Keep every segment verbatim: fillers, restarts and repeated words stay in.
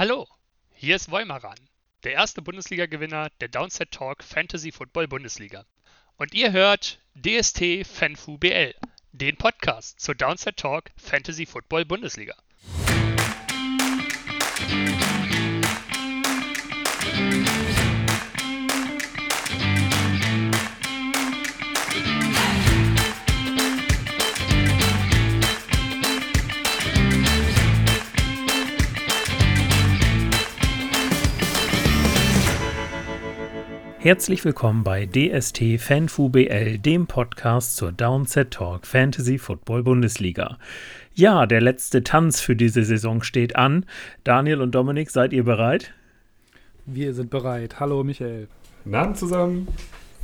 Hallo, hier ist Wollmaran, der erste Bundesliga-Gewinner der Downside Talk Fantasy Football Bundesliga. Und ihr hört D S T Fanfu B L, den Podcast zur Downside Talk Fantasy Football Bundesliga. Herzlich willkommen bei D S T Fanfu B L, dem Podcast zur Downside Talk Fantasy Football Bundesliga. Ja, der letzte Tanz für diese Saison steht an. Daniel und Dominik, seid ihr bereit? Wir sind bereit. Hallo Michael. Na zusammen.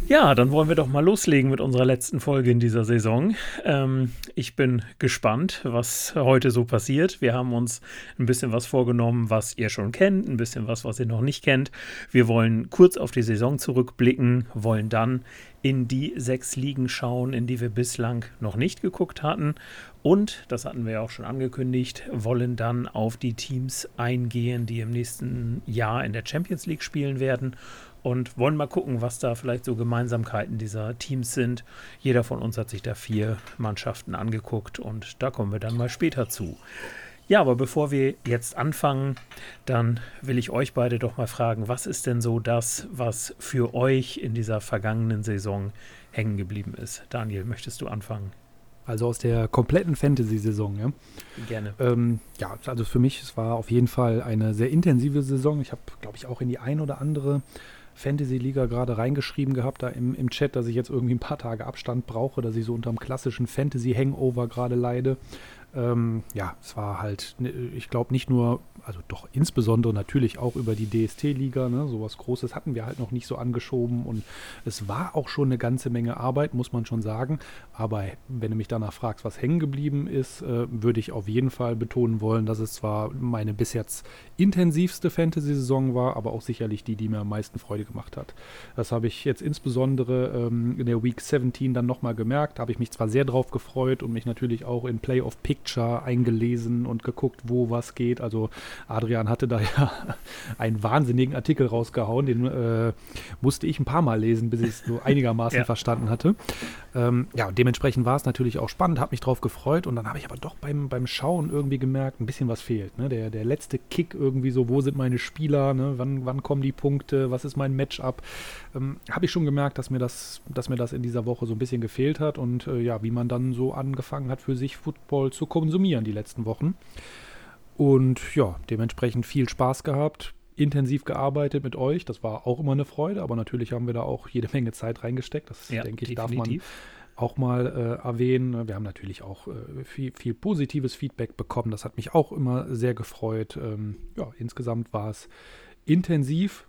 Ja, dann wollen wir doch mal loslegen mit unserer letzten Folge in dieser Saison. Ähm, ich bin gespannt, was heute so passiert. Wir haben uns ein bisschen was vorgenommen, was ihr schon kennt, ein bisschen was, was ihr noch nicht kennt. Wir wollen kurz auf die Saison zurückblicken, wollen dann in die sechs Ligen schauen, in die wir bislang noch nicht geguckt hatten. Und, das hatten wir ja auch schon angekündigt, wollen dann auf die Teams eingehen, die im nächsten Jahr in der Champions League spielen werden. Und wollen mal gucken, was da vielleicht so Gemeinsamkeiten dieser Teams sind. Jeder von uns hat sich da vier Mannschaften angeguckt und da kommen wir dann mal später zu. Ja, aber bevor wir jetzt anfangen, dann will ich euch beide doch mal fragen, was ist denn so das, was für euch in dieser vergangenen Saison hängen geblieben ist? Daniel, möchtest du anfangen? Also aus der kompletten Fantasy-Saison, ja? Gerne. Ähm, ja, also für mich, es war auf jeden Fall eine sehr intensive Saison. Ich habe, glaube ich, auch in die ein oder andere Fantasy-Liga gerade reingeschrieben gehabt, da im, im Chat, dass ich jetzt irgendwie ein paar Tage Abstand brauche, dass ich so unterm klassischen Fantasy-Hangover gerade leide. Ähm, ja, es war halt, ich glaube nicht nur, also doch insbesondere natürlich auch über die D S T-Liga, ne, sowas Großes hatten wir halt noch nicht so angeschoben und es war auch schon eine ganze Menge Arbeit, muss man schon sagen, aber wenn du mich danach fragst, was hängen geblieben ist, äh, würde ich auf jeden Fall betonen wollen, dass es zwar meine bis jetzt intensivste Fantasy-Saison war, aber auch sicherlich die, die mir am meisten Freude gemacht hat. Das habe ich jetzt insbesondere ähm, in der Week siebzehn dann nochmal gemerkt, habe ich mich zwar sehr drauf gefreut und mich natürlich auch in Playoff-Pick eingelesen und geguckt, wo was geht. Also Adrian hatte da ja einen wahnsinnigen Artikel rausgehauen, den äh, musste ich ein paar Mal lesen, bis ich es so einigermaßen ja. verstanden hatte. Ähm, ja, und dementsprechend war es natürlich auch spannend, habe mich drauf gefreut und dann habe ich aber doch beim, beim Schauen irgendwie gemerkt, ein bisschen was fehlt. Ne? Der, der letzte Kick irgendwie so, wo sind meine Spieler, ne? wann, wann kommen die Punkte, was ist mein Matchup? Ähm, habe ich schon gemerkt, dass mir, das, dass mir das in dieser Woche so ein bisschen gefehlt hat und äh, ja, wie man dann so angefangen hat, für sich Football zu konsumieren die letzten Wochen. Und ja, dementsprechend viel Spaß gehabt, intensiv gearbeitet mit euch. Das war auch immer eine Freude, aber natürlich haben wir da auch jede Menge Zeit reingesteckt. Das, ja, denke ich, definitiv. Darf man auch mal äh, erwähnen. Wir haben natürlich auch äh, viel, viel positives Feedback bekommen. Das hat mich auch immer sehr gefreut. Ähm, ja, insgesamt war es intensiv.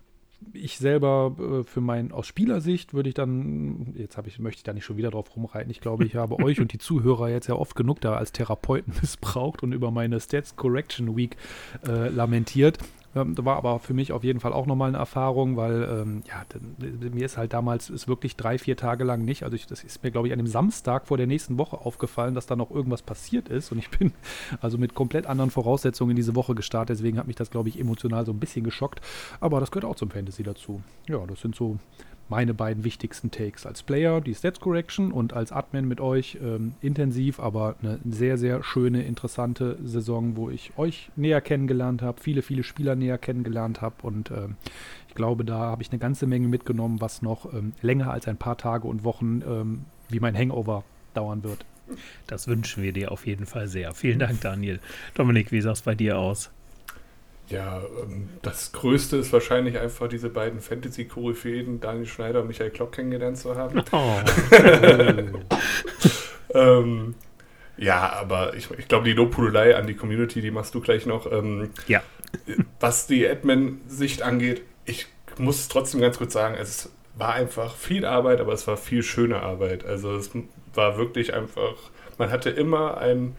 Ich selber äh, für meinen, aus Spielersicht würde ich dann, jetzt hab ich, möchte ich da nicht schon wieder drauf rumreiten, ich glaube, ich habe euch und die Zuhörer jetzt ja oft genug da als Therapeuten missbraucht und über meine Stats Correction Week äh, lamentiert. Ähm, war aber für mich auf jeden Fall auch nochmal eine Erfahrung, weil ähm, ja, mir ist halt damals ist wirklich drei, vier Tage lang nicht, also ich, das ist mir, glaube ich, an dem Samstag vor der nächsten Woche aufgefallen, dass da noch irgendwas passiert ist und ich bin also mit komplett anderen Voraussetzungen in diese Woche gestartet, deswegen hat mich das, glaube ich, emotional so ein bisschen geschockt, aber das gehört auch zum Fantasy dazu. Ja, das sind so meine beiden wichtigsten Takes als Player, die Stats Correction und als Admin mit euch ähm, intensiv, aber eine sehr, sehr schöne, interessante Saison, wo ich euch näher kennengelernt habe, viele, viele Spieler näher kennengelernt habe und ähm, ich glaube, da habe ich eine ganze Menge mitgenommen, was noch ähm, länger als ein paar Tage und Wochen ähm, wie mein Hangover dauern wird. Das wünschen wir dir auf jeden Fall sehr. Vielen Dank, Daniel. Dominik, wie sah es bei dir aus? Ja, das Größte ist wahrscheinlich einfach, diese beiden Fantasy-Koryphäen, Daniel Schneider und Michael Klopp, kennengelernt zu haben. Oh. ähm, ja, aber ich, ich glaube, die Lobhudelei an die Community, die machst du gleich noch. Ähm, ja. Was die Admin-Sicht angeht, ich muss trotzdem ganz kurz sagen, es war einfach viel Arbeit, aber es war viel schöne Arbeit. Also es war wirklich einfach, man hatte immer einen,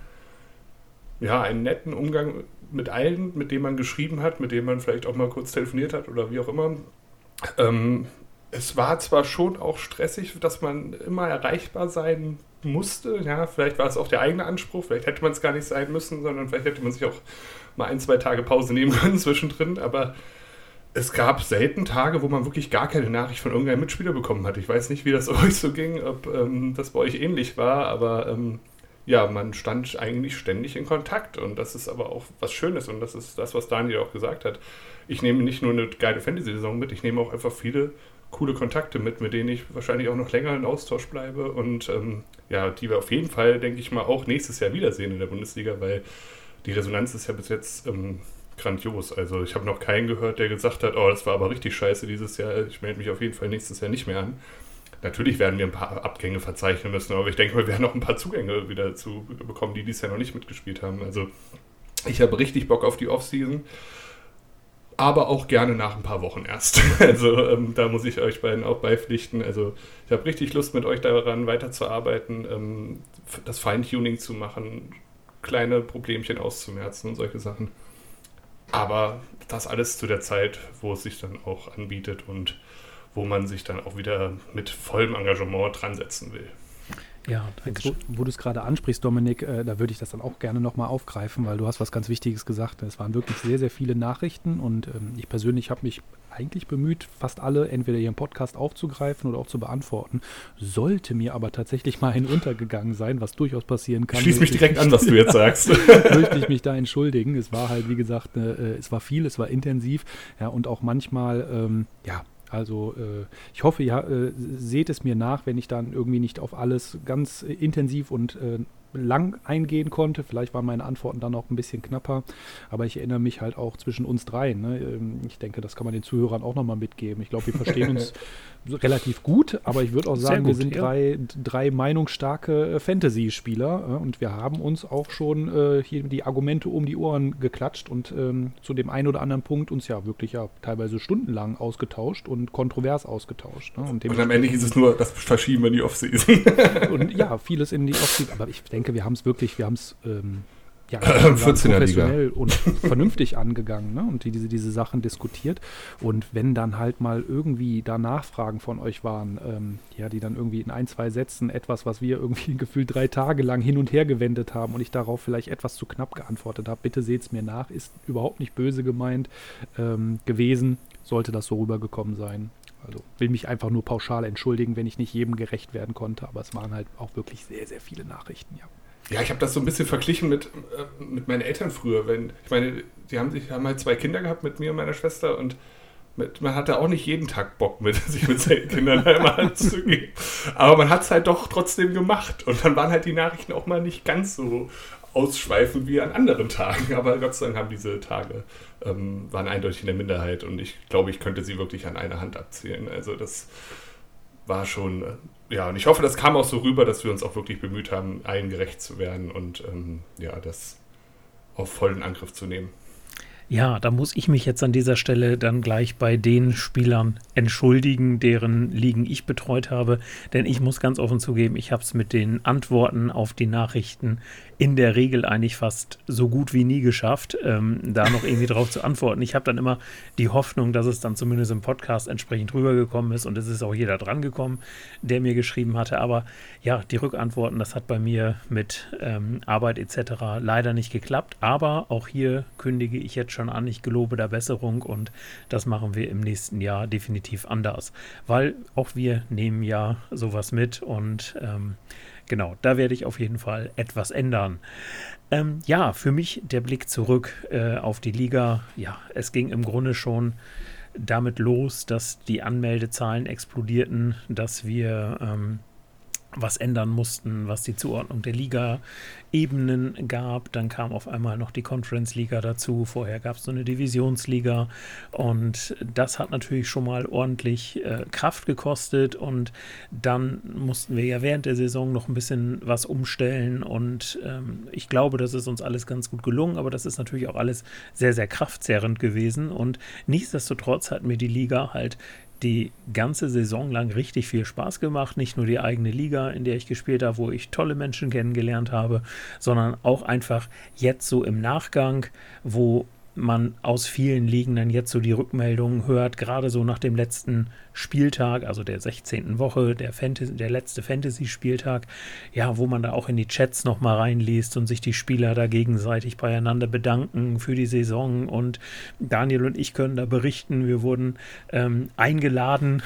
ja, einen netten Umgang mit allen, mit denen man geschrieben hat, mit denen man vielleicht auch mal kurz telefoniert hat oder wie auch immer. Ähm, es war zwar schon auch stressig, dass man immer erreichbar sein musste. Ja, vielleicht war es auch der eigene Anspruch, vielleicht hätte man es gar nicht sein müssen, sondern vielleicht hätte man sich auch mal ein, zwei Tage Pause nehmen können zwischendrin, aber es gab selten Tage, wo man wirklich gar keine Nachricht von irgendeinem Mitspieler bekommen hat. Ich weiß nicht, wie das euch so ging, ob ähm, das bei euch ähnlich war, aber ähm, ja, man stand eigentlich ständig in Kontakt und das ist aber auch was Schönes und das ist das, was Daniel auch gesagt hat. Ich nehme nicht nur eine geile Fantasy-Saison mit, ich nehme auch einfach viele coole Kontakte mit, mit denen ich wahrscheinlich auch noch länger in Austausch bleibe und ähm, ja, die wir auf jeden Fall, denke ich mal, auch nächstes Jahr wiedersehen in der Bundesliga, weil die Resonanz ist ja bis jetzt ähm, grandios. Also ich habe noch keinen gehört, der gesagt hat, oh, das war aber richtig scheiße dieses Jahr, ich melde mich auf jeden Fall nächstes Jahr nicht mehr an. Natürlich werden wir ein paar Abgänge verzeichnen müssen, aber ich denke, wir werden noch ein paar Zugänge wieder zu bekommen, die dieses Jahr noch nicht mitgespielt haben. Also ich habe richtig Bock auf die Offseason, aber auch gerne nach ein paar Wochen erst. Also ähm, da muss ich euch beiden auch beipflichten. Also ich habe richtig Lust, mit euch daran weiterzuarbeiten, ähm, das Feintuning zu machen, kleine Problemchen auszumerzen und solche Sachen. Aber das alles zu der Zeit, wo es sich dann auch anbietet und wo man sich dann auch wieder mit vollem Engagement dran setzen will. Ja, jetzt, wo, wo du es gerade ansprichst, Dominik, äh, da würde ich das dann auch gerne nochmal aufgreifen, weil du hast was ganz Wichtiges gesagt. Es waren wirklich sehr, sehr viele Nachrichten und ähm, ich persönlich habe mich eigentlich bemüht, fast alle entweder hier im Podcast aufzugreifen oder auch zu beantworten. Sollte mir aber tatsächlich mal ein untergegangen sein, was durchaus passieren kann. Schließ mich direkt an, was du jetzt sagst. Möchte ich mich da entschuldigen. Es war halt, wie gesagt, ne, äh, es war viel, es war intensiv, ja, und auch manchmal, ähm, ja, also äh, ich hoffe, ihr äh, seht es mir nach, wenn ich dann irgendwie nicht auf alles ganz äh, intensiv und äh, lang eingehen konnte. Vielleicht waren meine Antworten dann auch ein bisschen knapper, aber ich erinnere mich halt auch zwischen uns dreien. Ne? Ähm, ich denke, das kann man den Zuhörern auch nochmal mitgeben. Ich glaube, wir verstehen uns relativ gut, aber ich würde auch sagen, gut, wir sind ja. drei, drei meinungsstarke Fantasy-Spieler äh, und wir haben uns auch schon äh, hier die Argumente um die Ohren geklatscht und ähm, zu dem einen oder anderen Punkt uns ja wirklich ja teilweise stundenlang ausgetauscht und kontrovers ausgetauscht. Ne? Und, und am Ende ist es nur, das verschieben wir in die Offseason. Und ja, vieles in die Offseason, aber ich denke, Ich denke, wir haben es wirklich, wir haben es ähm, ja, professionell und vernünftig angegangen, ne? Und diese, diese Sachen diskutiert. Und wenn dann halt mal irgendwie da Nachfragen von euch waren, ähm, ja, die dann irgendwie in ein, zwei Sätzen etwas, was wir irgendwie gefühlt drei Tage lang hin und her gewendet haben und ich darauf vielleicht etwas zu knapp geantwortet habe, bitte seht es mir nach, ist überhaupt nicht böse gemeint ähm, gewesen, sollte das so rübergekommen sein. Also will mich einfach nur pauschal entschuldigen, wenn ich nicht jedem gerecht werden konnte, aber es waren halt auch wirklich sehr, sehr viele Nachrichten, ja. Ja, ich habe das so ein bisschen verglichen mit, äh, mit meinen Eltern früher, wenn, ich meine, die haben, die haben halt zwei Kinder gehabt mit mir und meiner Schwester und mit, man hatte auch nicht jeden Tag Bock, mit, sich mit seinen Kindern einmal anzugehen, aber man hat es halt doch trotzdem gemacht und dann waren halt die Nachrichten auch mal nicht ganz so ausschweifend wie an anderen Tagen, aber Gott sei Dank haben diese Tage, ähm, waren eindeutig in der Minderheit und ich glaube, ich könnte sie wirklich an einer Hand abzählen, also das war schon, ja, und ich hoffe, das kam auch so rüber, dass wir uns auch wirklich bemüht haben, allen gerecht zu werden und ähm, ja, das auf vollen Angriff zu nehmen. Ja, da muss ich mich jetzt an dieser Stelle dann gleich bei den Spielern entschuldigen, deren Ligen ich betreut habe. Denn ich muss ganz offen zugeben, ich habe es mit den Antworten auf die Nachrichten in der Regel eigentlich fast so gut wie nie geschafft, ähm, da noch irgendwie drauf zu antworten. Ich habe dann immer die Hoffnung, dass es dann zumindest im Podcast entsprechend rübergekommen ist. Und es ist auch jeder dran gekommen, der mir geschrieben hatte. Aber ja, die Rückantworten, das hat bei mir mit ähm, Arbeit et cetera leider nicht geklappt. Aber auch hier kündige ich jetzt schon an, ich gelobe der Besserung und das machen wir im nächsten Jahr definitiv anders, weil auch wir nehmen ja sowas mit und ähm, genau, da werde ich auf jeden Fall etwas ändern. Ähm, ja, für mich der Blick zurück äh, auf die Liga, ja, es ging im Grunde schon damit los, dass die Anmeldezahlen explodierten, dass wir ähm, was ändern mussten, was die Zuordnung der Liga-Ebenen gab. Dann kam auf einmal noch die Conference Liga dazu. Vorher gab es so eine Divisionsliga. Und das hat natürlich schon mal ordentlich äh, Kraft gekostet. Und dann mussten wir ja während der Saison noch ein bisschen was umstellen. Und ähm, ich glaube, das ist uns alles ganz gut gelungen. Aber das ist natürlich auch alles sehr, sehr kraftzerrend gewesen. Und nichtsdestotrotz hat mir die Liga halt die ganze Saison lang richtig viel Spaß gemacht. Nicht nur die eigene Liga, in der ich gespielt habe, wo ich tolle Menschen kennengelernt habe, sondern auch einfach jetzt so im Nachgang, wo man aus vielen Ligen dann jetzt so die Rückmeldungen hört, gerade so nach dem letzten Spieltag, also der sechzehnten Woche, der, Fantasy, der letzte Fantasy-Spieltag, ja, wo man da auch in die Chats nochmal reinliest und sich die Spieler da gegenseitig beieinander bedanken für die Saison, und Daniel und ich können da berichten, wir wurden ähm, eingeladen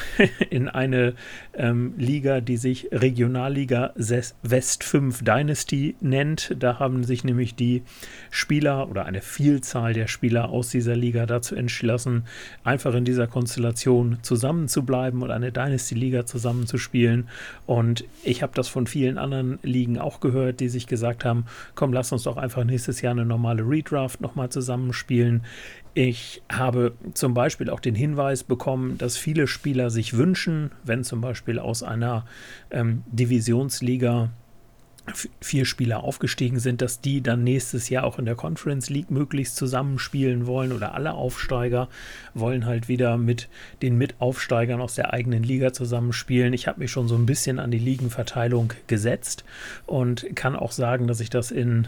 in eine ähm, Liga, die sich Regionalliga West fünf Dynasty nennt. Da haben sich nämlich die Spieler oder eine Vielzahl der Spieler aus dieser Liga dazu entschlossen, einfach in dieser Konstellation zusammen zu bleiben und eine Dynasty-Liga zusammenzuspielen. Und ich habe das von vielen anderen Ligen auch gehört, die sich gesagt haben, komm, lass uns doch einfach nächstes Jahr eine normale Redraft nochmal zusammenspielen. Ich habe zum Beispiel auch den Hinweis bekommen, dass viele Spieler sich wünschen, wenn zum Beispiel aus einer ähm, Divisionsliga vier Spieler aufgestiegen sind, dass die dann nächstes Jahr auch in der Conference League möglichst zusammenspielen wollen, oder alle Aufsteiger wollen halt wieder mit den Mitaufsteigern aus der eigenen Liga zusammenspielen. Ich habe mich schon so ein bisschen an die Ligenverteilung gesetzt und kann auch sagen, dass ich das in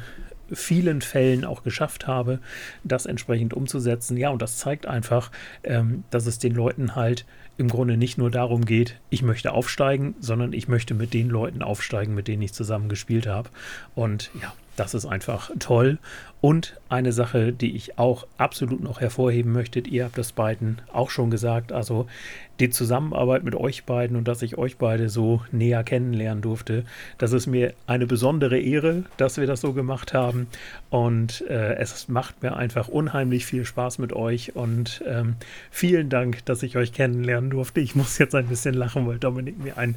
vielen Fällen auch geschafft habe, das entsprechend umzusetzen. Ja, und das zeigt einfach, ähm, dass es den Leuten halt im Grunde nicht nur darum geht, ich möchte aufsteigen, sondern ich möchte mit den Leuten aufsteigen, mit denen ich zusammen gespielt habe. Und ja, das ist einfach toll. Und eine Sache, die ich auch absolut noch hervorheben möchte, ihr habt das beiden auch schon gesagt, also die Zusammenarbeit mit euch beiden und dass ich euch beide so näher kennenlernen durfte, das ist mir eine besondere Ehre, dass wir das so gemacht haben. Und äh, es macht mir einfach unheimlich viel Spaß mit euch. Und ähm, vielen Dank, dass ich euch kennenlernen durfte. Ich muss jetzt ein bisschen lachen, weil Dominik mir ein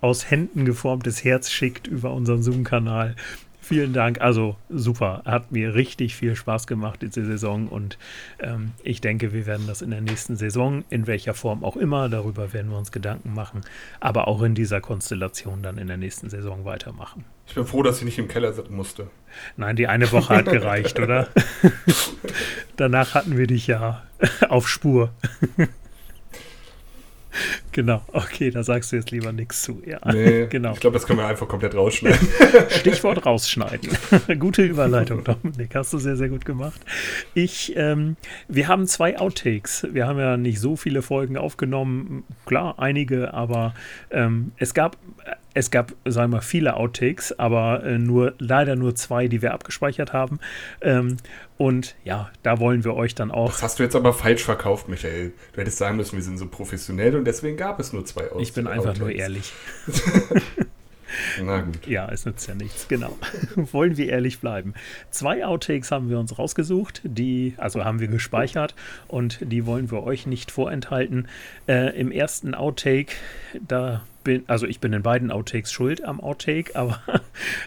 aus Händen geformtes Herz schickt über unseren Zoom-Kanal. Vielen Dank, also super, hat mir richtig viel Spaß gemacht diese Saison, und ähm, ich denke, wir werden das in der nächsten Saison, in welcher Form auch immer, darüber werden wir uns Gedanken machen, aber auch in dieser Konstellation dann in der nächsten Saison weitermachen. Ich bin froh, dass ich nicht im Keller sitzen musste. Nein, die eine Woche hat gereicht, oder? Danach hatten wir dich ja auf Spur. Genau, okay, da sagst du jetzt lieber nichts zu. Ja, nee, genau. Ich glaube, das können wir einfach komplett rausschneiden. Stichwort rausschneiden. Gute Überleitung, Dominik, hast du sehr, sehr gut gemacht. Ich, ähm, wir haben zwei Outtakes. Wir haben ja nicht so viele Folgen aufgenommen. Klar, einige, aber ähm, es gab... Es gab, sagen wir mal, viele Outtakes, aber äh, nur leider nur zwei, die wir abgespeichert haben. Ähm, und ja, da wollen wir euch dann auch... Das hast du jetzt aber falsch verkauft, Michael. Du hättest sagen müssen, wir sind so professionell und deswegen gab es nur zwei Outtakes. Ich bin einfach Outtakes. Nur ehrlich. Na gut. Ja, es nützt ja nichts, genau. Wollen wir ehrlich bleiben. Zwei Outtakes haben wir uns rausgesucht, die, also haben wir gespeichert, und die wollen wir euch nicht vorenthalten. Äh, im ersten Outtake, da bin, also ich bin in beiden Outtakes schuld am Outtake, aber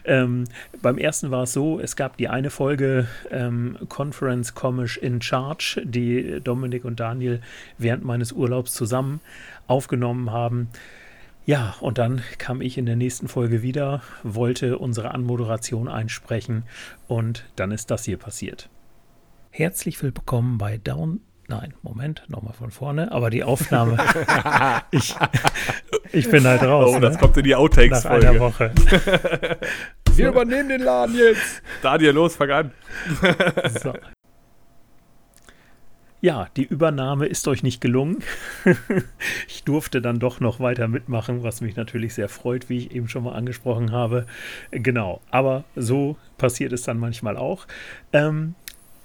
ähm, beim ersten war es so, es gab die eine Folge ähm, Conference Komisch in Charge, die Dominik und Daniel während meines Urlaubs zusammen aufgenommen haben. Ja, und dann kam ich in der nächsten Folge wieder, wollte unsere Anmoderation einsprechen, und dann ist das hier passiert. Herzlich willkommen bei Down... Nein, Moment, nochmal von vorne, aber die Aufnahme... ich, ich bin halt raus. Oh, das ne? kommt in die Outtakes-Folge. Nach einer Woche. Wir so. Übernehmen den Laden jetzt. Daniel, los, fang an. So. Ja, die Übernahme ist euch nicht gelungen. Ich durfte dann doch noch weiter mitmachen, was mich natürlich sehr freut, wie ich eben schon mal angesprochen habe. Genau, aber so passiert es dann manchmal auch. Ähm,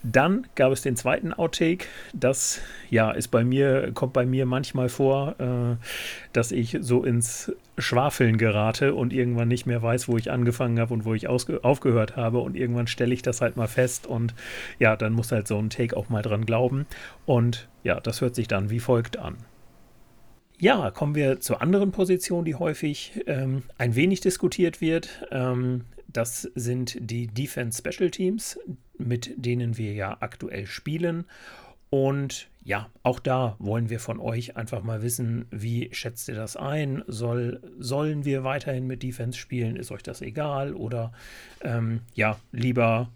dann gab es den zweiten Outtake. Das ja, ist bei mir, kommt bei mir manchmal vor, äh, dass ich so ins Schwafeln gerate und irgendwann nicht mehr weiß, wo ich angefangen habe und wo ich ausge- aufgehört habe, und irgendwann stelle ich das halt mal fest, und ja, dann muss halt so ein Take auch mal dran glauben, und ja, das hört sich dann wie folgt an. Ja, kommen wir zur anderen Position, die häufig ähm, ein wenig diskutiert wird. Ähm, das sind die Defense Special Teams, mit denen wir ja aktuell spielen, und ja, auch da wollen wir von euch einfach mal wissen, wie schätzt ihr das ein? Soll, sollen wir weiterhin mit Defense spielen? Ist euch das egal? Oder ähm, ja, lieber,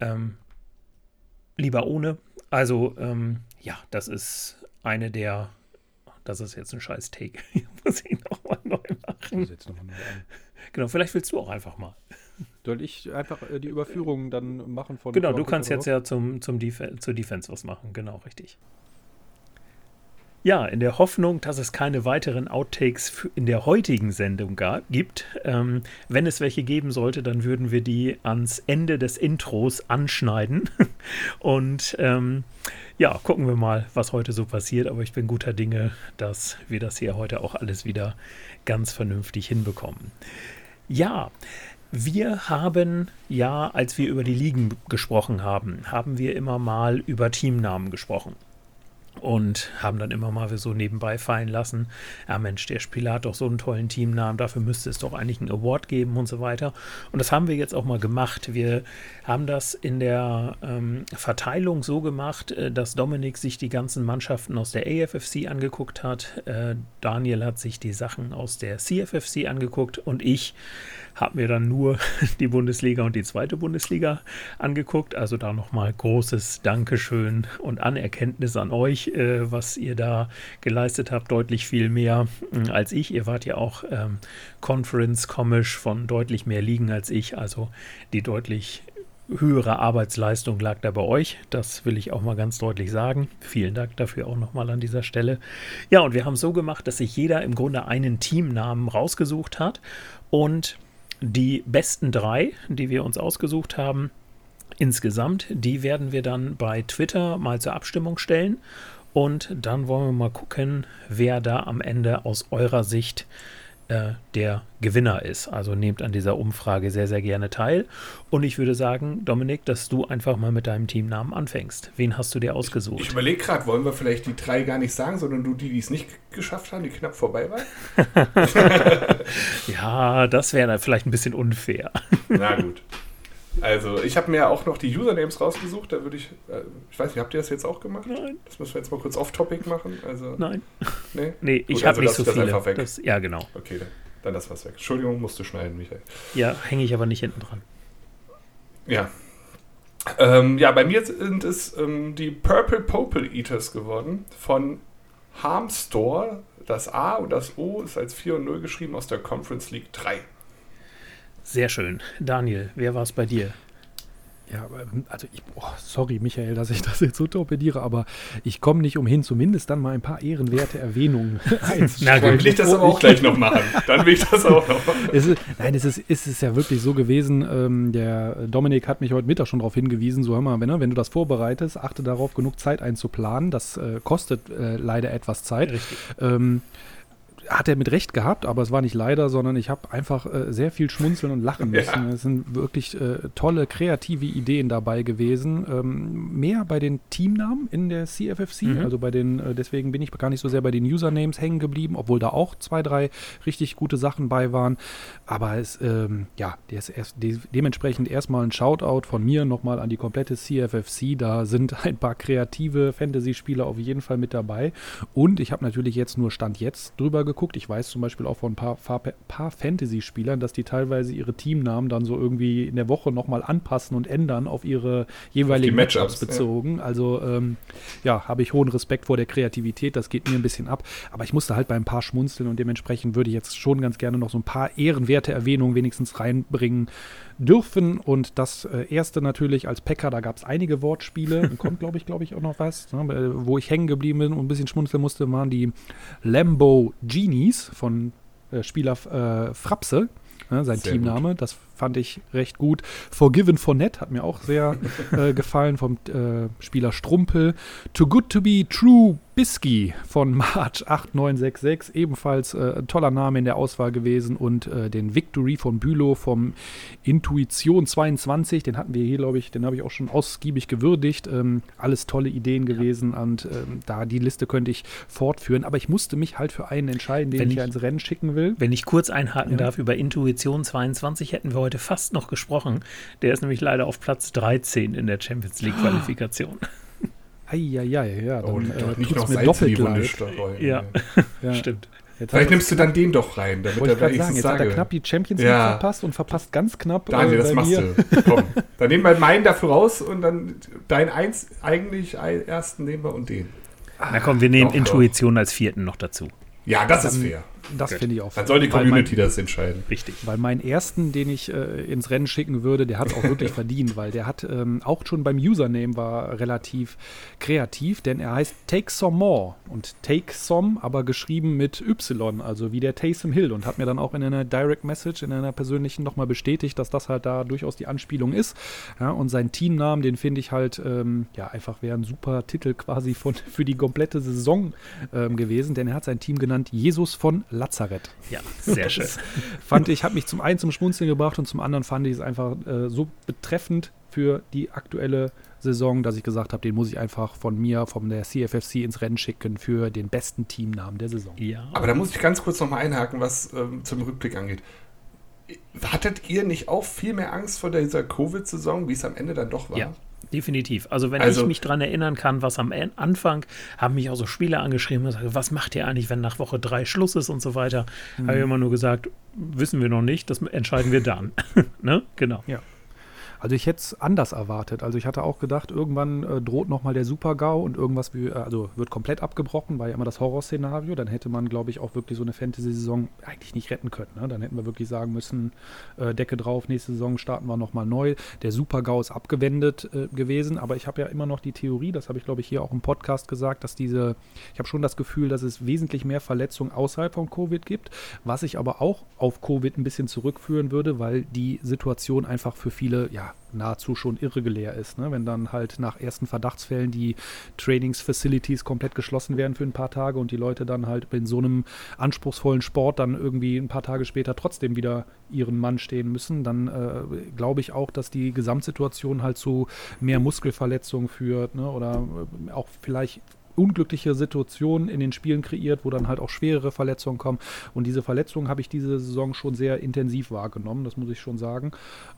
ähm, lieber ohne? Also ähm, ja, das ist eine der... Das ist jetzt ein scheiß Take. Muss ich nochmal neu machen. Ich muss jetzt nochmal neu machen. Genau, vielleicht willst du auch einfach mal. Soll ich einfach äh, die Überführung dann machen? Von genau, du kannst jetzt was? ja zum, zum Def- zur Defense was machen. Genau, richtig. Ja, in der Hoffnung, dass es keine weiteren Outtakes f- in der heutigen Sendung ga- gibt. Ähm, wenn es welche geben sollte, dann würden wir die ans Ende des Intros anschneiden. Und ähm, ja, gucken wir mal, was heute so passiert. Aber ich bin guter Dinge, dass wir das hier heute auch alles wieder ganz vernünftig hinbekommen. Ja, wir haben ja, als wir über die Ligen gesprochen haben, haben wir immer mal über Teamnamen gesprochen. Und haben dann immer mal so nebenbei fallen lassen, ja Mensch, der Spieler hat doch so einen tollen Teamnamen, dafür müsste es doch eigentlich einen Award geben und so weiter. Und das haben wir jetzt auch mal gemacht. Wir haben das in der ähm, Verteilung so gemacht, äh, dass Dominik sich die ganzen Mannschaften aus der A F F C angeguckt hat, äh, Daniel hat sich die Sachen aus der C F F C angeguckt und ich habe mir dann nur die Bundesliga und die zweite Bundesliga angeguckt. Also da nochmal großes Dankeschön und Anerkenntnis an euch, was ihr da geleistet habt, deutlich viel mehr als ich. Ihr wart ja auch ähm, Conference-Komisch von deutlich mehr Ligen als ich, also die deutlich höhere Arbeitsleistung lag da bei euch. Das will ich auch mal ganz deutlich sagen. Vielen Dank dafür auch nochmal an dieser Stelle. Ja, und wir haben so gemacht, dass sich jeder im Grunde einen Teamnamen rausgesucht hat und die besten drei, die wir uns ausgesucht haben, insgesamt, die werden wir dann bei Twitter mal zur Abstimmung stellen und dann wollen wir mal gucken, wer da am Ende aus eurer Sicht äh, der Gewinner ist. Also nehmt an dieser Umfrage sehr, sehr gerne teil und ich würde sagen, Dominik, dass du einfach mal mit deinem Teamnamen anfängst. Wen hast du dir ausgesucht? Ich überlege gerade, wollen wir vielleicht die drei gar nicht sagen, sondern du die, die es nicht geschafft haben, die knapp vorbei waren? Ja, das wäre dann vielleicht ein bisschen unfair. Na gut. Also, ich habe mir auch noch die Usernames rausgesucht, da würde ich, äh, ich weiß nicht, habt ihr das jetzt auch gemacht? Nein. Das müssen wir jetzt mal kurz off-topic machen, also... Nein. Nee, nee ich habe also nicht so viele. Das einfach weg. Das, ja, genau. Okay, dann, dann lassen wir es weg. Entschuldigung, musst du schneiden, Michael. Ja, hänge ich aber nicht hinten dran. Ja. Ähm, ja, bei mir sind es ähm, die Purple Poppel Eaters geworden von Harmstore. Das A und das O ist als vier und null geschrieben aus der Conference League drei. Sehr schön. Daniel, wer war es bei dir? Ja, also ich, oh, sorry Michael, dass ich das jetzt so torpediere, aber ich komme nicht umhin, zumindest dann mal ein paar ehrenwerte Erwähnungen einzustellen. Dann will ich das aber auch gleich noch machen. Dann will ich das auch noch machen. Es ist, nein, es ist, es ist ja wirklich so gewesen, ähm, der Dominik hat mich heute Mittag schon darauf hingewiesen, so hör mal, wenn, wenn du das vorbereitest, achte darauf, genug Zeit einzuplanen. Das äh, kostet äh, leider etwas Zeit. Richtig. Ähm, Hat er mit Recht gehabt, aber es war nicht leider, sondern ich habe einfach äh, sehr viel schmunzeln und lachen müssen. Ja. Es sind wirklich äh, tolle, kreative Ideen dabei gewesen. Ähm, mehr bei den Teamnamen in der C F F C, mhm. also bei den, äh, deswegen bin ich gar nicht so sehr bei den Usernames hängen geblieben, obwohl da auch zwei, drei richtig gute Sachen bei waren. Aber es, ähm, ja, des, des, dementsprechend erstmal ein Shoutout von mir nochmal an die komplette C F F C. Da sind ein paar kreative Fantasy-Spieler auf jeden Fall mit dabei. Und ich habe natürlich jetzt nur Stand jetzt drüber geguckt. Ich weiß zum Beispiel auch von ein paar, paar Fantasy-Spielern, dass die teilweise ihre Teamnamen dann so irgendwie in der Woche nochmal anpassen und ändern auf ihre jeweiligen auf Matchups bezogen. Ja. Also ähm, ja, habe ich hohen Respekt vor der Kreativität, das geht mir ein bisschen ab. Aber ich musste halt bei ein paar schmunzeln und dementsprechend würde ich jetzt schon ganz gerne noch so ein paar ehrenwerte Erwähnungen wenigstens reinbringen dürfen. Und das äh, erste natürlich als Packer, da gab es einige Wortspiele und kommt, glaube ich, glaube ich, auch noch was. Ne? Wo ich hängen geblieben bin und ein bisschen schmunzeln musste, waren die Lambo Genie von äh, Spieler äh, Frapse, ne, sein sehr Teamname, gut. Das fand ich recht gut. Forgiven Fournette hat mir auch sehr äh, gefallen, vom äh, Spieler Strumpel. Too Good To Be True Bisky von March acht neun sechs sechs, ebenfalls äh, ein toller Name in der Auswahl gewesen. Und äh, den Victory von Bülow vom Intuition zweiundzwanzig, den hatten wir hier, glaube ich, den habe ich auch schon ausgiebig gewürdigt. Ähm, alles tolle Ideen gewesen ja. und ähm, da die Liste könnte ich fortführen. Aber ich musste mich halt für einen entscheiden, den ich, ich ins Rennen schicken will. Wenn ich kurz einhaken ja. darf, über Intuition zweiundzwanzig hätten wir heute fast noch gesprochen. Der ist nämlich leider auf Platz dreizehn in der Champions League Qualifikation. Eieiei, ja, ja, dann oh, äh, nicht noch mir doppelt leid. Ja. ja, stimmt. Jetzt Vielleicht nimmst du dann den doch rein, damit er bei sagen, jetzt sage. Hat er knapp die Champions League ja. verpasst und verpasst ganz knapp. Daniel, äh, das machst mir. du. Komm, dann nehmen wir meinen dafür raus und dann deinen eins, eigentlich ersten nehmen wir und den. Na komm, wir nehmen doch, Intuition doch. als vierten noch dazu. Ja, das dann, ist fair. Das finde ich auch. Dann soll die Community mein, das entscheiden. Richtig. Weil meinen ersten, den ich äh, ins Rennen schicken würde, der hat es auch wirklich verdient, weil der hat ähm, auch schon beim Username war relativ kreativ, denn er heißt Take Some More und Take Some, aber geschrieben mit Y, also wie der Taysom Hill, und hat mir dann auch in einer Direct Message, in einer persönlichen nochmal bestätigt, dass das halt da durchaus die Anspielung ist. Ja, und sein Teamnamen, den finde ich halt, ähm, ja, einfach wäre ein super Titel quasi von, für die komplette Saison ähm, gewesen, denn er hat sein Team genannt Jesus von Lazarett. Ja, sehr schön. Fand ich, habe mich zum einen zum Schmunzeln gebracht und zum anderen fand ich es einfach äh, so betreffend für die aktuelle Saison, dass ich gesagt habe, den muss ich einfach von mir, von der C F F C ins Rennen schicken für den besten Teamnamen der Saison. Ja. Aber da muss ich ganz kurz nochmal einhaken, was ähm, zum Rückblick angeht. Hattet ihr nicht auch viel mehr Angst vor dieser Covid-Saison, wie es am Ende dann doch war? Ja. Definitiv. Also wenn also, ich mich daran erinnern kann, was am Anfang, haben mich auch so Spieler angeschrieben und gesagt, was macht ihr eigentlich, wenn nach Woche drei Schluss ist und so weiter. Mhm. Habe ich immer nur gesagt, wissen wir noch nicht, das entscheiden wir dann. Ne? Genau. Ja. Also ich hätte es anders erwartet. Also ich hatte auch gedacht, irgendwann äh, droht nochmal der Super-GAU und irgendwas wie, also wird komplett abgebrochen, war ja immer das Horrorszenario. Dann hätte man, glaube ich, auch wirklich so eine Fantasy-Saison eigentlich nicht retten können. Ne? Dann hätten wir wirklich sagen müssen, äh, Decke drauf, nächste Saison starten wir nochmal neu. Der Super-GAU ist abgewendet äh, gewesen, aber ich habe ja immer noch die Theorie, das habe ich, glaube ich, hier auch im Podcast gesagt, dass diese, ich habe schon das Gefühl, dass es wesentlich mehr Verletzungen außerhalb von Covid gibt, was ich aber auch auf Covid ein bisschen zurückführen würde, weil die Situation einfach für viele, ja, nahezu schon irregulär ist. Ne? Wenn dann halt nach ersten Verdachtsfällen die Trainingsfacilities komplett geschlossen werden für ein paar Tage und die Leute dann halt in so einem anspruchsvollen Sport dann irgendwie ein paar Tage später trotzdem wieder ihren Mann stehen müssen, dann äh, glaube ich auch, dass die Gesamtsituation halt zu mehr Muskelverletzungen führt, ne? Oder auch vielleicht unglückliche Situationen in den Spielen kreiert, wo dann halt auch schwerere Verletzungen kommen. Und diese Verletzungen habe ich diese Saison schon sehr intensiv wahrgenommen, das muss ich schon sagen.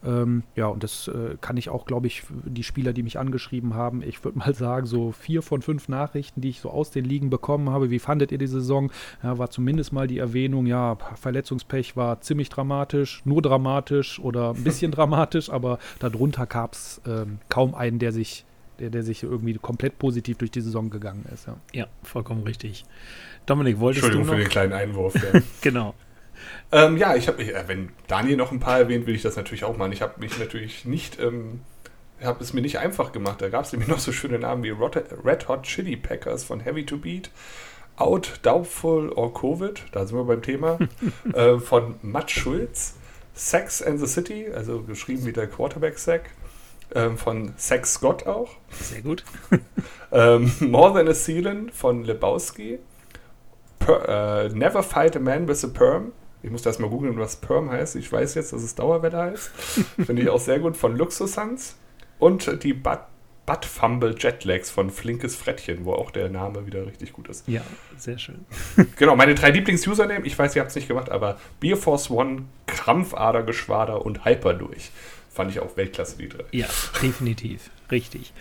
Ähm, ja, und das äh, kann ich auch, glaube ich, die Spieler, die mich angeschrieben haben, ich würde mal sagen, so vier von fünf Nachrichten, die ich so aus den Ligen bekommen habe, wie fandet ihr die Saison? Ja, war zumindest mal die Erwähnung, ja, Verletzungspech war ziemlich dramatisch, nur dramatisch oder ein bisschen dramatisch, aber darunter gab es ähm, kaum einen, der sich Der, der sich irgendwie komplett positiv durch die Saison gegangen ist. Ja, ja, vollkommen richtig. Dominik, wolltest du noch? Entschuldigung für den kleinen Einwurf. Ja. Genau. Ähm, ja, ich habe, wenn Daniel noch ein paar erwähnt, will ich das natürlich auch machen. Ich habe mich natürlich nicht, ähm, habe es mir nicht einfach gemacht. Da gab es nämlich noch so schöne Namen wie Red Hot Chili Packers von Heavy to Beat, Out, Doubtful or Covid, da sind wir beim Thema, äh, von Matt Schulz, Sex and the City, also geschrieben wie der Quarterback-Sack, von Sex Scott auch. Sehr gut. ähm, More Than a Sealant von Lebowski. Per, äh, Never Fight a Man with a Perm. Ich muss das mal googeln, was Perm heißt. Ich weiß jetzt, dass es Dauerwelle heißt. Finde ich auch sehr gut. Von Luxusans. Und die Butt, Butt Fumble Jetlags von Flinkes Frettchen, wo auch der Name wieder richtig gut ist. Ja, sehr schön. Genau, meine drei Lieblings-Username. Ich weiß, ihr habt es nicht gemacht, aber Beer Force One, Krampfadergeschwader und Hyper durch. Fand ich auch Weltklasse, die drei. Ja, definitiv. Richtig.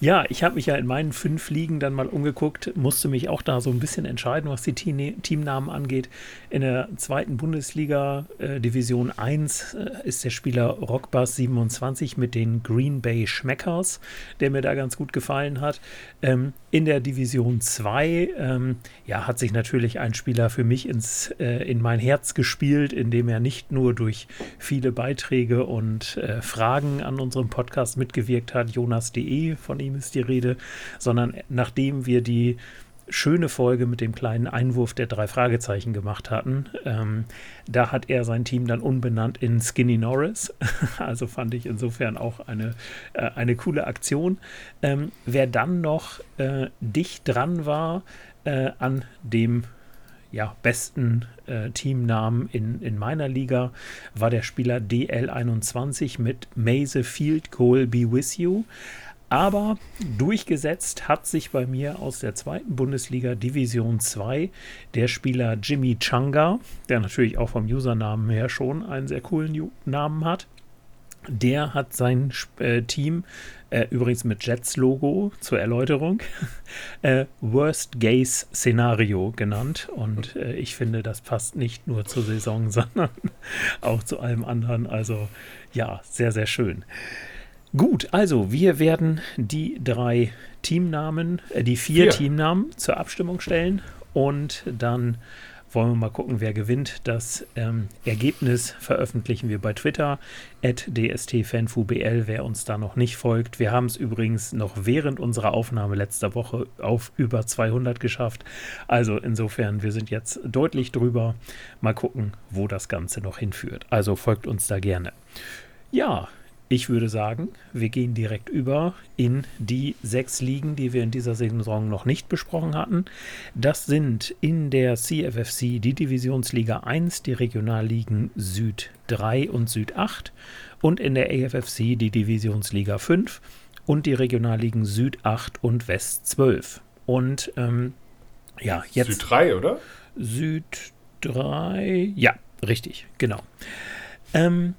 Ja, ich habe mich ja in meinen fünf Ligen dann mal umgeguckt, musste mich auch da so ein bisschen entscheiden, was die Teamnamen angeht. In der zweiten Bundesliga, äh, Division eins, äh, ist der Spieler Rockbass siebenundzwanzig mit den Green Bay Schmeckers, der mir da ganz gut gefallen hat. Ähm, in der Division zwei ähm, ja, hat sich natürlich ein Spieler für mich ins, äh, in mein Herz gespielt, indem er nicht nur durch viele Beiträge und äh, Fragen an unserem Podcast mitgewirkt hat, Jonas .de, von ihm ist die Rede, sondern nachdem wir die schöne Folge mit dem kleinen Einwurf der drei Fragezeichen gemacht hatten, ähm, da hat er sein Team dann umbenannt in Skinny Norris, also fand ich insofern auch eine, äh, eine coole Aktion. Ähm, wer dann noch äh, dicht dran war äh, an dem ja, besten äh, Teamnamen in, in meiner Liga, war der Spieler D L einundzwanzig mit May the Field Goal Be With You. Aber durchgesetzt hat sich bei mir aus der zweiten Bundesliga Division zwei der Spieler Jimmy Changa, der natürlich auch vom Usernamen her schon einen sehr coolen Namen hat. Der hat sein äh, Team, äh, übrigens mit Jets-Logo zur Erläuterung, äh, Worst-Case-Szenario genannt. Und äh, ich finde, das passt nicht nur zur Saison, sondern auch zu allem anderen. Also ja, sehr, sehr schön. Gut, also wir werden die drei Teamnamen, äh, die vier, vier Teamnamen zur Abstimmung stellen und dann wollen wir mal gucken, wer gewinnt. Das ähm, Ergebnis veröffentlichen wir bei Twitter, at d s t fanfu b l, wer uns da noch nicht folgt. Wir haben es übrigens noch während unserer Aufnahme letzter Woche auf über zweihundert geschafft. Also insofern, wir sind jetzt deutlich drüber. Mal gucken, wo das Ganze noch hinführt. Also folgt uns da gerne. Ja, ich würde sagen, wir gehen direkt über in die sechs Ligen, die wir in dieser Saison noch nicht besprochen hatten. Das sind in der C F F C die Divisionsliga eins, die Regionalligen Süd drei und Süd acht und in der A F F C die Divisionsliga fünf und die Regionalligen Süd acht und West zwölf. Und ähm, ja, jetzt. Süd drei, oder? Süd drei, ja, richtig, genau. Ähm.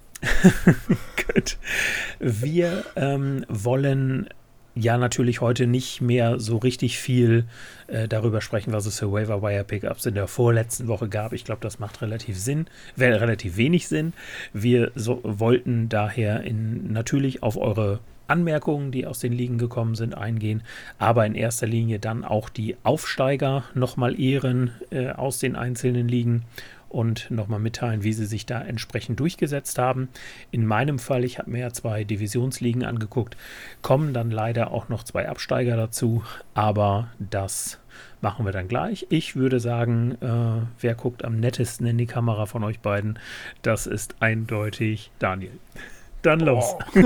Gut. Wir ähm, wollen ja natürlich heute nicht mehr so richtig viel äh, darüber sprechen, was es für Waiver Wire Pickups in der vorletzten Woche gab. Ich glaube, das macht relativ Sinn, wäre relativ wenig Sinn. Wir so, wollten daher in, natürlich auf eure Anmerkungen, die aus den Ligen gekommen sind, eingehen, aber in erster Linie dann auch die Aufsteiger nochmal ehren äh, aus den einzelnen Ligen und nochmal mitteilen, wie sie sich da entsprechend durchgesetzt haben. In meinem Fall, ich habe mir ja zwei Divisionsligen angeguckt, kommen dann leider auch noch zwei Absteiger dazu, aber das machen wir dann gleich. Ich würde sagen, äh, wer guckt am nettesten in die Kamera von euch beiden? Das ist eindeutig Daniel. Dann los. Oh.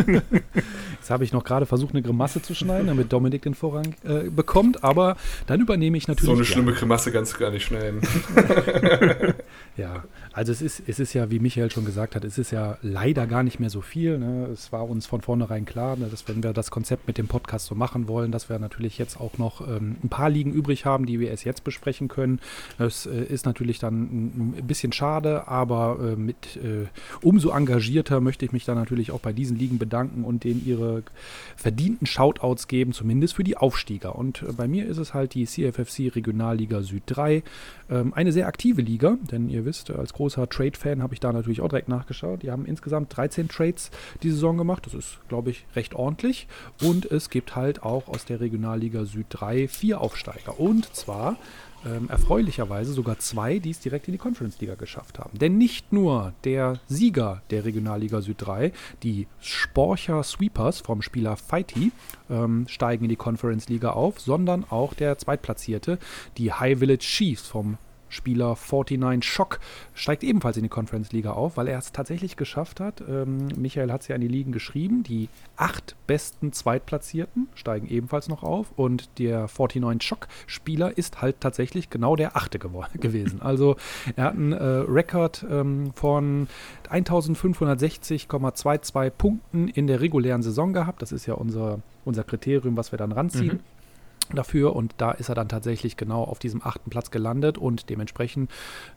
Jetzt habe ich noch gerade versucht, eine Grimasse zu schneiden, damit Dominik den Vorrang äh, bekommt, aber dann übernehme ich natürlich... So eine schlimme Grimasse kannst du gar nicht schneiden. Ja, also es ist, es ist ja, wie Michael schon gesagt hat, es ist ja leider gar nicht mehr so viel. Ne? Es war uns von vornherein klar, ne, dass wenn wir das Konzept mit dem Podcast so machen wollen, dass wir natürlich jetzt auch noch ähm, ein paar Ligen übrig haben, die wir erst jetzt besprechen können. Das äh, ist natürlich dann ein bisschen schade, aber äh, mit äh, umso engagierter möchte ich mich dann natürlich auch bei diesen Ligen bedanken und denen ihre verdienten Shoutouts geben, zumindest für die Aufstieger. Und bei mir ist es halt die C F F C Regionalliga Süd drei, ähm, eine sehr aktive Liga, denn ihr wisst, als großer Trade-Fan habe ich da natürlich auch direkt nachgeschaut. Die haben insgesamt dreizehn Trades die Saison gemacht, das ist, glaube ich, recht ordentlich, und es gibt halt auch aus der Regionalliga Süd drei vier Aufsteiger, und zwar Ähm, erfreulicherweise sogar zwei, die es direkt in die Conference Liga geschafft haben. Denn nicht nur der Sieger der Regionalliga Süd drei, die Sporcher Sweepers vom Spieler Feiti, ähm, steigen in die Conference Liga auf, sondern auch der Zweitplatzierte, die High Village Chiefs vom Spieler neunundvierzig Schock, steigt ebenfalls in die Conference Liga auf, weil er es tatsächlich geschafft hat. Ähm, Michael hat es ja in die Ligen geschrieben. Die acht besten Zweitplatzierten steigen ebenfalls noch auf, und der neunundvierzig Schock Spieler ist halt tatsächlich genau der Achte gew- gewesen. Also er hat einen äh, Rekord ähm, von eintausendfünfhundertsechzig Komma zweiundzwanzig Punkten in der regulären Saison gehabt. Das ist ja unser, unser Kriterium, was wir dann ranziehen. Mhm. dafür, und da ist er dann tatsächlich genau auf diesem achten Platz gelandet, und dementsprechend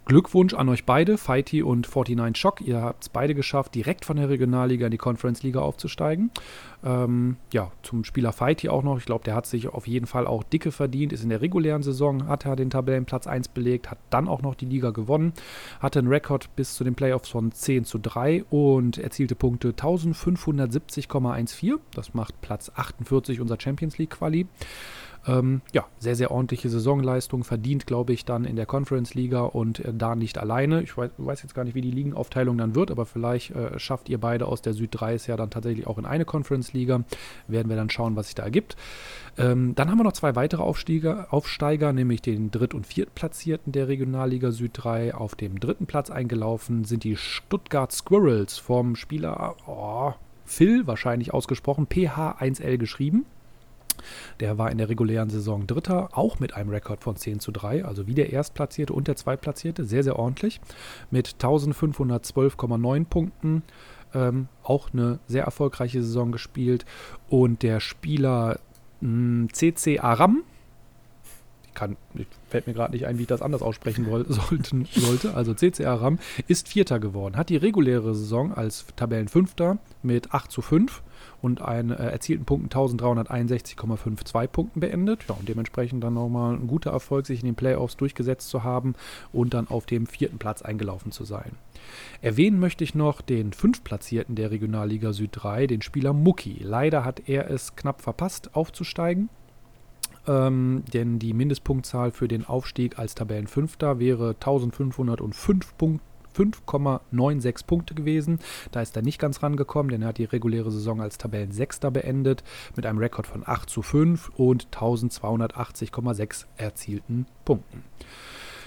Glückwunsch an euch beide, Feiti und neunundvierzig Schock. Ihr habt es beide geschafft, direkt von der Regionalliga in die Conference Liga aufzusteigen. Ähm, ja, zum Spieler Feiti auch noch. Ich glaube, der hat sich auf jeden Fall auch dicke verdient, ist in der regulären Saison, hat er den Tabellenplatz eins belegt, hat dann auch noch die Liga gewonnen, hatte einen Rekord bis zu den Playoffs von zehn zu drei und erzielte Punkte eintausendfünfhundertsiebzig Komma vierzehn. Das macht Platz achtundvierzig unserer Champions League Quali. Ähm, ja, sehr, sehr ordentliche Saisonleistung, verdient, glaube ich, dann in der Conference-Liga und äh, da nicht alleine. Ich weiß, weiß jetzt gar nicht, wie die Ligenaufteilung dann wird, aber vielleicht äh, schafft ihr beide aus der Süd drei ja dann tatsächlich auch in eine Conference-Liga. Werden wir dann schauen, was sich da ergibt. Ähm, dann haben wir noch zwei weitere Aufsteiger, Aufsteiger, nämlich den Dritt- und Viertplatzierten der Regionalliga Süd drei. Auf dem dritten Platz eingelaufen sind die Stuttgart Squirrels vom Spieler oh, Phil, wahrscheinlich ausgesprochen, P H eins L geschrieben. Der war in der regulären Saison Dritter, auch mit einem Rekord von zehn zu drei, also wie der Erstplatzierte und der Zweitplatzierte, sehr, sehr ordentlich, mit eintausendfünfhundertzwölf Komma neun Punkten, ähm, auch eine sehr erfolgreiche Saison gespielt, und der Spieler mh, C C. Aram, Kann, fällt mir gerade nicht ein, wie ich das anders aussprechen woll, sollten, sollte. Also C C. Aram ist Vierter geworden, hat die reguläre Saison als Tabellenfünfter mit acht zu fünf und einen äh, erzielten Punkten eintausenddreihunderteinundsechzig Komma zweiundfünfzig Punkten beendet. Ja, und dementsprechend dann nochmal ein guter Erfolg, sich in den Playoffs durchgesetzt zu haben und dann auf dem vierten Platz eingelaufen zu sein. Erwähnen möchte ich noch den Fünftplatzierten der Regionalliga Süd drei, den Spieler Mucki. Leider hat er es knapp verpasst, aufzusteigen. ähm, denn die Mindestpunktzahl für den Aufstieg als Tabellenfünfter wäre fünfzehnhundertfünf Punkte. fünf Komma sechsundneunzig Punkte gewesen. Da ist er nicht ganz rangekommen, denn er hat die reguläre Saison als Tabellensechster beendet mit einem Rekord von acht zu fünf und eintausendzweihundertachtzig Komma sechs erzielten Punkten.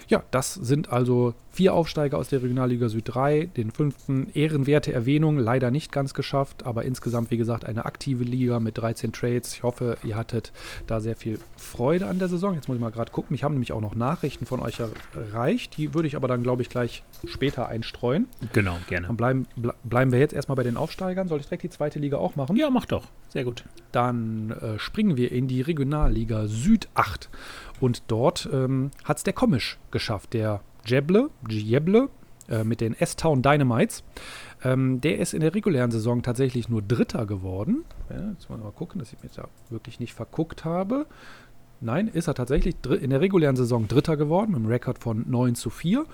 Ja, das sind also vier Aufsteiger aus der Regionalliga Süd drei, den fünften ehrenwerte Erwähnung, leider nicht ganz geschafft, aber insgesamt, wie gesagt, eine aktive Liga mit dreizehn Trades. Ich hoffe, ihr hattet da sehr viel Freude an der Saison. Jetzt muss ich mal gerade gucken, ich habe nämlich auch noch Nachrichten von euch erreicht, die würde ich aber dann, glaube ich, gleich später einstreuen. Genau, gerne. Dann bleiben, ble- bleiben wir jetzt erstmal bei den Aufsteigern. Soll ich direkt die zweite Liga auch machen? Ja, mach doch. Sehr gut. Dann äh, springen wir in die Regionalliga Süd acht. Und dort ähm, hat es der Komisch geschafft, der Jeble, Jeble äh, mit den S-Town Dynamites. Ähm, der ist in der regulären Saison tatsächlich nur Dritter geworden. Ja, jetzt wollen wir mal gucken, dass ich mich da wirklich nicht verguckt habe. Nein, ist er tatsächlich dr- in der regulären Saison Dritter geworden, mit einem Rekord von neun zu vier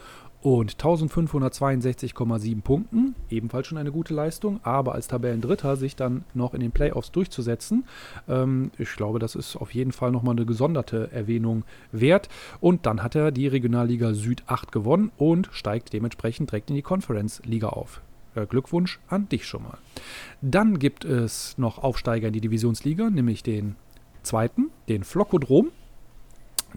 und eintausendfünfhundertzweiundsechzig Komma sieben Punkten. Ebenfalls schon eine gute Leistung, aber als Tabellendritter sich dann noch in den Playoffs durchzusetzen, ähm, ich glaube, das ist auf jeden Fall nochmal eine gesonderte Erwähnung wert. Und dann hat er die Regionalliga Süd acht gewonnen und steigt dementsprechend direkt in die Conference Liga auf. Glückwunsch an dich schon mal. Dann gibt es noch Aufsteiger in die Divisionsliga, nämlich den zweiten, den Flokodrom.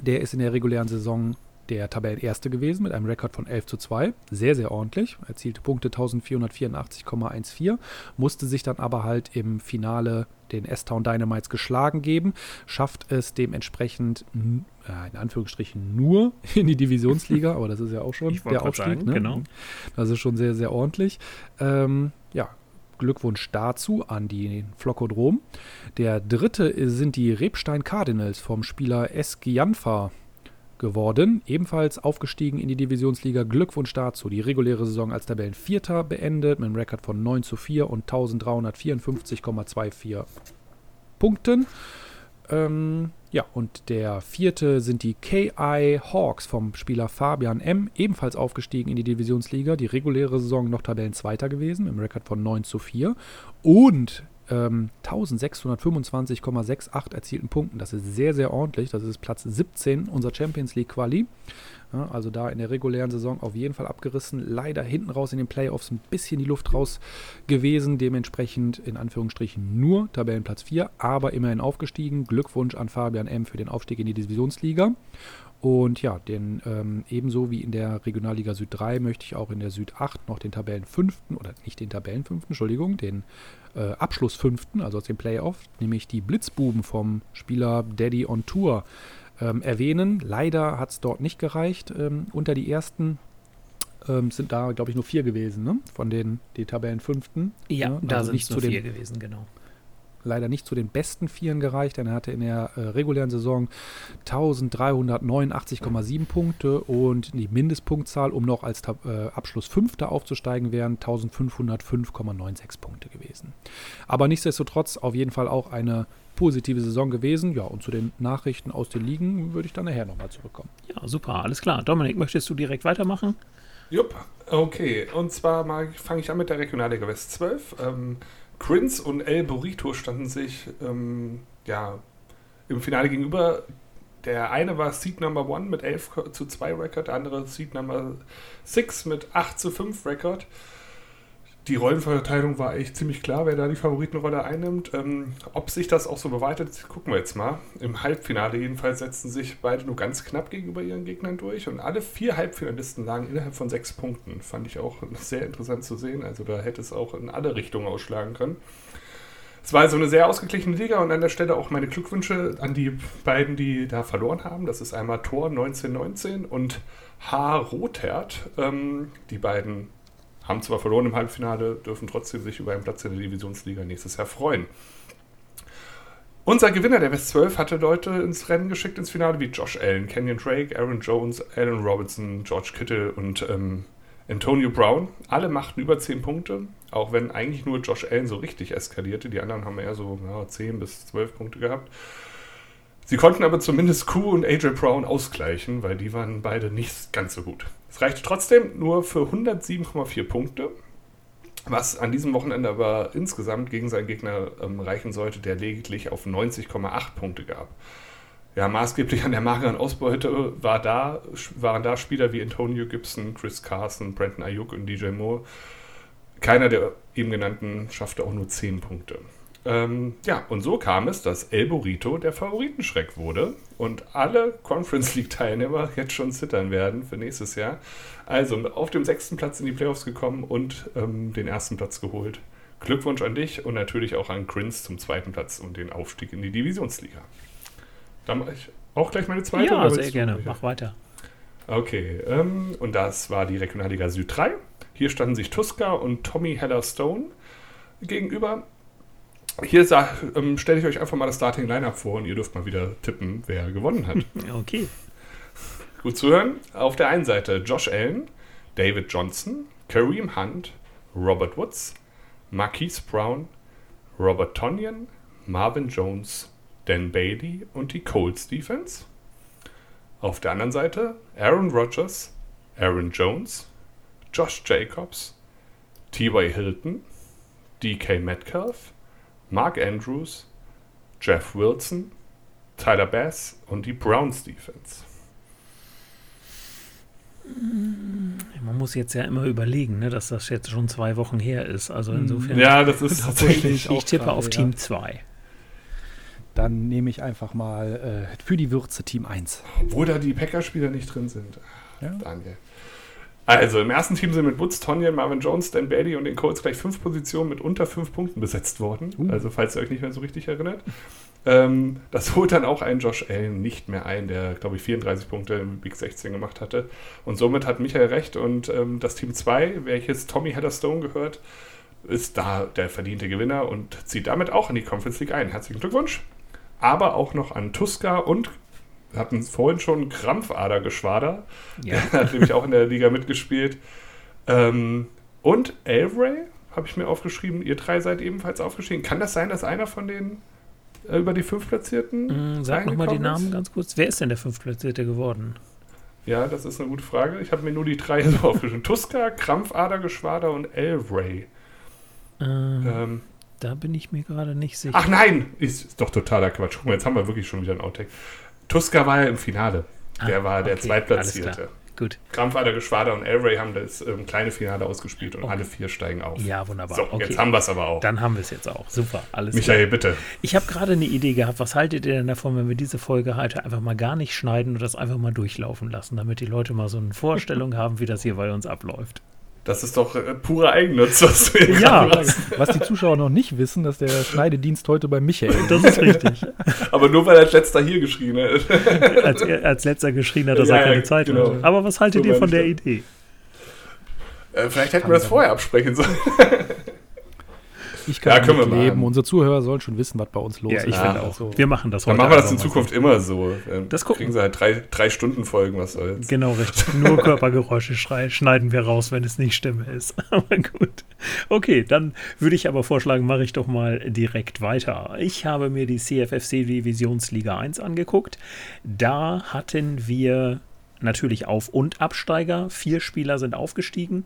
Der ist in der regulären Saison der Tabellenerste gewesen mit einem Rekord von elf zu zwei. Sehr, sehr ordentlich. Erzielte Punkte eintausendvierhundertvierundachtzig Komma vierzehn. Musste sich dann aber halt im Finale den S-Town Dynamites geschlagen geben. Schafft es dementsprechend n- äh, in Anführungsstrichen nur in die Divisionsliga. Aber das ist ja auch schon ich der Aufstieg. Sagen, ne? Genau. Das ist schon sehr, sehr ordentlich. Ähm, ja, Glückwunsch dazu an den Flokodrom. Der dritte sind die Rebstein Cardinals vom Spieler Eskianfa geworden. Ebenfalls aufgestiegen in die Divisionsliga. Glückwunsch dazu. Die reguläre Saison als Tabellenvierter beendet mit einem Rekord von neun zu vier und eintausenddreihundertvierundfünfzig Komma vierundzwanzig Punkten. Ähm, ja, und der vierte sind die K eins Hawks vom Spieler Fabian M. Ebenfalls aufgestiegen in die Divisionsliga. Die reguläre Saison noch Tabellenzweiter gewesen mit einem Rekord von neun zu vier und eintausendsechshundertfünfundzwanzig Komma acht erzielten Punkten. Das ist sehr, sehr ordentlich. Das ist Platz siebzehn, unser Champions League Quali. Ja, also da in der regulären Saison auf jeden Fall abgerissen. Leider hinten raus in den Playoffs ein bisschen die Luft raus gewesen. Dementsprechend in Anführungsstrichen nur Tabellenplatz vier, aber immerhin aufgestiegen. Glückwunsch an Fabian M. für den Aufstieg in die Divisionsliga. Und ja, den ähm, ebenso wie in der Regionalliga Süd drei möchte ich auch in der Süd acht noch den Tabellenfünften, oder nicht den Tabellenfünften, Entschuldigung, den äh, Abschlussfünften, also aus dem Playoff, nämlich die Blitzbuben vom Spieler Daddy on Tour ähm, erwähnen. Leider hat es dort nicht gereicht. Ähm, unter die ersten ähm, sind da, glaube ich, nur vier gewesen, ne? Von den die Tabellenfünften. Ja, ne? Da also sind nur vier gewesen, genau. Leider nicht zu den besten Vieren gereicht, denn er hatte in der äh, regulären Saison eintausenddreihundertneunundachtzig Komma sieben Punkte und die Mindestpunktzahl, um noch als Tab- äh, Abschluss Fünfter aufzusteigen, wären eintausendfünfhundertfünf Komma sechsundneunzig Punkte gewesen. Aber nichtsdestotrotz auf jeden Fall auch eine positive Saison gewesen. Ja, und zu den Nachrichten aus den Ligen würde ich dann nachher nochmal zurückkommen. Ja, super, alles klar. Dominik, möchtest du direkt weitermachen? Jupp, okay. Und zwar fange ich an mit der Regionalliga West zwölf. Ähm, Prince und El Burrito standen sich ähm, ja, im Finale gegenüber. Der eine war Seed Number eins mit elf zu zwei Rekord, der andere Seed Number sechs mit acht zu fünf Rekord. Die Rollenverteilung war echt ziemlich klar, wer da die Favoritenrolle einnimmt. Ähm, ob sich das auch so bewahrheitet, gucken wir jetzt mal. Im Halbfinale jedenfalls setzten sich beide nur ganz knapp gegenüber ihren Gegnern durch und alle vier Halbfinalisten lagen innerhalb von sechs Punkten. Fand ich auch sehr interessant zu sehen, also da hätte es auch in alle Richtungen ausschlagen können. Es war also eine sehr ausgeglichene Liga und an der Stelle auch meine Glückwünsche an die beiden, die da verloren haben. Das ist einmal Tor neunzehnhundertneunzehn und H. Rothert, ähm, die beiden haben zwar verloren im Halbfinale, dürfen trotzdem sich über einen Platz in der Divisionsliga nächstes Jahr freuen. Unser Gewinner der West zwölf hatte Leute ins Rennen geschickt, ins Finale, wie Josh Allen, Kenyon Drake, Aaron Jones, Allen Robinson, George Kittle und ähm, Antonio Brown. Alle machten über zehn Punkte, auch wenn eigentlich nur Josh Allen so richtig eskalierte. Die anderen haben eher so ja, zehn bis zwölf Punkte gehabt. Sie konnten aber zumindest Q und A J Brown ausgleichen, weil die waren beide nicht ganz so gut. Es reichte trotzdem nur für einhundertsieben Komma vier Punkte, was an diesem Wochenende aber insgesamt gegen seinen Gegner ähm, reichen sollte, der lediglich auf neunzig Komma acht Punkte gab. ja, maßgeblich an der mageren Ausbeute war da, waren da Spieler wie Antonio Gibson, Chris Carson, Brandon Ayuk und D J Moore. Keiner der eben genannten schaffte auch nur zehn Punkte. Ähm, ja, und so kam es, dass El Burrito der Favoritenschreck wurde und alle Conference League-Teilnehmer jetzt schon zittern werden für nächstes Jahr. Also auf dem sechsten Platz in die Playoffs gekommen und ähm, den ersten Platz geholt. Glückwunsch an dich und natürlich auch an Grins zum zweiten Platz und den Aufstieg in die Divisionsliga. Dann mache ich auch gleich meine zweite. Ja, sehr gerne. Mich? Mach weiter. Okay, ähm, und das war die Regionalliga Süd drei. Hier standen sich Tuska und Tommy Hellerstone gegenüber. Hier sa- ähm, stelle ich euch einfach mal das Starting Lineup vor und ihr dürft mal wieder tippen, wer gewonnen hat. Okay. Gut zuhören. Auf der einen Seite Josh Allen, David Johnson, Kareem Hunt, Robert Woods, Marquise Brown, Robert Tonyan, Marvin Jones, Dan Bailey und die Colts Defense. Auf der anderen Seite Aaron Rodgers, Aaron Jones, Josh Jacobs, T Y Hilton, D K Metcalf, Mark Andrews, Jeff Wilson, Tyler Bass und die Browns Defense. Man muss jetzt ja immer überlegen, ne, dass das jetzt schon zwei Wochen her ist. Also insofern. Ja, das ist tatsächlich. Ich, ich tippe grade, auf ja. Team zwei. Dann nehme ich einfach mal äh, für die Würze Team eins. Obwohl da die Packers-Spieler nicht drin sind. Ja. Daniel. Also im ersten Team sind mit Woods, Tonyan, Marvin Jones, Dan Bailey und den Colts gleich fünf Positionen mit unter fünf Punkten besetzt worden. Uh. Also falls ihr euch nicht mehr so richtig erinnert. Ähm, das holt dann auch einen Josh Allen nicht mehr ein, der, glaube ich, vierunddreißig Punkte im Week sechzehn gemacht hatte. Und somit hat Michael recht. Und ähm, das Team zwei, welches Tommy Hellerstone gehört, ist da der verdiente Gewinner und zieht damit auch in die Conference League ein. Herzlichen Glückwunsch. Aber auch noch an Tuska und wir hatten vorhin schon Krampfadergeschwader. Ja. Der hat nämlich auch in der Liga mitgespielt. Ähm, und Elvray habe ich mir aufgeschrieben. Ihr drei seid ebenfalls aufgestiegen. Kann das sein, dass einer von den äh, über die Fünftplatzierten mm, sag nochmal die Namen ist? Ganz kurz. Wer ist denn der Fünftplatzierte geworden? Ja, das ist eine gute Frage. Ich habe mir nur die drei so aufgeschrieben. Tuska, Krampfadergeschwader und Elvray. Ähm, ähm. Da bin ich mir gerade nicht sicher. Ach nein! Ist doch totaler Quatsch. Guck mal, jetzt haben wir wirklich schon wieder ein Outtake. Tuska war ja im Finale. Der ah, war der okay, Zweitplatzierte. Gut. Krampfadergeschwader und Elvray haben das ähm, kleine Finale ausgespielt und okay. alle vier steigen auf. Ja, wunderbar. So, okay. Jetzt haben wir es aber auch. Dann haben wir es jetzt auch. Super, alles klar. Michael, bitte. Ich habe gerade eine Idee gehabt. Was haltet ihr denn davon, wenn wir diese Folge heute einfach mal gar nicht schneiden und das einfach mal durchlaufen lassen, damit die Leute mal so eine Vorstellung haben, wie das hier bei uns abläuft? Das ist doch äh, pure Eigennutz, was du hier ja, was die Zuschauer noch nicht wissen, dass der Schneidedienst heute bei Michael ist. Das ist richtig. Aber nur weil er als letzter hier geschrien hat. Als, als letzter geschrien hat, dass ja, er keine ja, Zeit genau. hat. Aber was haltet so ihr von der nicht. Idee? Äh, vielleicht hätten kann wir das vorher absprechen sollen. Ich kann ja, nicht leben. Unsere Zuhörer sollen schon wissen, was bei uns los ja, ist. Ich ja, finde auch. So. Wir machen das heute. Dann machen wir das in Zukunft immer so. Dann das gucken. Kriegen sie halt drei, drei Stunden Folgen, was soll's. Genau, richtig. Nur Körpergeräusche schreien, schneiden wir raus, wenn es nicht Stimme ist. Aber gut. Okay, dann würde ich aber vorschlagen, mache ich doch mal direkt weiter. Ich habe mir die C F F C Divisionsliga eins angeguckt. Da hatten wir natürlich Auf- und Absteiger. Vier Spieler sind aufgestiegen.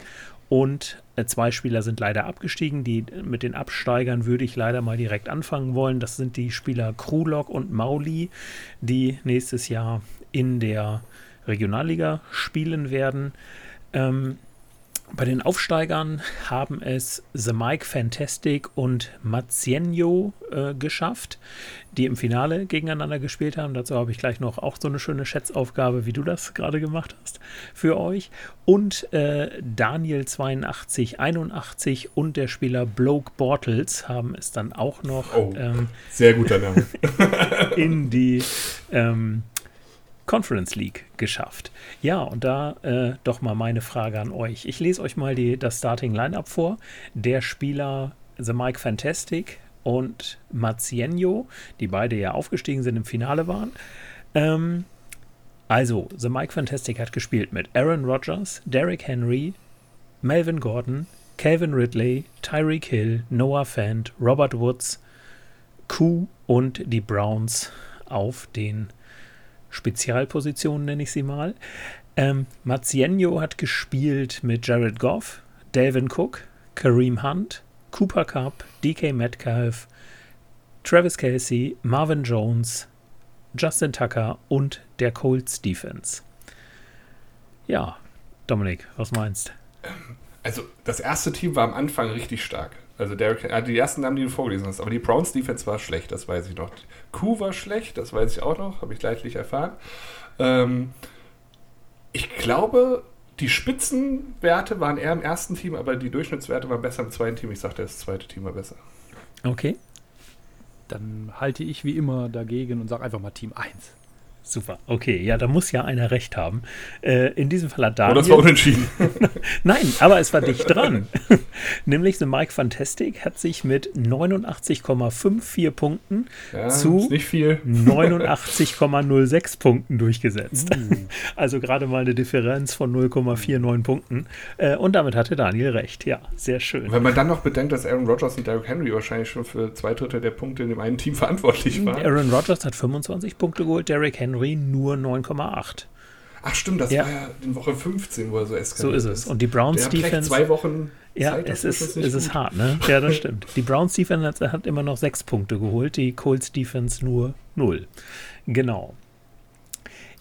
Und zwei Spieler sind leider abgestiegen. Die, mit den Absteigern würde ich leider mal direkt anfangen wollen. Das sind die Spieler Krulok und Mauli, die nächstes Jahr in der Regionalliga spielen werden. Ähm, bei den Aufsteigern haben es The Mike Fantastic und Mazzienjo äh, geschafft, die im Finale gegeneinander gespielt haben. Dazu habe ich gleich noch auch so eine schöne Schätzaufgabe, wie du das gerade gemacht hast, für euch. Und äh, Daniel zweiundachtzig einundachtzig und der Spieler Bloke Bortles haben es dann auch noch oh, ähm, sehr guter Name. in die ähm, Conference League geschafft. Ja, und da äh, doch mal meine Frage an euch. Ich lese euch mal die, das Starting Lineup vor. Der Spieler The Mike Fantastic und Mazzienjo, die beide ja aufgestiegen sind, im Finale waren. Ähm, also, The Mike Fantastic hat gespielt mit Aaron Rodgers, Derrick Henry, Melvin Gordon, Calvin Ridley, Tyreek Hill, Noah Fant, Robert Woods, Kuh und die Browns auf den Spezialpositionen, nenne ich sie mal. Ähm, Mazzienjo hat gespielt mit Jared Goff, Dalvin Cook, Kareem Hunt, Cooper Cup, D K Metcalf, Travis Kelsey, Marvin Jones, Justin Tucker und der Colts Defense. Ja, Dominik, was meinst du? Also das erste Team war am Anfang richtig stark. Also Derek, die ersten Namen, die du vorgelesen hast. Aber die Browns Defense war schlecht, das weiß ich noch. Q war schlecht, das weiß ich auch noch. Habe ich leidlich erfahren. Ähm, ich glaube, die Spitzenwerte waren eher im ersten Team, aber die Durchschnittswerte waren besser im zweiten Team. Ich sagte, das zweite Team war besser. Okay. Dann halte ich wie immer dagegen und sage einfach mal Team eins. Super, okay. Ja, da muss ja einer recht haben. Äh, in diesem Fall hat Daniel... Oder oh, das war unentschieden. Nein, aber es war dicht dran. Nämlich The Mike Fantastic hat sich mit neunundachtzig Komma vierundfünfzig Punkten ja, zu neunundachtzig Komma null sechs Punkten durchgesetzt. Mm. Also gerade mal eine Differenz von null Komma neunundvierzig Punkten. Äh, und damit hatte Daniel recht. Ja, sehr schön. Wenn man dann noch bedenkt, dass Aaron Rodgers und Derrick Henry wahrscheinlich schon für zwei Drittel der Punkte in dem einen Team verantwortlich waren. Aaron Rodgers hat fünfundzwanzig Punkte geholt, Derrick Henry nur neun Komma acht. Ach stimmt, das ja. war ja in Woche fünfzehn, wo er so eskaliert ist. So ist es. Und die Browns Defense... zwei Wochen ja, Zeit, es ist, es ist hart, ne? Ja, das stimmt. Die Browns Defense hat, hat immer noch sechs Punkte geholt, die Colts Defense nur null. Genau.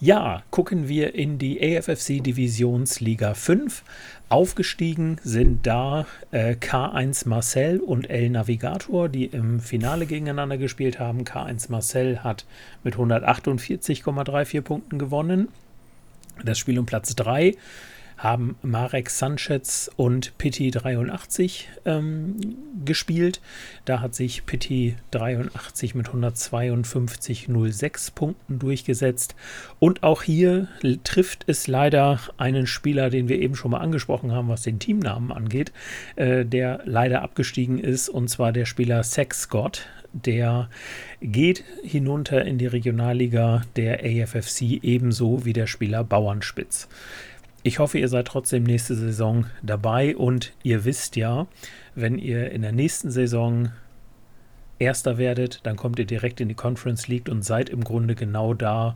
Ja, gucken wir in die A F F C Divisionsliga fünf. Aufgestiegen sind da äh, K eins Marcel und El Navigator, die im Finale gegeneinander gespielt haben. K eins Marcel hat mit hundertachtundvierzig Komma vierunddreißig Punkten gewonnen. Das Spiel um Platz drei haben Marek Sanchez und Pity dreiundachtzig ähm, gespielt. Da hat sich Pity dreiundachtzig mit hundertzweiundfünfzig Komma null sechs Punkten durchgesetzt. Und auch hier trifft es leider einen Spieler, den wir eben schon mal angesprochen haben, was den Teamnamen angeht, äh, der leider abgestiegen ist, und zwar der Spieler Sexgott. Der geht hinunter in die Regionalliga der A F F C, ebenso wie der Spieler Bauernspitz. Ich hoffe, ihr seid trotzdem nächste Saison dabei, und ihr wisst ja, wenn ihr in der nächsten Saison Erster werdet, dann kommt ihr direkt in die Conference Liga und seid im Grunde genau da,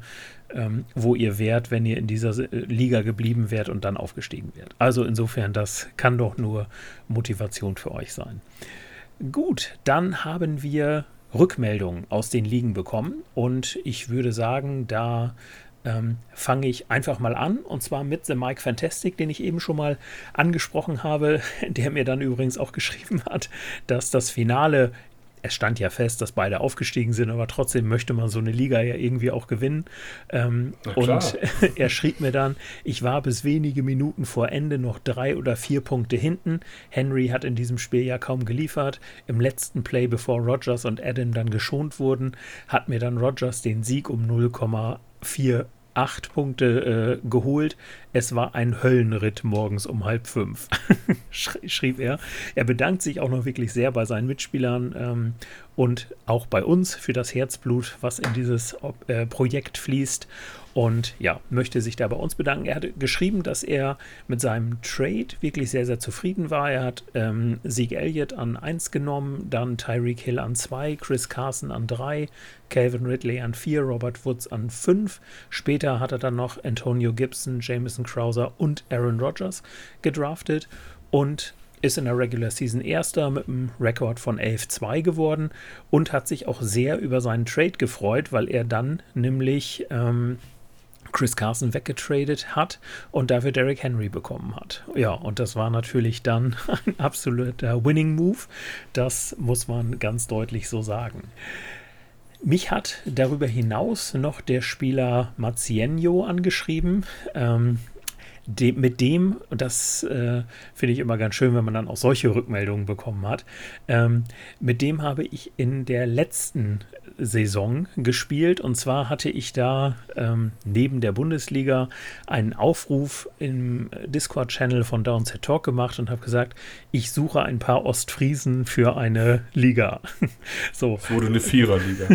ähm, wo ihr wärt, wenn ihr in dieser Liga geblieben wärt und dann aufgestiegen wärt. Also insofern, das kann doch nur Motivation für euch sein. Gut, dann haben wir Rückmeldungen aus den Ligen bekommen, und ich würde sagen, da... Ähm, fange ich einfach mal an, und zwar mit The Mike Fantastic, den ich eben schon mal angesprochen habe, der mir dann übrigens auch geschrieben hat, dass das Finale, es stand ja fest, dass beide aufgestiegen sind, aber trotzdem möchte man so eine Liga ja irgendwie auch gewinnen. Ähm, und er schrieb mir dann, ich war bis wenige Minuten vor Ende noch drei oder vier Punkte hinten. Henry hat in diesem Spiel ja kaum geliefert. Im letzten Play, bevor Rodgers und Adam dann geschont wurden, hat mir dann Rodgers den Sieg um null Komma vier acht Punkte äh, geholt. Es war ein Höllenritt morgens um halb fünf, schrieb er. Er bedankt sich auch noch wirklich sehr bei seinen Mitspielern ähm, und auch bei uns für das Herzblut, was in dieses äh, Projekt fließt. Und ja, möchte sich da bei uns bedanken. Er hatte geschrieben, dass er mit seinem Trade wirklich sehr, sehr zufrieden war. Er hat ähm, Zeke Elliott an eins genommen, dann Tyreek Hill an zwei, Chris Carson an drei, Calvin Ridley an vier, Robert Woods an fünf. Später hat er dann noch Antonio Gibson, Jamison Crowther und Aaron Rodgers gedraftet und ist in der Regular Season Erster mit einem Rekord von elf zwei geworden und hat sich auch sehr über seinen Trade gefreut, weil er dann nämlich... Ähm, Chris Carson weggetradet hat und dafür Derrick Henry bekommen hat. Ja, und das war natürlich dann ein absoluter Winning-Move. Das muss man ganz deutlich so sagen. Mich hat darüber hinaus noch der Spieler Mazzienjo angeschrieben, ähm, De, mit dem, und das äh, finde ich immer ganz schön, wenn man dann auch solche Rückmeldungen bekommen hat, ähm, mit dem habe ich in der letzten Saison gespielt, und zwar hatte ich da ähm, neben der Bundesliga einen Aufruf im Discord-Channel von Downside Talk gemacht und habe gesagt, ich suche ein paar Ostfriesen für eine Liga. So. Es wurde eine Viererliga.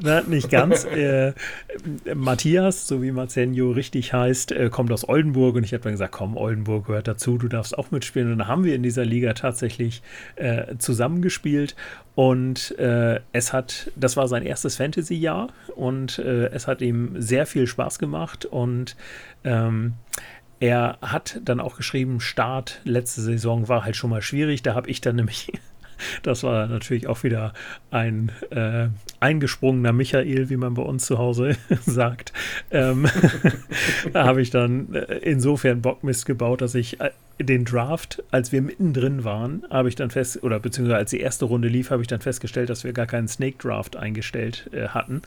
Na, nicht ganz. Äh, Matthias, so wie Mazzienjo richtig heißt, äh, kommt aus Oldenburg, und ich habe dann gesagt, komm, Oldenburg gehört dazu, du darfst auch mitspielen, und dann haben wir in dieser Liga tatsächlich äh, zusammengespielt. Und äh, es hat, das war sein erstes Fantasy-Jahr, und äh, es hat ihm sehr viel Spaß gemacht, und ähm, er hat dann auch geschrieben, Start letzte Saison war halt schon mal schwierig, da habe ich dann nämlich Das war natürlich auch wieder ein äh, eingesprungener Michael, wie man bei uns zu Hause sagt. Ähm, da habe ich dann insofern Bockmist gebaut, dass ich den Draft, als wir mittendrin waren, habe ich dann fest, oder beziehungsweise als die erste Runde lief, habe ich dann festgestellt, dass wir gar keinen Snake Draft eingestellt äh, hatten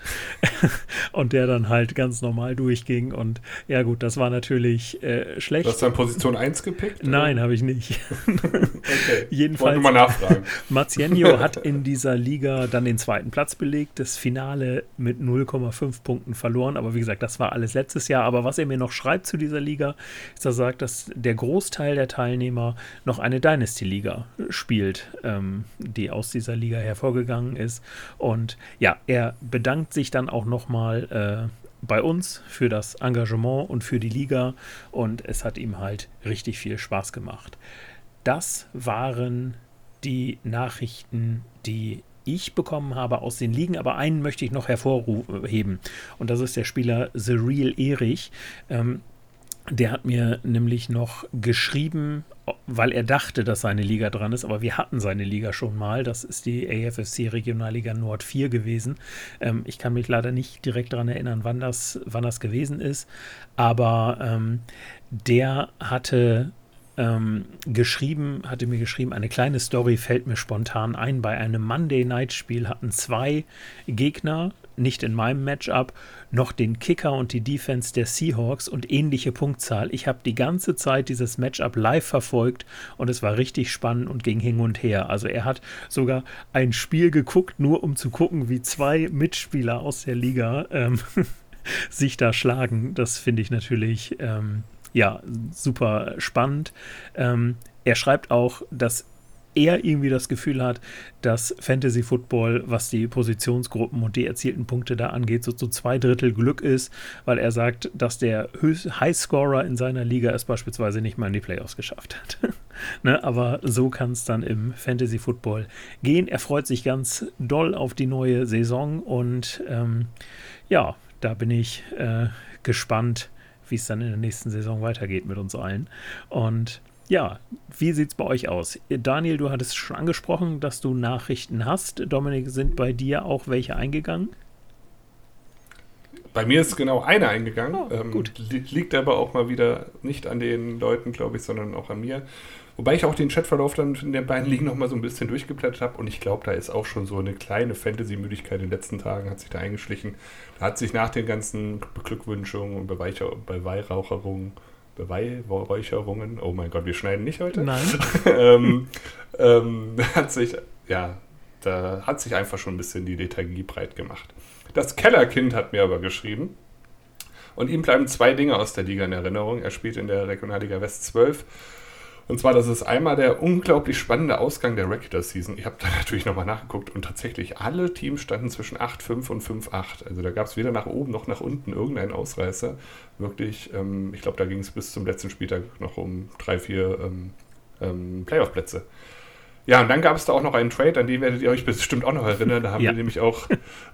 und der dann halt ganz normal durchging und ja gut, das war natürlich äh, schlecht. Hast du dann Position eins gepickt? Nein, habe ich nicht. Okay. Jedenfalls, wollte mal nachfragen. Mazzienjo hat in dieser Liga dann den zweiten Platz belegt, das Finale mit null Komma fünf Punkten verloren, aber wie gesagt, das war alles letztes Jahr, aber was er mir noch schreibt zu dieser Liga, ist, dass er sagt, dass der Großteil der Der Teilnehmer noch eine Dynasty-Liga spielt, ähm, die aus dieser Liga hervorgegangen ist. Und ja, er bedankt sich dann auch nochmal äh, bei uns für das Engagement und für die Liga. Und es hat ihm halt richtig viel Spaß gemacht. Das waren die Nachrichten, die ich bekommen habe aus den Ligen, aber einen möchte ich noch hervorheben. Und das ist der Spieler The Real Erich. Ähm, Der hat mir nämlich noch geschrieben, weil er dachte, dass seine Liga dran ist, aber wir hatten seine Liga schon mal. Das ist die A F F C Regionalliga Nord vier gewesen. Ähm, ich kann mich leider nicht direkt daran erinnern, wann das, wann das gewesen ist, aber ähm, der hatte ähm, geschrieben, hatte mir geschrieben, eine kleine Story fällt mir spontan ein. Bei einem Monday-Night-Spiel hatten zwei Gegner, nicht in meinem Matchup, noch den Kicker und die Defense der Seahawks und ähnliche Punktzahl. Ich habe die ganze Zeit dieses Matchup live verfolgt und es war richtig spannend und ging hin und her. Also er hat sogar ein Spiel geguckt, nur um zu gucken, wie zwei Mitspieler aus der Liga ähm, sich da schlagen. Das finde ich natürlich ähm, ja, super spannend. Ähm, er schreibt auch, dass er irgendwie das Gefühl hat, dass Fantasy Football, was die Positionsgruppen und die erzielten Punkte da angeht, so zu zwei Drittel Glück ist, weil er sagt, dass der Highscorer in seiner Liga es beispielsweise nicht mal in die Playoffs geschafft hat. Ne, aber so kann es dann im Fantasy Football gehen. Er freut sich ganz doll auf die neue Saison und ähm, ja, da bin ich äh, gespannt, wie es dann in der nächsten Saison weitergeht mit uns allen. Und ja, wie sieht es bei euch aus? Daniel, du hattest schon angesprochen, dass du Nachrichten hast. Dominik, sind bei dir auch welche eingegangen? Bei mir ist genau eine eingegangen. Oh, ähm, gut. Li- liegt aber auch mal wieder nicht an den Leuten, glaube ich, sondern auch an mir. Wobei ich auch den Chatverlauf dann in den beiden Ligen nochmal so ein bisschen durchgeblättert habe. Und ich glaube, da ist auch schon so eine kleine Fantasy-Müdigkeit in den letzten Tagen, hat sich da eingeschlichen. Da hat sich nach den ganzen Beglückwünschungen und Beweicher- Beweihräucherungen Beweihräucherungen, oh mein Gott, wir schneiden nicht heute. Nein. ähm, ähm, hat sich, ja, da hat sich einfach schon ein bisschen die Lethargie breit gemacht. Das Kellerkind hat mir aber geschrieben und ihm bleiben zwei Dinge aus der Liga in Erinnerung. Er spielt in der Regionalliga West zwölf und zwar, das ist einmal der unglaublich spannende Ausgang der Regular Season. Ich habe da natürlich nochmal nachgeguckt und tatsächlich alle Teams standen zwischen acht Komma fünf und fünf Komma acht. Also da gab es weder nach oben noch nach unten irgendeinen Ausreißer. Wirklich, ähm, ich glaube, da ging es bis zum letzten Spieltag noch um drei, vier ähm, ähm, Playoff-Plätze. Ja, und dann gab es da auch noch einen Trade, an den werdet ihr euch bestimmt auch noch erinnern. Da haben ja. wir nämlich auch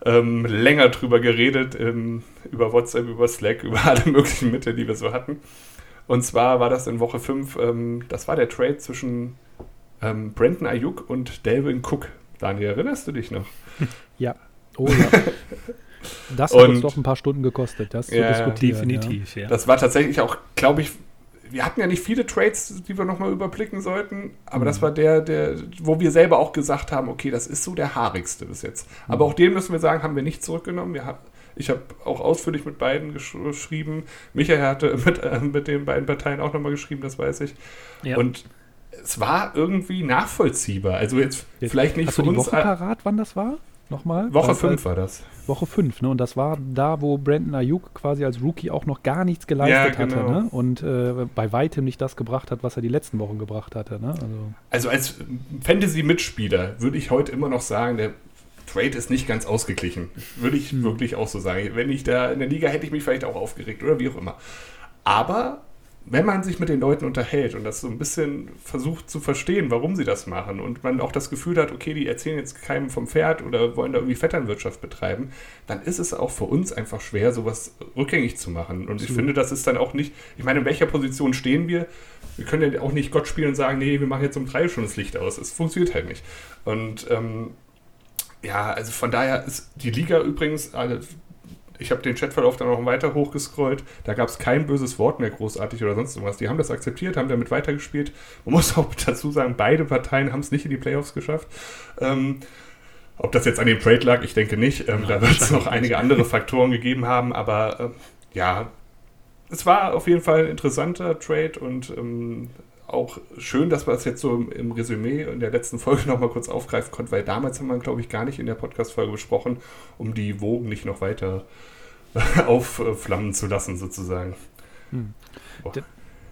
ähm, länger drüber geredet, ähm, über WhatsApp, über Slack, über alle möglichen Mittel, die wir so hatten. Und zwar war das in Woche fünf, ähm, das war der Trade zwischen ähm, Brandon Ayuk und Dalvin Cook. Daniel, erinnerst du dich noch? Ja. Oh ja. Das hat und, uns doch ein paar Stunden gekostet, das ja, zu diskutieren. Definitiv, ja. ja. Das war tatsächlich auch, glaube ich, wir hatten ja nicht viele Trades, die wir nochmal überblicken sollten, aber mhm. das war der, der, wo wir selber auch gesagt haben, okay, das ist so der haarigste bis jetzt. Mhm. Aber auch den, müssen wir sagen, haben wir nicht zurückgenommen. Wir haben Ich habe auch ausführlich mit beiden gesch- geschrieben. Michael hatte mit, äh, mit den beiden Parteien auch nochmal geschrieben, das weiß ich. Ja. Und es war irgendwie nachvollziehbar. Also jetzt, jetzt vielleicht nicht für uns... Hast du die Woche parat, wann das war? Nochmal? Woche fünf war das. Woche fünf, ne? Und das war da, wo Brandon Ayuk quasi als Rookie auch noch gar nichts geleistet ja, genau. hatte, ne? Und äh, bei weitem nicht das gebracht hat, was er die letzten Wochen gebracht hatte, ne? Also, also als Fantasy-Mitspieler würde ich heute immer noch sagen, der Trade ist nicht ganz ausgeglichen. Würde ich hm. wirklich auch so sagen. Wenn ich da in der Liga, hätte ich mich vielleicht auch aufgeregt oder wie auch immer. Aber wenn man sich mit den Leuten unterhält und das so ein bisschen versucht zu verstehen, warum sie das machen und man auch das Gefühl hat, okay, die erzählen jetzt keinem vom Pferd oder wollen da irgendwie Vetternwirtschaft betreiben, dann ist es auch für uns einfach schwer, sowas rückgängig zu machen. Und ich mhm. finde, das ist dann auch nicht, ich meine, in welcher Position stehen wir? Wir können ja auch nicht Gott spielen und sagen, nee, wir machen jetzt um drei Uhr schon das Licht aus. Es funktioniert halt nicht. Und ähm, ja, also von daher ist die Liga übrigens... Also, ich habe den Chatverlauf dann noch weiter hochgescrollt, da gab es kein böses Wort mehr großartig oder sonst irgendwas. Die haben das akzeptiert, haben damit weitergespielt. Man muss auch dazu sagen, beide Parteien haben es nicht in die Playoffs geschafft. Ähm, ob das jetzt an dem Trade lag, ich denke nicht. Ähm, da wird es noch einige andere Faktoren gegeben haben, aber äh, ja, es war auf jeden Fall ein interessanter Trade und ähm, auch schön, dass wir es jetzt so im, im Resümee in der letzten Folge nochmal kurz aufgreifen konnten, weil damals haben wir, glaube ich, gar nicht in der Podcast-Folge besprochen, um die Wogen nicht noch weiter aufflammen zu lassen, sozusagen. Hm. Da,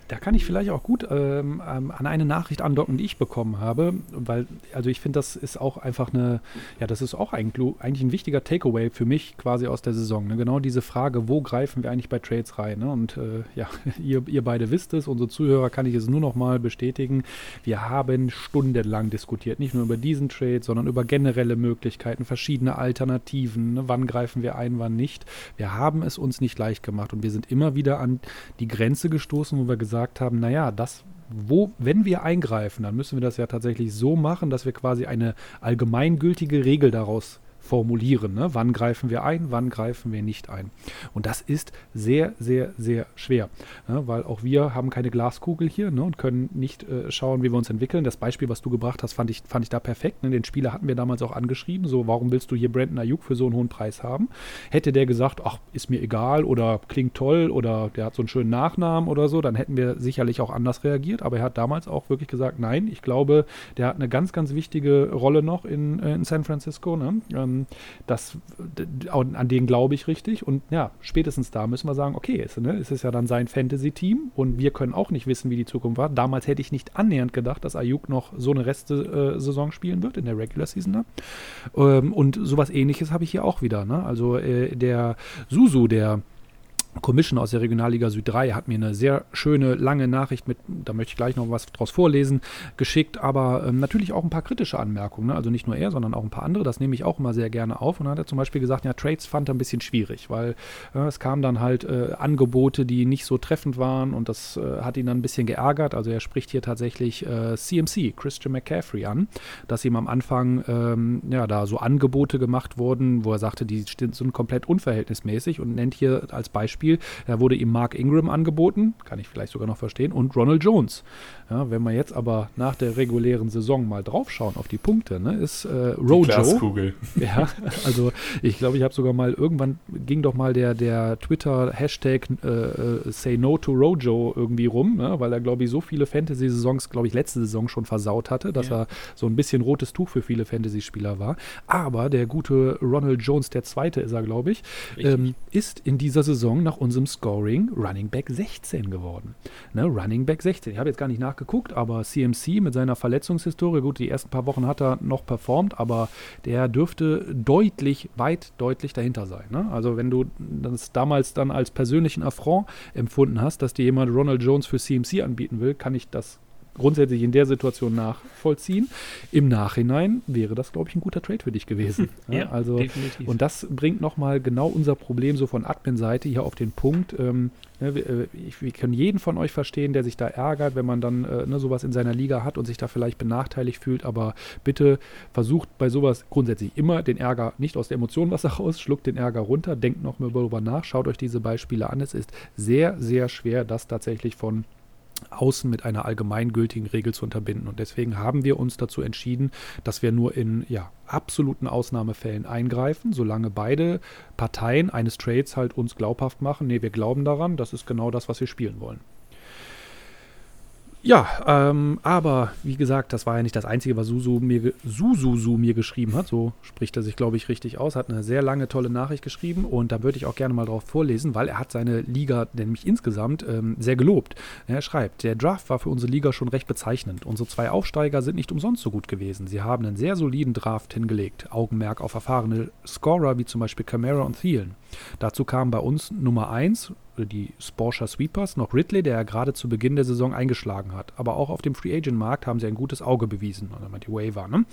da kann ich vielleicht auch gut ähm, an eine Nachricht andocken, die ich bekommen habe, weil, also ich finde, das ist auch einfach eine, ja, das ist auch eigentlich ein wichtiger Takeaway für mich quasi aus der Saison. Ne? Genau diese Frage, wo greifen wir eigentlich bei Trades rein? Ne? Und äh, ja, ihr, ihr beide wisst es, unsere Zuhörer kann ich es nur noch mal bestätigen. Wir haben stundenlang diskutiert, nicht nur über diesen Trade, sondern über generelle Möglichkeiten, verschiedene Alternativen. Ne? Wann greifen wir ein, wann nicht? Wir haben es uns nicht leicht gemacht und wir sind immer wieder an die Grenze gestoßen, wo wir gesagt haben, naja, das... Wo, wenn wir eingreifen, dann müssen wir das ja tatsächlich so machen, dass wir quasi eine allgemeingültige Regel daraus formulieren. Ne? Wann greifen wir ein, wann greifen wir nicht ein. Und das ist sehr, sehr, sehr schwer, ne? Weil auch wir haben keine Glaskugel hier, ne? Und können nicht äh, schauen, wie wir uns entwickeln. Das Beispiel, was du gebracht hast, fand ich, fand ich da perfekt. Ne? Den Spieler hatten wir damals auch angeschrieben, so, warum willst du hier Brandon Ayuk für so einen hohen Preis haben? Hätte der gesagt, ach, ist mir egal oder klingt toll oder der hat so einen schönen Nachnamen oder so, dann hätten wir sicherlich auch anders reagiert, aber er hat damals auch wirklich gesagt, nein, ich glaube, der hat eine ganz, ganz wichtige Rolle noch in, in San Francisco, ne? Ähm, Das, an den glaube ich richtig und ja, spätestens da müssen wir sagen, okay, es, ne, es ist ja dann sein Fantasy-Team und wir können auch nicht wissen, wie die Zukunft war. Damals hätte ich nicht annähernd gedacht, dass Ayuk noch so eine Rest-Saison spielen wird in der Regular Season. Ne? Ähm, und sowas Ähnliches habe ich hier auch wieder. Ne? Also äh, der Susu, der Commission aus der Regionalliga Süd drei hat mir eine sehr schöne, lange Nachricht mit, da möchte ich gleich noch was draus vorlesen, geschickt, aber ähm, natürlich auch ein paar kritische Anmerkungen, ne? Also nicht nur er, sondern auch ein paar andere, das nehme ich auch immer sehr gerne auf und dann hat er zum Beispiel gesagt, ja, Trades fand er ein bisschen schwierig, weil äh, es kamen dann halt äh, Angebote, die nicht so treffend waren und das äh, hat ihn dann ein bisschen geärgert, also er spricht hier tatsächlich äh, C M C, Christian McCaffrey an, dass ihm am Anfang ähm, ja, da so Angebote gemacht wurden, wo er sagte, die sind komplett unverhältnismäßig und nennt hier als Beispiel, da wurde ihm Mark Ingram angeboten, kann ich vielleicht sogar noch verstehen, und Ronald Jones. Ja, wenn wir jetzt aber nach der regulären Saison mal draufschauen auf die Punkte, ne, ist äh, Rojo. Die Glaskugel. Ja, also ich glaube, ich habe sogar mal, irgendwann ging doch mal der, der Twitter-Hashtag äh, Say No to Rojo irgendwie rum, ne, weil er, glaube ich, so viele Fantasy-Saisons, glaube ich, letzte Saison schon versaut hatte, dass ja. er so ein bisschen rotes Tuch für viele Fantasy-Spieler war. Aber der gute Ronald Jones, der Zweite ist er, glaube ich, ähm, ist in dieser Saison nach unserem Scoring Running Back sechzehn geworden. Ne, Running Back sechzehn. Ich habe jetzt gar nicht nachgeguckt, aber C M C mit seiner Verletzungshistorie, gut, die ersten paar Wochen hat er noch performt, aber der dürfte deutlich, weit deutlich dahinter sein. Ne? Also wenn du das damals dann als persönlichen Affront empfunden hast, dass dir jemand Ronald Jones für C M C anbieten will, kann ich das grundsätzlich in der Situation nachvollziehen. Im Nachhinein wäre das, glaube ich, ein guter Trade für dich gewesen. Ja, ja, also, definitiv. Und das bringt nochmal genau unser Problem so von Admin-Seite hier auf den Punkt. Ähm, ne, wir, ich, wir können jeden von euch verstehen, der sich da ärgert, wenn man dann äh, ne, sowas in seiner Liga hat und sich da vielleicht benachteiligt fühlt, aber bitte versucht bei sowas grundsätzlich immer den Ärger, nicht aus der Emotion was raus, schluckt den Ärger runter, denkt nochmal darüber nach, schaut euch diese Beispiele an. Es ist sehr, sehr schwer, das tatsächlich von außen mit einer allgemeingültigen Regel zu unterbinden. Und deswegen haben wir uns dazu entschieden, dass wir nur in ja, absoluten Ausnahmefällen eingreifen, solange beide Parteien eines Trades halt uns glaubhaft machen. Nee, wir glauben daran, das ist genau das, was wir spielen wollen. Ja, ähm, aber wie gesagt, das war ja nicht das Einzige, was Susu mir, ge- Sususu mir geschrieben hat. So spricht er sich, glaube ich, richtig aus. Hat eine sehr lange, tolle Nachricht geschrieben und da würde ich auch gerne mal drauf vorlesen, weil er hat seine Liga nämlich insgesamt ähm, sehr gelobt. Er schreibt, der Draft war für unsere Liga schon recht bezeichnend. Unsere zwei Aufsteiger sind nicht umsonst so gut gewesen. Sie haben einen sehr soliden Draft hingelegt. Augenmerk auf erfahrene Scorer wie zum Beispiel Kamara und Thielen. Dazu kamen bei uns Nummer eins, die Sporscher Sweepers, noch Ridley, der ja gerade zu Beginn der Saison eingeschlagen hat. Aber auch auf dem Free-Agent-Markt haben sie ein gutes Auge bewiesen, also die Waiver, ne?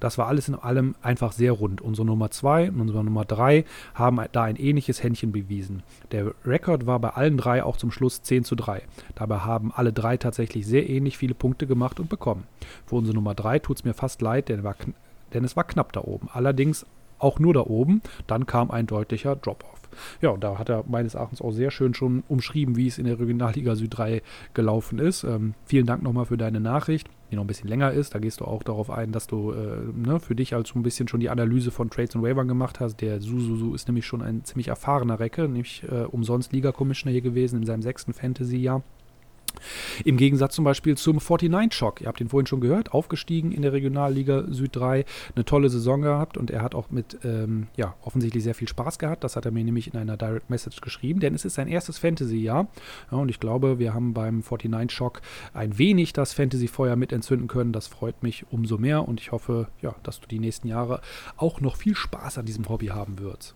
Das war alles in allem einfach sehr rund. Unsere Nummer zwei und unsere Nummer drei haben da ein ähnliches Händchen bewiesen. Der Rekord war bei allen drei auch zum Schluss zehn zu drei. Dabei haben alle drei tatsächlich sehr ähnlich viele Punkte gemacht und bekommen. Für unsere Nummer drei tut es mir fast leid, denn, war kn- denn es war knapp da oben. Allerdings auch nur da oben, dann kam ein deutlicher Drop-Off. Ja, und da hat er meines Erachtens auch sehr schön schon umschrieben, wie es in der Regionalliga Süd drei gelaufen ist. Ähm, vielen Dank nochmal für deine Nachricht, die noch ein bisschen länger ist. Da gehst du auch darauf ein, dass du äh, ne, für dich als so ein bisschen schon die Analyse von Trades und Waivern gemacht hast. Der Susu ist nämlich schon ein ziemlich erfahrener Recke, nämlich äh, umsonst Liga-Commissioner hier gewesen in seinem sechsten Fantasy-Jahr. Im Gegensatz zum Beispiel zum neunundvierzig-Schock. Ihr habt ihn vorhin schon gehört, aufgestiegen in der Regionalliga Süd drei, eine tolle Saison gehabt und er hat auch mit, ähm, ja, offensichtlich sehr viel Spaß gehabt. Das hat er mir nämlich in einer Direct Message geschrieben, denn es ist sein erstes Fantasy-Jahr. Ja, und ich glaube, wir haben beim neunundvierzig-Schock ein wenig das Fantasy-Feuer mit entzünden können. Das freut mich umso mehr und ich hoffe, ja, dass du die nächsten Jahre auch noch viel Spaß an diesem Hobby haben wirst.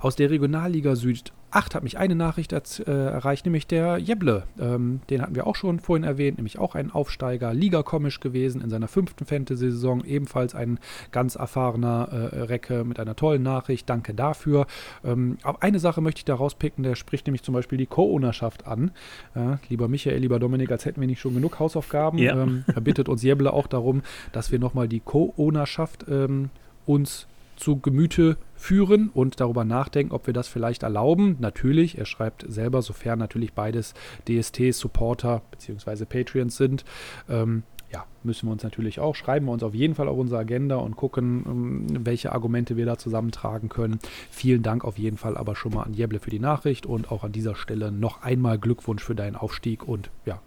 Aus der Regionalliga Süd acht hat mich eine Nachricht äh, erreicht, nämlich der Jeble. Ähm, den hatten wir auch schon vorhin erwähnt, nämlich auch ein Aufsteiger, Liga-Komisch gewesen in seiner fünften Fantasy-Saison. Ebenfalls ein ganz erfahrener äh, Recke mit einer tollen Nachricht. Danke dafür. Ähm, aber eine Sache möchte ich da rauspicken, der spricht nämlich zum Beispiel die Co-Ownerschaft an. Äh, lieber Michael, lieber Dominik, als hätten wir nicht schon genug Hausaufgaben. Ja. Ähm, da bittet uns Jeble auch darum, dass wir nochmal die Co-Ownerschaft ähm, uns zu Gemüte führen und darüber nachdenken, ob wir das vielleicht erlauben. Natürlich, er schreibt selber, sofern natürlich beides D S T-Supporter bzw. Patreons sind, ähm, ja, müssen wir uns natürlich auch, schreiben wir uns auf jeden Fall auf unsere Agenda und gucken, welche Argumente wir da zusammentragen können. Vielen Dank auf jeden Fall aber schon mal an Jeble für die Nachricht und auch an dieser Stelle noch einmal Glückwunsch für deinen Aufstieg und ja,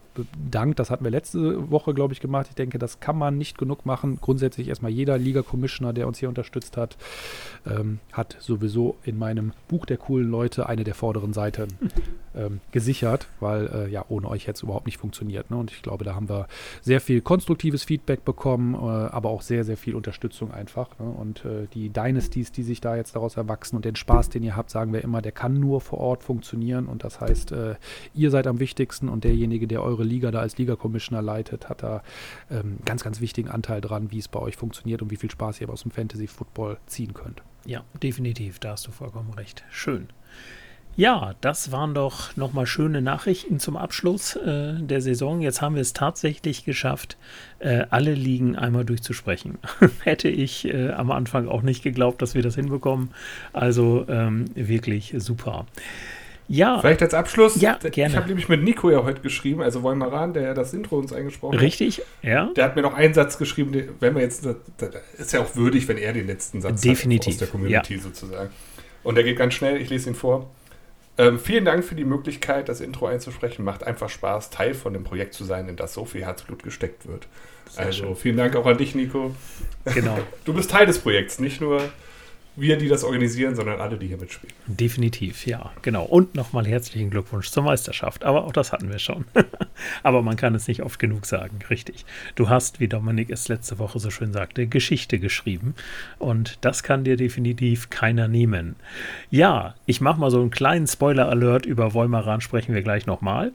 Dank, das hatten wir letzte Woche, glaube ich, gemacht. Ich denke, das kann man nicht genug machen. Grundsätzlich erstmal jeder Liga-Commissioner, der uns hier unterstützt hat, ähm, hat sowieso in meinem Buch der coolen Leute eine der vorderen Seiten ähm, gesichert, weil äh, ja, ohne euch hätte es überhaupt nicht funktioniert, ne? Und ich glaube, da haben wir sehr viel konstruktives Feedback bekommen, äh, aber auch sehr, sehr viel Unterstützung einfach, ne? Und äh, die Dynasties, die sich da jetzt daraus erwachsen und den Spaß, den ihr habt, sagen wir immer, der kann nur vor Ort funktionieren und das heißt, äh, ihr seid am wichtigsten und derjenige, der eure Liga da als Liga-Commissioner leitet, hat da ähm, ganz, ganz wichtigen Anteil dran, wie es bei euch funktioniert und wie viel Spaß ihr aus dem Fantasy-Football ziehen könnt. Ja, definitiv, da hast du vollkommen recht. Schön. Ja, das waren doch nochmal schöne Nachrichten zum Abschluss äh, der Saison. Jetzt haben wir es tatsächlich geschafft, äh, alle Ligen einmal durchzusprechen. Hätte ich äh, am Anfang auch nicht geglaubt, dass wir das hinbekommen. Also ähm, wirklich super. Ja. Vielleicht als Abschluss. Ja, gerne. Ich habe nämlich mit Nico ja heute geschrieben, also Wollmaran, der das Intro uns eingesprochen Richtig, hat. Richtig, ja. Der hat mir noch einen Satz geschrieben, den, wenn wir jetzt, das ist ja auch würdig, wenn er den letzten Satz Definitiv. Hat aus der Community ja. sozusagen. Und der geht ganz schnell, ich lese ihn vor. Ähm, vielen Dank für die Möglichkeit, das Intro einzusprechen. Macht einfach Spaß, Teil von dem Projekt zu sein, in das so viel Herzblut gesteckt wird. Sehr also schön. Vielen Dank auch an dich, Nico. Genau. Du bist Teil des Projekts, nicht nur wir, die das organisieren, sondern alle, die hier mitspielen. Definitiv, ja, genau. Und nochmal herzlichen Glückwunsch zur Meisterschaft. Aber auch das hatten wir schon. Aber man kann es nicht oft genug sagen, richtig. Du hast, wie Dominik es letzte Woche so schön sagte, Geschichte geschrieben. Und das kann dir definitiv keiner nehmen. Ja, ich mache mal so einen kleinen Spoiler-Alert. Über Wollmaran sprechen wir gleich nochmal.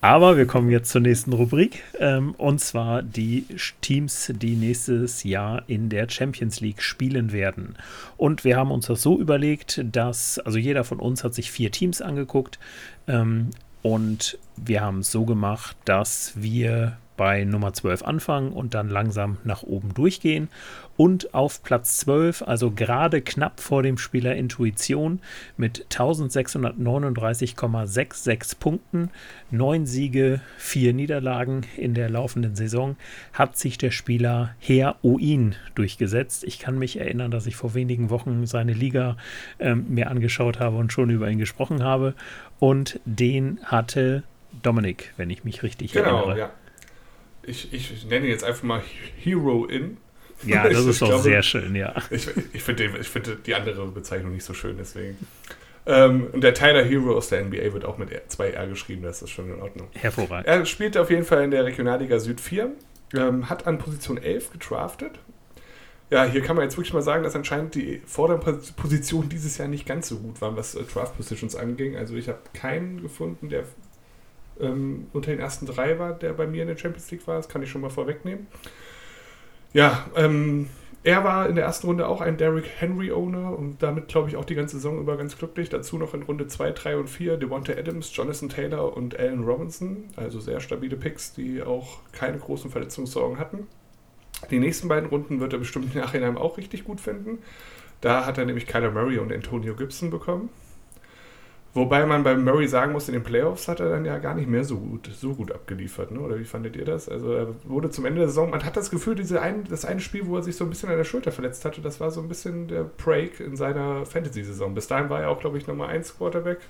Aber wir kommen jetzt zur nächsten Rubrik. Ähm, und zwar die Teams, die nächstes Jahr in der Champions League spielen werden. Und wir haben uns das so überlegt, dass, also jeder von uns hat sich vier Teams angeguckt ähm, und wir haben es so gemacht, dass wir bei Nummer zwölf anfangen und dann langsam nach oben durchgehen. Und auf Platz zwölf, also gerade knapp vor dem Spieler Intuition mit eintausendsechshundertneununddreißig Komma sechsundsechzig Punkten, neun Siege, vier Niederlagen in der laufenden Saison, hat sich der Spieler Herr Oin durchgesetzt. Ich kann mich erinnern, dass ich vor wenigen Wochen seine Liga ähm, mir angeschaut habe und schon über ihn gesprochen habe. Und den hatte Dominik, wenn ich mich richtig genau, erinnere. Genau, ja. Ich, ich nenne ihn jetzt einfach mal Hero in. Ja, das ich, ist doch glaube, sehr schön, ja. Ich, ich finde find die andere Bezeichnung nicht so schön, deswegen. Ähm, und der Tyler Hero aus der N B A wird auch mit zwei R geschrieben, das ist schon in Ordnung. Hervorragend. Er spielt auf jeden Fall in der Regionalliga Süd vier, ähm, hat an Position elf gedraftet Ja, hier kann man jetzt wirklich mal sagen, dass anscheinend die Vorderpositionen dieses Jahr nicht ganz so gut waren, was äh, Draft-Positions anging. Also ich habe keinen gefunden, der ähm, unter den ersten drei war, der bei mir in der Champions League war. Das kann ich schon mal vorwegnehmen. Ja, ähm, er war in der ersten Runde auch ein Derrick Henry-Owner und damit, glaube ich, auch die ganze Saison über ganz glücklich. Dazu noch in Runde zwei, drei und vier Devonta Adams, Jonathan Taylor und Allen Robinson. Also sehr stabile Picks, die auch keine großen Verletzungssorgen hatten. Die nächsten beiden Runden wird er bestimmt im Nachhinein auch richtig gut finden. Da hat er nämlich Kyler Murray und Antonio Gibson bekommen. Wobei man bei Murray sagen muss, in den Playoffs hat er dann ja gar nicht mehr so gut, so gut abgeliefert. Ne? Oder wie fandet ihr das? Also er wurde zum Ende der Saison, man hat das Gefühl, diese ein, das eine Spiel, wo er sich so ein bisschen an der Schulter verletzt hatte, das war so ein bisschen der Break in seiner Fantasy-Saison. Bis dahin war er auch, glaube ich, Nummer eins Quarterback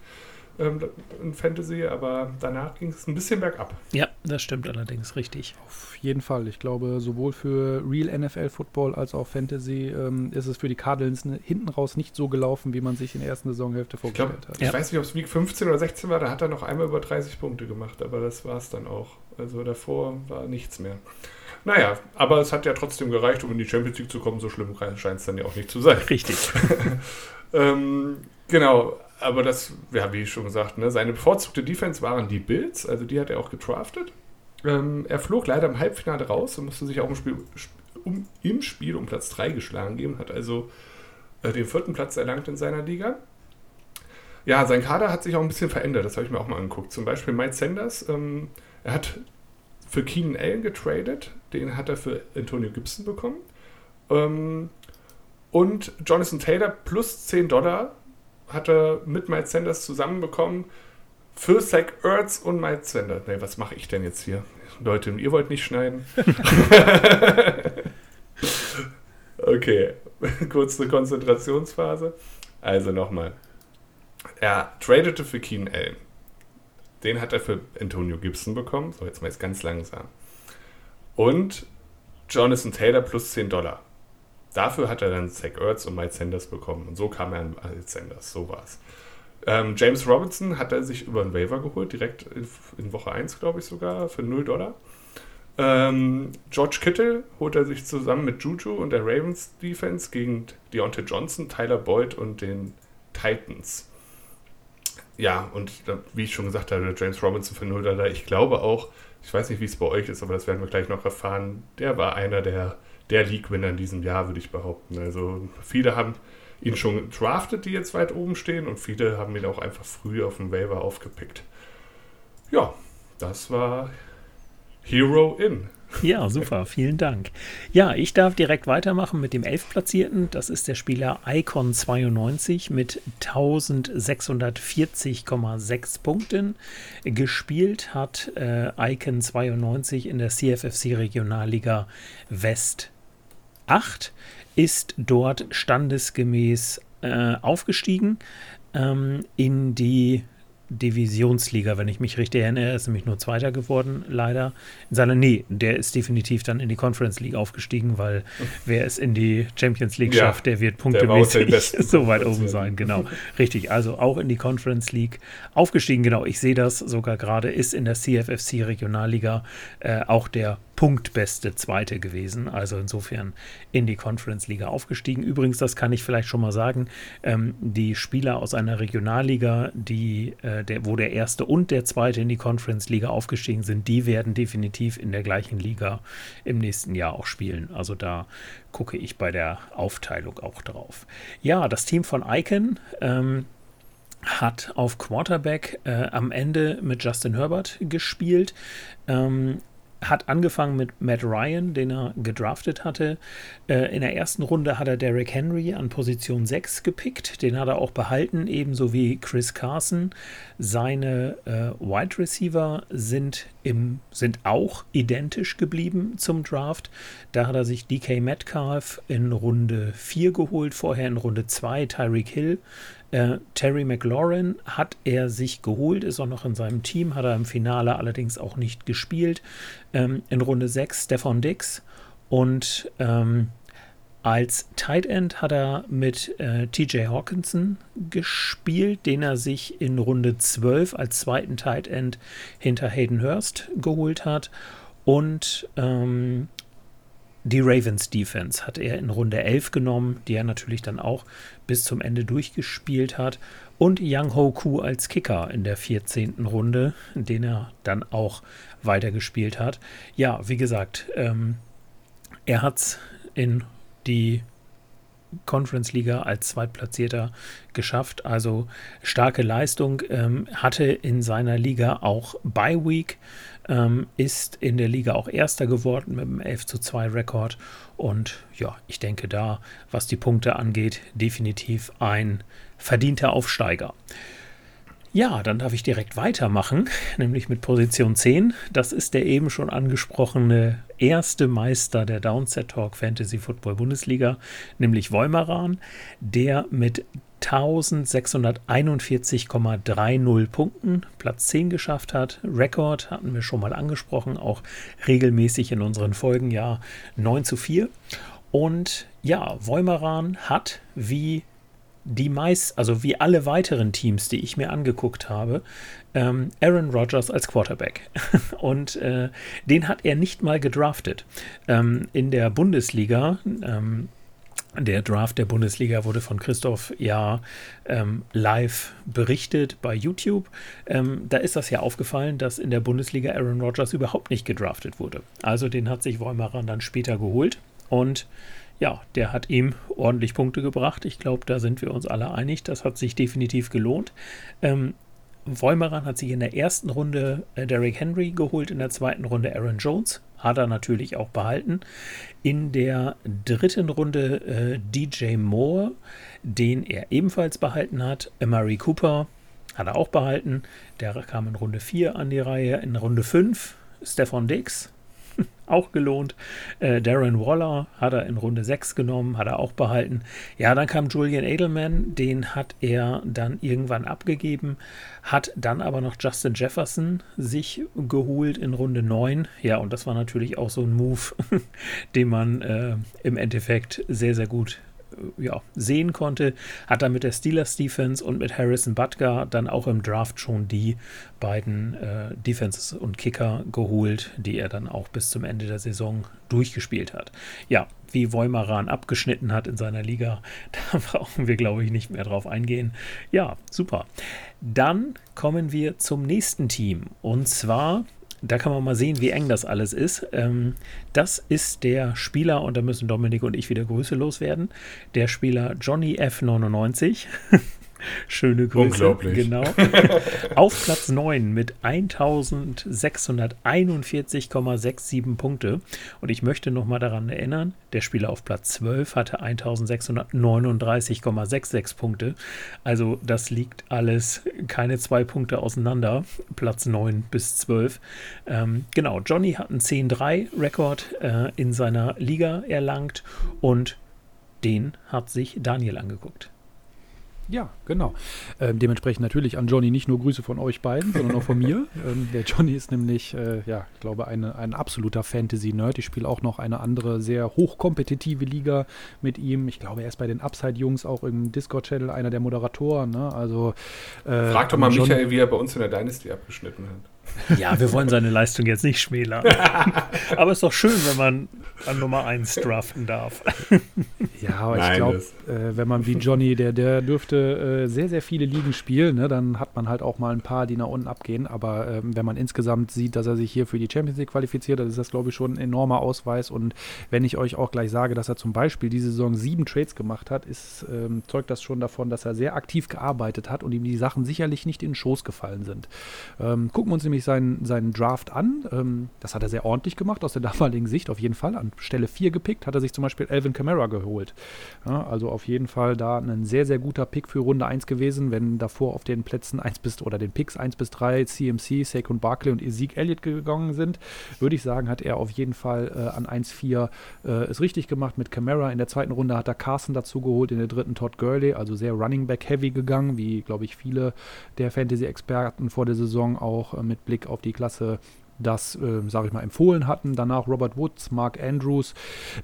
ähm, in Fantasy, aber danach ging es ein bisschen bergab. Ja, das stimmt allerdings, richtig. Auf jeden Fall. Ich glaube, sowohl für Real N F L-Football als auch Fantasy ähm, ist es für die Cardinals hinten raus nicht so gelaufen, wie man sich in der ersten Saisonhälfte vorgestellt ich glaub, hat. Ich ja. weiß nicht, ob es Week fünfzehn oder sechzehn war, da hat er noch einmal über dreißig Punkte gemacht, aber das war es dann auch. Also davor war nichts mehr. Naja, aber es hat ja trotzdem gereicht, um in die Champions League zu kommen, so schlimm scheint es dann ja auch nicht zu sein. Richtig. ähm, genau. Aber das, ja, wie schon gesagt, ne, seine bevorzugte Defense waren die Bills, also die hat er auch gedraftet. Ähm, er flog leider im Halbfinale raus und musste sich auch im Spiel um, im Spiel um Platz drei geschlagen geben, hat also äh, den vierten Platz erlangt in seiner Liga. Ja, sein Kader hat sich auch ein bisschen verändert, das habe ich mir auch mal angeguckt. Zum Beispiel Miles Sanders, ähm, er hat für Keenan Allen getradet, den hat er für Antonio Gibson bekommen. Ähm, und Jonathan Taylor plus zehn Dollar hat er mit Miles Sanders zusammenbekommen für Zach Ertz und Miles Sanders. Nee, was mache ich denn jetzt hier? Leute, ihr wollt nicht schneiden. Okay, kurze Konzentrationsphase. Also nochmal. Er tradete für Keenan Allen. Den hat er für Antonio Gibson bekommen. So, jetzt mal jetzt ganz langsam. Und Jonathan Taylor plus zehn Dollar. Dafür hat er dann Zach Ertz und Miles Sanders bekommen. Und so kam er an Miles Sanders. So war es. Ähm, James Robinson hat er sich über den Waiver geholt. Direkt in Woche eins, glaube ich sogar, für null Dollar. Ähm, George Kittle holt er sich zusammen mit Juju und der Ravens Defense gegen Deontay Johnson, Tyler Boyd und den Titans. Ja, und wie ich schon gesagt habe, James Robinson für null Dollar. Ich glaube auch, ich weiß nicht, wie es bei euch ist, aber das werden wir gleich noch erfahren. Der war einer der... Der League-Winner in diesem Jahr, würde ich behaupten. Also viele haben ihn schon draftet, die jetzt weit oben stehen, und viele haben ihn auch einfach früh auf dem Waiver aufgepickt. Ja, das war Hero in. Ja, super, vielen Dank. Ja, ich darf direkt weitermachen mit dem elften Platzierten. Das ist der Spieler Icon zweiundneunzig mit eintausendsechshundertvierzig Komma sechs Punkten. Gespielt hat äh, Icon zweiundneunzig in der C F F C Regionalliga West acht, ist dort standesgemäß äh, aufgestiegen ähm, in die Divisionsliga, wenn ich mich richtig erinnere. Er ist nämlich nur Zweiter geworden, leider. In seiner, nee, der ist definitiv dann in die Conference League aufgestiegen, weil wer es in die Champions League ja, schafft, der wird punktemäßig so weit oben sein. Genau, richtig. Also auch in die Conference League aufgestiegen. Genau, ich sehe das sogar gerade. Ist in der C F F C Regionalliga äh, auch der punktbeste Zweite gewesen, also insofern in die Conference Liga aufgestiegen. Übrigens, das kann ich vielleicht schon mal sagen, ähm, die Spieler aus einer Regionalliga, die, äh, der, wo der Erste und der Zweite in die Conference Liga aufgestiegen sind, die werden definitiv in der gleichen Liga im nächsten Jahr auch spielen. Also da gucke ich bei der Aufteilung auch drauf. Ja, das Team von Icon, ähm, hat auf Quarterback äh, am Ende mit Justin Herbert gespielt, ähm, hat angefangen mit Matt Ryan, den er gedraftet hatte. Äh, in der ersten Runde hat er Derrick Henry an Position sechs gepickt. Den hat er auch behalten, ebenso wie Chris Carson. Seine äh, Wide Receiver sind, im, sind auch identisch geblieben zum Draft. Da hat er sich D K Metcalf in Runde vier geholt, vorher in Runde zwei Tyreek Hill. Äh, Terry McLaurin hat er sich geholt, ist auch noch in seinem Team, hat er im Finale allerdings auch nicht gespielt. Ähm, in Runde sechs Stephon Diggs und ähm, als Tight End hat er mit äh, T J Hawkinson gespielt, den er sich in Runde zwölf als zweiten Tight End hinter Hayden Hurst geholt hat, und ähm, Die Ravens-Defense hat er in Runde elf genommen, die er natürlich dann auch bis zum Ende durchgespielt hat. Und Yang Ho Koo als Kicker in der vierzehnten Runde, den er dann auch weitergespielt hat. Ja, wie gesagt, ähm, er hat es in die Conference Liga als Zweitplatzierter geschafft, also starke Leistung, ähm, hatte in seiner Liga auch Bye Week, ähm, ist in der Liga auch Erster geworden mit einem elf zu zwei Rekord und ja, ich denke da, was die Punkte angeht, definitiv ein verdienter Aufsteiger. Ja, dann darf ich direkt weitermachen, nämlich mit Position zehn. Das ist der eben schon angesprochene erste Meister der Downside Talk Fantasy Football Bundesliga, nämlich Wollmaran, der mit eintausendsechshunderteinundvierzig Komma dreißig Punkten Platz zehn geschafft hat. Rekord hatten wir schon mal angesprochen, auch regelmäßig in unseren Folgen, ja, neun zu vier. Und ja, Wollmaran hat wie Die meist, also wie alle weiteren Teams, die ich mir angeguckt habe, ähm, Aaron Rodgers als Quarterback. Und äh, den hat er nicht mal gedraftet. Ähm, in der Bundesliga, ähm, der Draft der Bundesliga wurde von Christoph ja ähm, live berichtet bei YouTube. Ähm, da ist das ja aufgefallen, dass in der Bundesliga Aaron Rodgers überhaupt nicht gedraftet wurde. Also den hat sich Wollmaran dann später geholt und ja, der hat ihm ordentlich Punkte gebracht. Ich glaube, da sind wir uns alle einig. Das hat sich definitiv gelohnt. Ähm, Wollmaran hat sich in der ersten Runde äh, Derrick Henry geholt, in der zweiten Runde Aaron Jones. Hat er natürlich auch behalten. In der dritten Runde äh, D J Moore, den er ebenfalls behalten hat. Amari Cooper hat er auch behalten. Der kam in Runde vier an die Reihe. In Runde fünf Stefon Diggs. Auch gelohnt. Äh, Darren Waller hat er in Runde sechs genommen, hat er auch behalten. Ja, dann kam Julian Edelman, den hat er dann irgendwann abgegeben, hat dann aber noch Justin Jefferson sich geholt in Runde neun. Ja, und das war natürlich auch so ein Move, den man äh, im Endeffekt sehr, sehr gut äh, ja, sehen konnte. Hat dann mit der Steelers Defense und mit Harrison Butker dann auch im Draft schon die beiden äh, Defenses und Kicker geholt, die er dann auch bis zum Ende der Saison durchgespielt hat. Ja, wie Wollmaran abgeschnitten hat in seiner Liga, da brauchen wir, glaube ich, nicht mehr drauf eingehen. Ja, super. Dann kommen wir zum nächsten Team und zwar, da kann man mal sehen, wie eng das alles ist. Ähm, das ist der Spieler, und da müssen Dominik und ich wieder Grüße loswerden, der Spieler Johnny F neunundneunzig. Schöne Grüße. Unglaublich. Genau. Auf Platz neun mit eintausendsechshunderteinundvierzig Komma siebenundsechzig Punkte. Und ich möchte nochmal daran erinnern, der Spieler auf Platz zwölf hatte eintausendsechshundertneununddreißig Komma sechsundsechzig Punkte. Also das liegt alles keine zwei Punkte auseinander. Platz neun bis zwölf. Ähm, genau, Johnny hat einen zehn drei Rekord äh, in seiner Liga erlangt und den hat sich Daniel angeguckt. Ja, genau. Ähm, dementsprechend natürlich an Johnny nicht nur Grüße von euch beiden, sondern auch von mir. Ähm, der Johnny ist nämlich, äh, ja, ich glaube, eine, ein absoluter Fantasy-Nerd. Ich spiele auch noch eine andere, sehr hochkompetitive Liga mit ihm. Ich glaube, er ist bei den Upside-Jungs auch im Discord-Channel einer der Moderatoren. Ne? Also, äh, frag doch mal Johnny, Michael, wie er bei uns in der Dynasty abgeschnitten hat. Ja, wir wollen seine Leistung jetzt nicht schmälern. Aber es ist doch schön, wenn man an Nummer eins draften darf. Ja, aber Nein, ich glaube, äh, wenn man wie Johnny, der, der dürfte äh, sehr, sehr viele Ligen spielen, ne, dann hat man halt auch mal ein paar, die nach unten abgehen. Aber ähm, wenn man insgesamt sieht, dass er sich hier für die Champions League qualifiziert, dann ist das, glaube ich, schon ein enormer Ausweis. Und wenn ich euch auch gleich sage, dass er zum Beispiel diese Saison sieben Trades gemacht hat, ist, ähm, zeugt das schon davon, dass er sehr aktiv gearbeitet hat und ihm die Sachen sicherlich nicht in den Schoß gefallen sind. Ähm, gucken wir uns nämlich Seinen, seinen Draft an. Das hat er sehr ordentlich gemacht, aus der damaligen Sicht auf jeden Fall. An Stelle vier gepickt, hat er sich zum Beispiel Alvin Kamara geholt. Ja, also auf jeden Fall da ein sehr, sehr guter Pick für Runde eins gewesen, wenn davor auf den Plätzen eins bis oder den Picks eins bis drei C M C, Saquon Barkley und Ezekiel Elliott gegangen sind, würde ich sagen, hat er auf jeden Fall äh, an eins vier äh, es richtig gemacht mit Kamara. In der zweiten Runde hat er Carson dazu geholt, in der dritten Todd Gurley, also sehr Running Back Heavy gegangen, wie, glaube ich, viele der Fantasy-Experten vor der Saison auch äh, mit Blick auf die Klasse das, äh, sage ich mal, empfohlen hatten. Danach Robert Woods, Mark Andrews.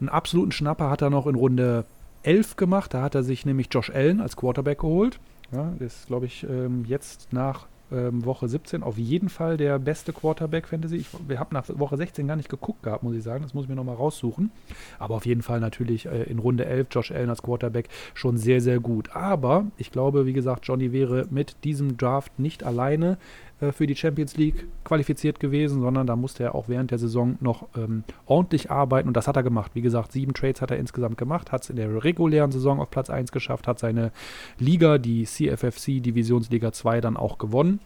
Einen absoluten Schnapper hat er noch in Runde elf gemacht. Da hat er sich nämlich Josh Allen als Quarterback geholt. Ja, das ist, glaube ich, ähm, jetzt nach ähm, Woche siebzehn auf jeden Fall der beste Quarterback Fantasy. Ich, wir haben nach Woche sechzehn gar nicht geguckt gehabt, muss ich sagen. Das muss ich mir nochmal raussuchen. Aber auf jeden Fall natürlich äh, in Runde elf Josh Allen als Quarterback schon sehr, sehr gut. Aber ich glaube, wie gesagt, Johnny wäre mit diesem Draft nicht alleine äh, für die Champions League qualifiziert gewesen, sondern da musste er auch während der Saison noch ähm, ordentlich arbeiten. Und das hat er gemacht. Wie gesagt, sieben Trades hat er insgesamt gemacht, hat es in der regulären Saison auf Platz eins geschafft, hat seine Liga, die C F F C, Divisionsliga zwei, dann auch gewonnen.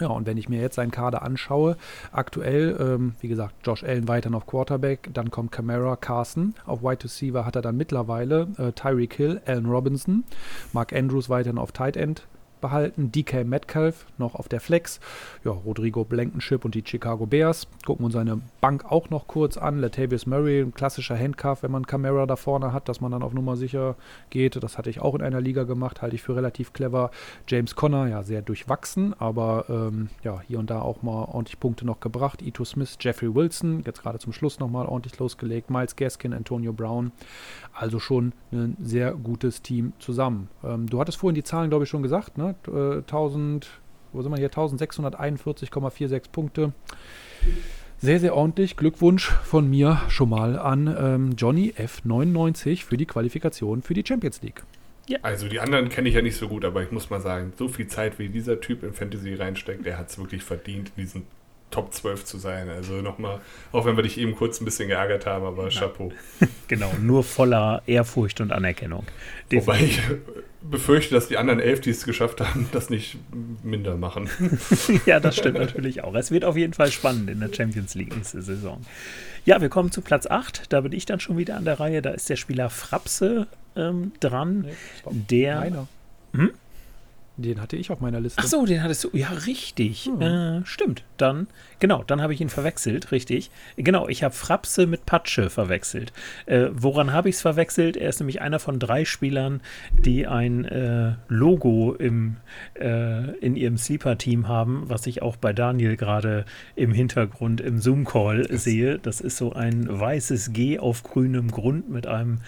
Ja, und wenn ich mir jetzt seinen Kader anschaue, aktuell, ähm, wie gesagt, Josh Allen weiterhin auf Quarterback, dann kommt Kamara, Carson, auf Wide Receiver hat er dann mittlerweile äh, Tyreek Hill, Allen Robinson, Mark Andrews weiterhin auf Tight End behalten, D K Metcalf noch auf der Flex, ja, Rodrigo Blankenship und die Chicago Bears. Gucken uns seine Bank auch noch kurz an. Latavius Murray, ein klassischer Handcuff, wenn man Kamara da vorne hat, dass man dann auf Nummer sicher geht. Das hatte ich auch in einer Liga gemacht, halte ich für relativ clever. James Conner, ja, sehr durchwachsen, aber ähm, ja, hier und da auch mal ordentlich Punkte noch gebracht. Ito Smith, Jeffrey Wilson, jetzt gerade zum Schluss nochmal ordentlich losgelegt. Miles Gaskin, Antonio Brown, also schon ein sehr gutes Team zusammen. Ähm, du hattest vorhin die Zahlen, glaube ich, schon gesagt, ne? tausend, wo sind wir hier? eintausendsechshunderteinundvierzig Komma sechsundvierzig Punkte. Sehr, sehr ordentlich. Glückwunsch von mir schon mal an ähm, Johnny F neunundneunzig für die Qualifikation für die Champions League. Ja. Also die anderen kenne ich ja nicht so gut, aber ich muss mal sagen, so viel Zeit, wie dieser Typ in Fantasy reinsteckt, der hat es wirklich verdient, in diesen Top zwölf zu sein. Also nochmal, auch wenn wir dich eben kurz ein bisschen geärgert haben, aber ja. Chapeau. Genau, nur voller Ehrfurcht und Anerkennung. Wobei ich befürchte, dass die anderen elf, die es geschafft haben, das nicht minder machen. Ja, das stimmt natürlich auch. Es wird auf jeden Fall spannend in der Champions League nächste Saison. Ja, wir kommen zu Platz acht. Da bin ich dann schon wieder an der Reihe. Da ist der Spieler Frapse ähm, dran. Nee, der... Meiner. Hm? Den hatte ich auf meiner Liste. Ach so, den hattest du. Ja, richtig. Hm. Äh, stimmt. Dann, genau, dann habe ich ihn verwechselt. Richtig. Genau, ich habe Frapse mit Patsche verwechselt. Äh, woran habe ich es verwechselt? Er ist nämlich einer von drei Spielern, die ein äh, Logo im, äh, in ihrem Sleeper-Team haben, was ich auch bei Daniel gerade im Hintergrund im Zoom-Call das sehe. Das ist so ein weißes G auf grünem Grund mit einem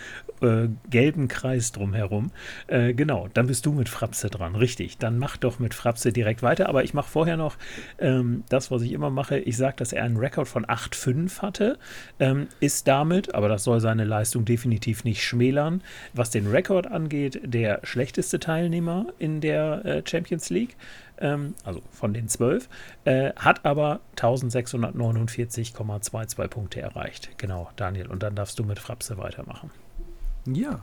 äh, gelben Kreis drumherum. Äh, genau, dann bist du mit Frapse dran. Richtig. Dann mach doch mit Frapse direkt weiter. Aber ich mache vorher noch ähm, das, was ich immer mache. Ich sage, dass er einen Rekord von acht Komma fünf hatte. Ähm, ist damit, aber das soll seine Leistung definitiv nicht schmälern, was den Rekord angeht, der schlechteste Teilnehmer in der äh, Champions League. Ähm, also von den zwölf. Äh, hat aber eintausendsechshundertneunundvierzig Komma zweiundzwanzig Punkte erreicht. Genau, Daniel. Und dann darfst du mit Frapse weitermachen. Ja,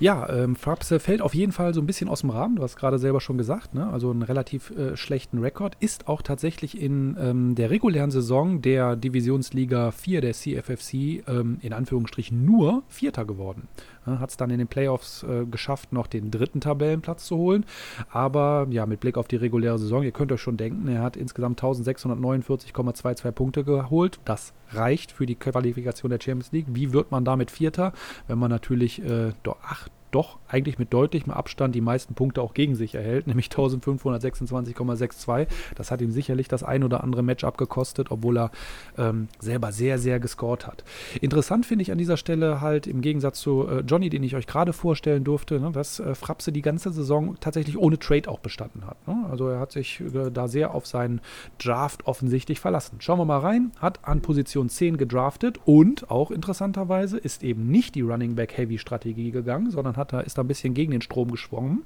ja, ähm, Frapse fällt auf jeden Fall so ein bisschen aus dem Rahmen, du hast gerade selber schon gesagt, ne? Also einen relativ äh, schlechten Rekord, ist auch tatsächlich in ähm, der regulären Saison der Divisionsliga vier, der C F F C, ähm, in Anführungsstrichen nur Vierter geworden. Hat es dann in den Playoffs äh, geschafft, noch den dritten Tabellenplatz zu holen. Aber ja, mit Blick auf die reguläre Saison, ihr könnt euch schon denken, er hat insgesamt eintausendsechshundertneunundvierzig Komma zweiundzwanzig Punkte geholt. Das reicht für die Qualifikation der Champions League. Wie wird man damit Vierter, wenn man natürlich äh, doch acht doch eigentlich mit deutlichem Abstand die meisten Punkte auch gegen sich erhält, nämlich eintausendfünfhundertsechsundzwanzig Komma zweiundsechzig. Das hat ihm sicherlich das ein oder andere Matchup gekostet, obwohl er ähm, selber sehr, sehr gescored hat. Interessant finde ich an dieser Stelle halt im Gegensatz zu äh, Johnny, den ich euch gerade vorstellen durfte, ne, dass äh, Frapse die ganze Saison tatsächlich ohne Trade auch bestanden hat. Ne? Also er hat sich äh, da sehr auf seinen Draft offensichtlich verlassen. Schauen wir mal rein, hat an Position zehn gedraftet und auch interessanterweise ist eben nicht die Running Back Heavy Strategie gegangen, sondern hat Da ist da ein bisschen gegen den Strom geschwommen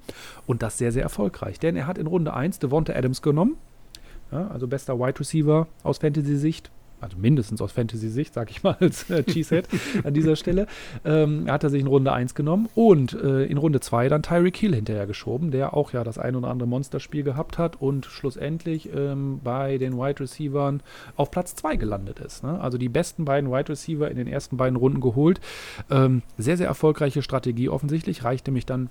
und das sehr, sehr erfolgreich. Denn er hat in Runde eins Devonta Adams genommen, ja, also bester Wide Receiver aus Fantasy-Sicht, also mindestens aus Fantasy-Sicht, sag ich mal als äh, Cheesehead an dieser Stelle, ähm, hat er sich in Runde eins genommen und äh, in Runde zwei dann Tyreek Hill hinterher geschoben, der auch ja das ein oder andere Monsterspiel gehabt hat und schlussendlich ähm, bei den Wide Receivern auf Platz zwei gelandet ist. Ne? Also die besten beiden Wide Receiver in den ersten beiden Runden geholt. Ähm, sehr, sehr erfolgreiche Strategie offensichtlich, reichte mich dann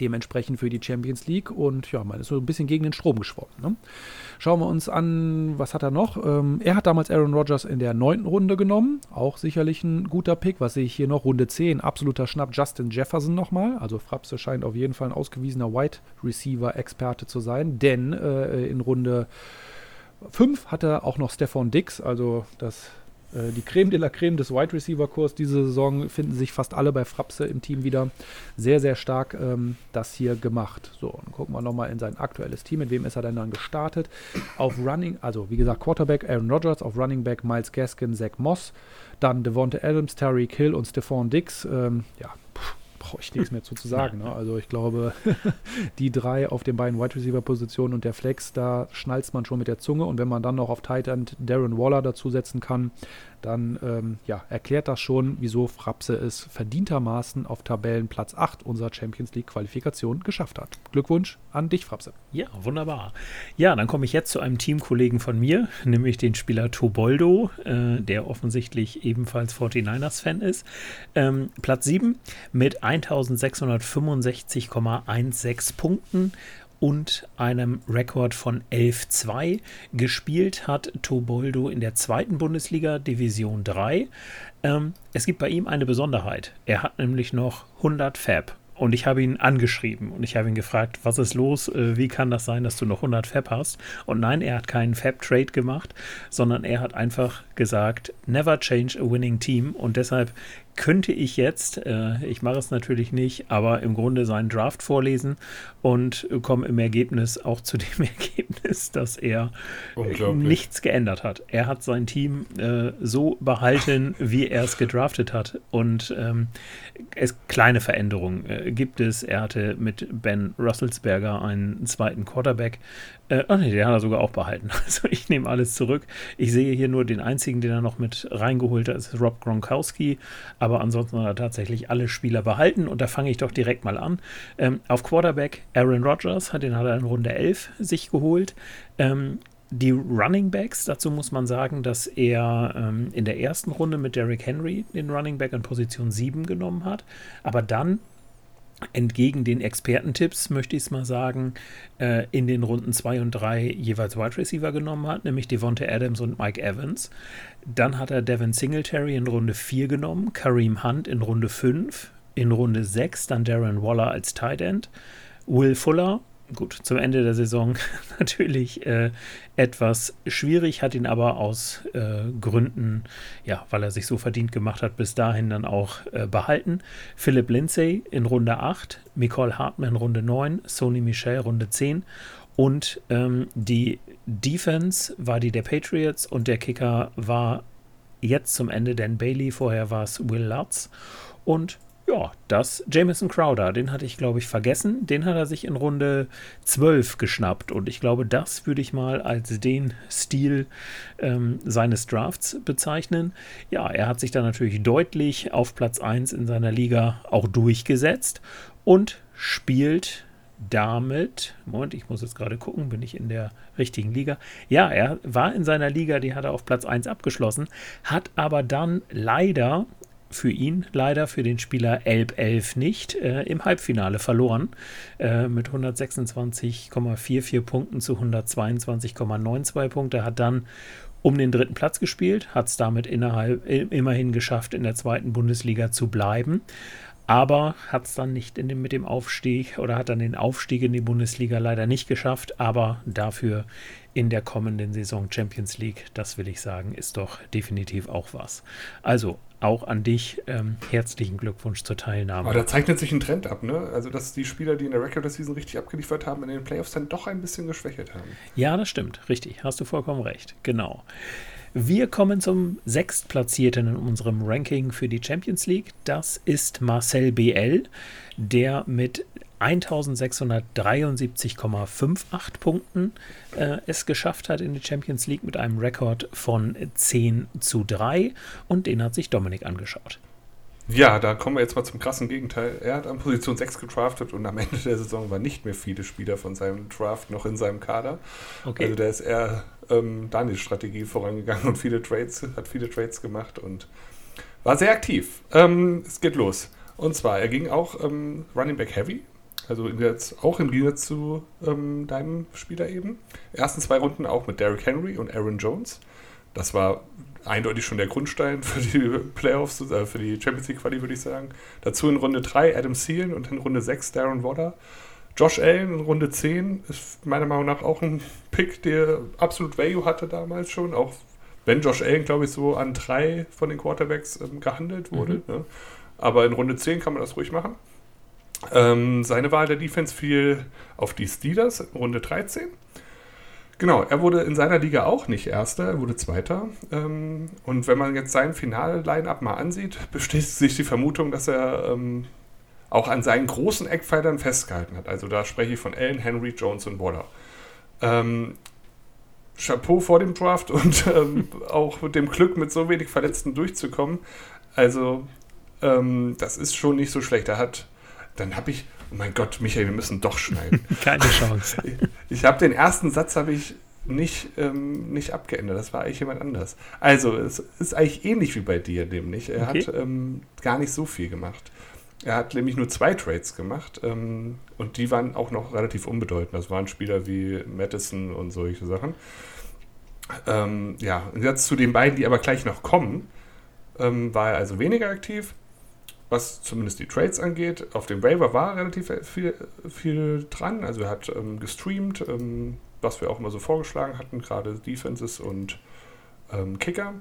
dementsprechend für die Champions League und ja, man ist so ein bisschen gegen den Strom geschwommen. Ne? Schauen wir uns an, was hat er noch? Ähm, er hat damals Aaron Rodgers in der neunten Runde genommen, auch sicherlich ein guter Pick. Was sehe ich hier noch? Runde zehn, absoluter Schnapp, Justin Jefferson nochmal. Also Frapse scheint auf jeden Fall ein ausgewiesener Wide Receiver-Experte zu sein, denn äh, in Runde fünf hat er auch noch Stephon Diggs, also das äh, die Creme de la Creme des Wide Receiver Kurs diese Saison finden sich fast alle bei Frapse im Team wieder. Sehr, sehr stark ähm, das hier gemacht. So, dann gucken wir nochmal in sein aktuelles Team. Mit wem ist er denn dann gestartet? Auf Running, also wie gesagt, Quarterback Aaron Rodgers, auf Running Back Miles Gaskin, Zach Moss, dann Devonta Adams, Tyreek Hill und Stephon Diggs. Ähm, ja, pff. Brauche ich nichts mehr zu, zu sagen. Ne? Also ich glaube, die drei auf den beiden Wide-Receiver-Positionen und der Flex, da schnalzt man schon mit der Zunge. Und wenn man dann noch auf Tight End Darren Waller dazusetzen kann, dann ähm, ja, erklärt das schon, wieso Frapse es verdientermaßen auf Tabellenplatz acht unserer Champions-League-Qualifikation geschafft hat. Glückwunsch an dich, Frapse. Ja, wunderbar. Ja, dann komme ich jetzt zu einem Teamkollegen von mir, nämlich den Spieler Toboldo, äh, der offensichtlich ebenfalls forty-niners-Fan ist. Ähm, Platz sieben mit eintausendsechshundertfünfundsechzig Komma sechzehn Punkten und einem Rekord von elf zu zwei. Gespielt hat Toboldo in der zweiten Bundesliga, Division drei. Ähm, es gibt bei ihm eine Besonderheit. Er hat nämlich noch hundert Fab. Und ich habe ihn angeschrieben und ich habe ihn gefragt, was ist los, wie kann das sein, dass du noch hundert Fab hast? Und nein, er hat keinen Fab-Trade gemacht, sondern er hat einfach gesagt, never change a winning team. Und deshalb könnte ich jetzt, äh, ich mache es natürlich nicht, aber im Grunde seinen Draft vorlesen und komme im Ergebnis auch zu dem Ergebnis, dass er nichts geändert hat. Er hat sein Team äh, so behalten, wie er es gedraftet hat. Und ähm, es kleine Veränderungen äh, gibt es. Er hatte mit Ben Roethlisberger einen zweiten Quarterback. Äh, oh nee, den hat er sogar auch behalten. Also ich nehme alles zurück. Ich sehe hier nur den einzigen, den er noch mit reingeholt hat, ist Rob Gronkowski. Aber ansonsten hat er tatsächlich alle Spieler behalten. Und da fange ich doch direkt mal an. Ähm, auf Quarterback Aaron Rodgers, den hat er in Runde elf sich geholt. Ähm, die Running Backs, dazu muss man sagen, dass er ähm, in der ersten Runde mit Derrick Henry den Running Back an Position sieben genommen hat. Aber dann, entgegen den Expertentipps, möchte ich es mal sagen, äh, in den Runden zwei und drei jeweils Wide Receiver genommen hat, nämlich Devonta Adams und Mike Evans. Dann hat er Devin Singletary in Runde vier genommen, Kareem Hunt in Runde fünf, in Runde sechs dann Darren Waller als Tight End, Will Fuller, gut, zum Ende der Saison natürlich äh, etwas schwierig, hat ihn aber aus äh, Gründen, ja, weil er sich so verdient gemacht hat, bis dahin dann auch äh, behalten. Philip Lindsay in Runde acht, Mecole Hardman Runde neun, Sony Michel Runde zehn und ähm, die Defense war die der Patriots und der Kicker war jetzt zum Ende Dan Bailey, vorher war es Will Lutz und ja, das Jamison Crowder, den hatte ich, glaube ich, vergessen. Den hat er sich in Runde zwölf geschnappt. Und ich glaube, das würde ich mal als den Stil ähm, seines Drafts bezeichnen. Ja, er hat sich dann natürlich deutlich auf Platz eins in seiner Liga auch durchgesetzt und spielt damit, Moment, ich muss jetzt gerade gucken, bin ich in der richtigen Liga? Ja, er war in seiner Liga, die hat er auf Platz eins abgeschlossen, hat aber dann leider für ihn, leider für den Spieler Elb elf nicht, äh, im Halbfinale verloren äh, mit hundertsechsundzwanzig Komma vierundvierzig Punkten zu hundertzweiundzwanzig Komma zweiundneunzig Punkte, hat dann um den dritten Platz gespielt, hat es damit innerhalb, immerhin geschafft, in der zweiten Bundesliga zu bleiben, aber hat es dann nicht in dem, mit dem Aufstieg oder hat dann den Aufstieg in die Bundesliga leider nicht geschafft, aber dafür in der kommenden Saison Champions League, das will ich sagen, ist doch definitiv auch was. Also auch an dich ähm, herzlichen Glückwunsch zur Teilnahme. Aber da zeichnet sich ein Trend ab, ne? Also, dass die Spieler, die in der Regular Season richtig abgeliefert haben, in den Playoffs dann doch ein bisschen geschwächelt haben. Ja, das stimmt. Richtig. Hast du vollkommen recht. Genau. Wir kommen zum Sechstplatzierten in unserem Ranking für die Champions League. Das ist Marcel B L, der mit eintausendsechshundertdreiundsiebzig Komma fünfundachtzig Punkten äh, es geschafft hat in die Champions League mit einem Rekord von zehn zu drei und den hat sich Dominik angeschaut. Ja, da kommen wir jetzt mal zum krassen Gegenteil. Er hat an Position sechs gedraftet und am Ende der Saison waren nicht mehr viele Spieler von seinem Draft noch in seinem Kader. Okay. Also da ist er ähm, Daniels Strategie vorangegangen und viele Trades, hat viele Trades gemacht und war sehr aktiv. Ähm, es geht los. Und zwar, er ging auch ähm, Running Back Heavy. Also jetzt auch im Gegensatz zu ähm, deinem Spieler eben. Ersten zwei Runden auch mit Derrick Henry und Aaron Jones. Das war eindeutig schon der Grundstein für die Playoffs, äh, für die Champions League Quali, würde ich sagen. Dazu in Runde drei Adam Thielen und in Runde sechs Darren Waller. Josh Allen in Runde zehn ist meiner Meinung nach auch ein Pick, der absolut Value hatte damals schon. Auch wenn Josh Allen, glaube ich, so an drei von den Quarterbacks ähm, gehandelt wurde. Mhm. Ne? Aber in Runde zehn kann man das ruhig machen. Ähm, seine Wahl der Defense fiel auf die Steelers in Runde dreizehn. Genau, er wurde in seiner Liga auch nicht Erster, er wurde Zweiter. Ähm, und wenn man jetzt sein Finale-Line-Up mal ansieht, bestätigt sich die Vermutung, dass er ähm, auch an seinen großen Eckpfeilern festgehalten hat. Also da spreche ich von Allen, Henry, Jones und Waller. Ähm, Chapeau vor dem Draft und ähm, auch mit dem Glück, mit so wenig Verletzten durchzukommen. Also ähm, das ist schon nicht so schlecht. Er hat... Dann habe ich, oh mein Gott, Michael, wir müssen doch schneiden. Keine Chance. Ich habe den ersten Satz habe ich nicht, ähm, nicht abgeändert. Das war eigentlich jemand anders. Also, es ist eigentlich ähnlich wie bei dir, nämlich. Er okay. hat ähm, gar nicht so viel gemacht. Er hat nämlich nur zwei Trades gemacht ähm, und die waren auch noch relativ unbedeutend. Das waren Spieler wie Madison und solche Sachen. Ähm, ja, im Gegensatz zu den beiden, die aber gleich noch kommen, ähm, war er also weniger aktiv. Was zumindest die Trades angeht, auf dem Waiver war relativ viel, viel dran. Also er hat ähm, gestreamt, ähm, was wir auch immer so vorgeschlagen hatten, gerade Defenses und ähm, Kicker.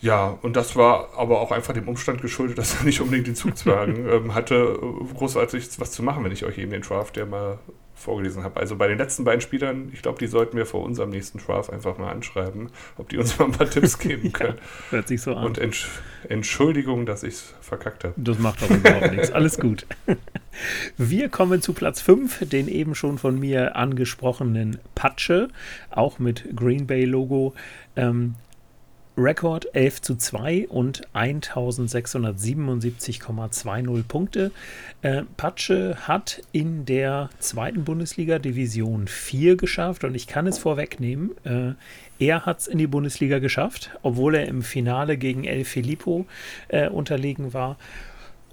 Ja, und das war aber auch einfach dem Umstand geschuldet, dass er nicht unbedingt den Zugzwang ähm, hatte, großartig was zu machen, wenn ich euch eben den Draft ja mal vorgelesen habe. Also bei den letzten beiden Spielern, ich glaube, die sollten wir vor unserem nächsten Draft einfach mal anschreiben, ob die uns mal ein paar Tipps geben können. Ja, hört sich so an. Und Entsch- Entschuldigung, dass ich es verkackt habe. Das macht doch überhaupt nichts. Alles gut. Wir kommen zu Platz fünf, den eben schon von mir angesprochenen Patsche, auch mit Green Bay-Logo. Ähm, Rekord elf zu zwei und eintausendsechshundertsiebenundsiebzig Komma null zwei null Punkte. Äh, Patsche hat in der zweiten Bundesliga Division vier geschafft und ich kann es vorwegnehmen, äh, er hat es in die Bundesliga geschafft, obwohl er im Finale gegen El Filippo äh, unterlegen war.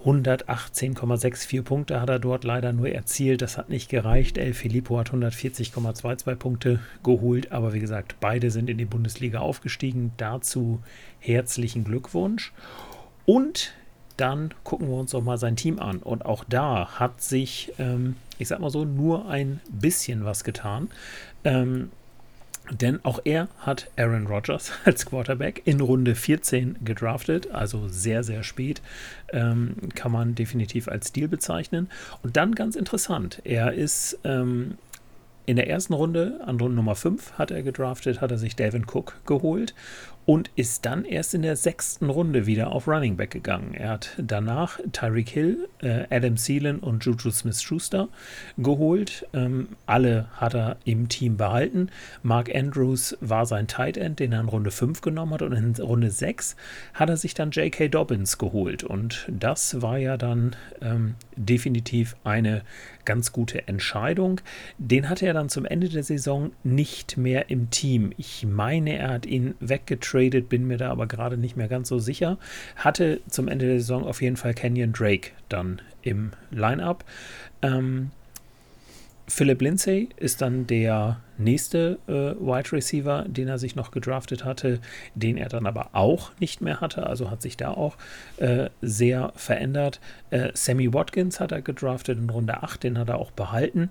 hundertachtzehn Komma vierundsechzig Punkte hat er dort leider nur erzielt. Das hat nicht gereicht. El Filippo hat hundertvierzig Komma zweiundzwanzig Punkte geholt. Aber wie gesagt, beide sind in die Bundesliga aufgestiegen. Dazu herzlichen Glückwunsch. Und dann gucken wir uns doch mal sein Team an. Und auch da hat sich, ähm, ich sag mal so, nur ein bisschen was getan. Ähm, Denn auch er hat Aaron Rodgers als Quarterback in Runde vierzehn gedraftet, also sehr, sehr spät, ähm, kann man definitiv als Deal bezeichnen. Und dann ganz interessant, er ist ähm, in der ersten Runde, an Runde Nummer fünf hat er gedraftet, hat er sich Dalvin Cook geholt und ist dann erst in der sechsten Runde wieder auf Running Back gegangen. Er hat danach Tyreek Hill, äh, Adam Thielen und Juju Smith-Schuster geholt. Ähm, alle hat er im Team behalten. Mark Andrews war sein Tight End, den er in Runde fünf genommen hat. Und in Runde sechs hat er sich dann J K. Dobbins geholt. Und das war ja dann ähm, definitiv eine ganz gute Entscheidung. Den hatte er dann zum Ende der Saison nicht mehr im Team. Ich meine, er hat ihn weggetradet. Bin mir da aber gerade nicht mehr ganz so sicher. Hatte zum Ende der Saison auf jeden Fall Kenyon Drake dann im Line-Up. Ähm, Philip Lindsay ist dann der nächste äh, Wide Receiver, den er sich noch gedraftet hatte, den er dann aber auch nicht mehr hatte, also hat sich da auch äh, sehr verändert. Äh, Sammy Watkins hat er gedraftet in Runde acht, den hat er auch behalten.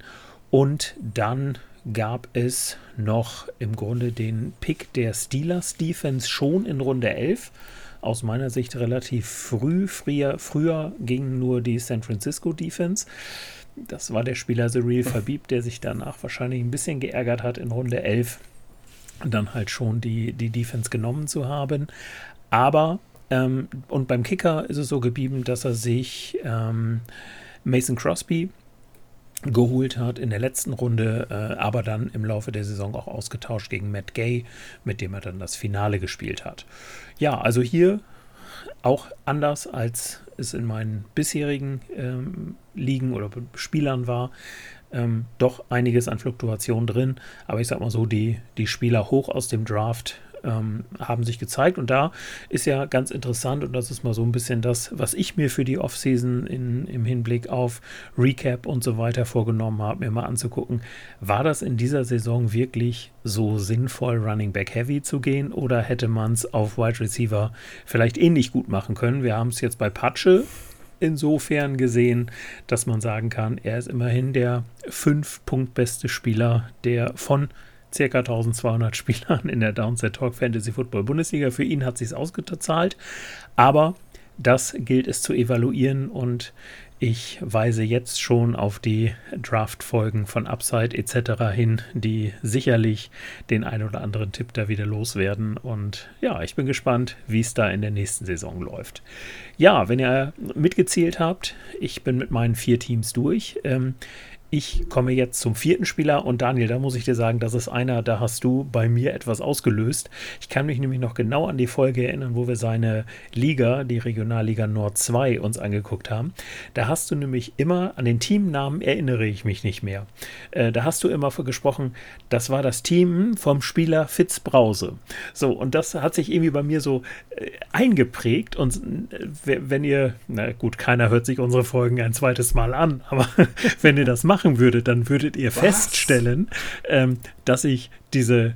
Und dann gab es noch im Grunde den Pick der Steelers Defense schon in Runde elf. Aus meiner Sicht relativ früh. Früher, früher ging nur die San Francisco Defense. Das war der Spieler Surreal Fabib, der sich danach wahrscheinlich ein bisschen geärgert hat, in Runde elf dann halt schon die, die Defense genommen zu haben. Aber, ähm, und beim Kicker ist es so geblieben, dass er sich ähm, Mason Crosby geholt hat in der letzten Runde, äh, aber dann im Laufe der Saison auch ausgetauscht gegen Matt Gay, mit dem er dann das Finale gespielt hat. Ja, also hier auch anders, als es in meinen bisherigen ähm, Ligen oder Spielern war, ähm, doch einiges an Fluktuation drin, aber ich sag mal so, die, die Spieler hoch aus dem Draft ähm, haben sich gezeigt und da ist ja ganz interessant und das ist mal so ein bisschen das, was ich mir für die Offseason in, im Hinblick auf Recap und so weiter vorgenommen habe, mir mal anzugucken, war das in dieser Saison wirklich so sinnvoll, Running Back Heavy zu gehen oder hätte man es auf Wide Receiver vielleicht ähnlich gut machen können? Wir haben es jetzt bei Patsche insofern gesehen, dass man sagen kann, er ist immerhin der fünf-Punkt-beste Spieler, der von ca. zwölfhundert Spielern in der Downside Talk Fantasy Football Bundesliga. Für ihn hat es sich ausgezahlt, aber das gilt es zu evaluieren und ich weise jetzt schon auf die Draft-Folgen von Upside et cetera hin, die sicherlich den ein oder anderen Tipp da wieder loswerden. Und ja, ich bin gespannt, wie es da in der nächsten Saison läuft. Ja, wenn ihr mitgezählt habt, ich bin mit meinen vier Teams durch. Ähm, Ich komme jetzt zum vierten Spieler und Daniel, da muss ich dir sagen, das ist einer, da hast du bei mir etwas ausgelöst. Ich kann mich nämlich noch genau an die Folge erinnern, wo wir seine Liga, die Regionalliga Nord zwei, uns angeguckt haben. Da hast du nämlich immer, an den Teamnamen erinnere ich mich nicht mehr, äh, da hast du immer gesprochen, das war das Team vom Spieler Fitz Brause. So, und das hat sich irgendwie bei mir so äh, eingeprägt und äh, wenn ihr, na gut, keiner hört sich unsere Folgen ein zweites Mal an, aber wenn ihr das macht, würde, dann würdet ihr Was? feststellen, ähm, dass ich diese,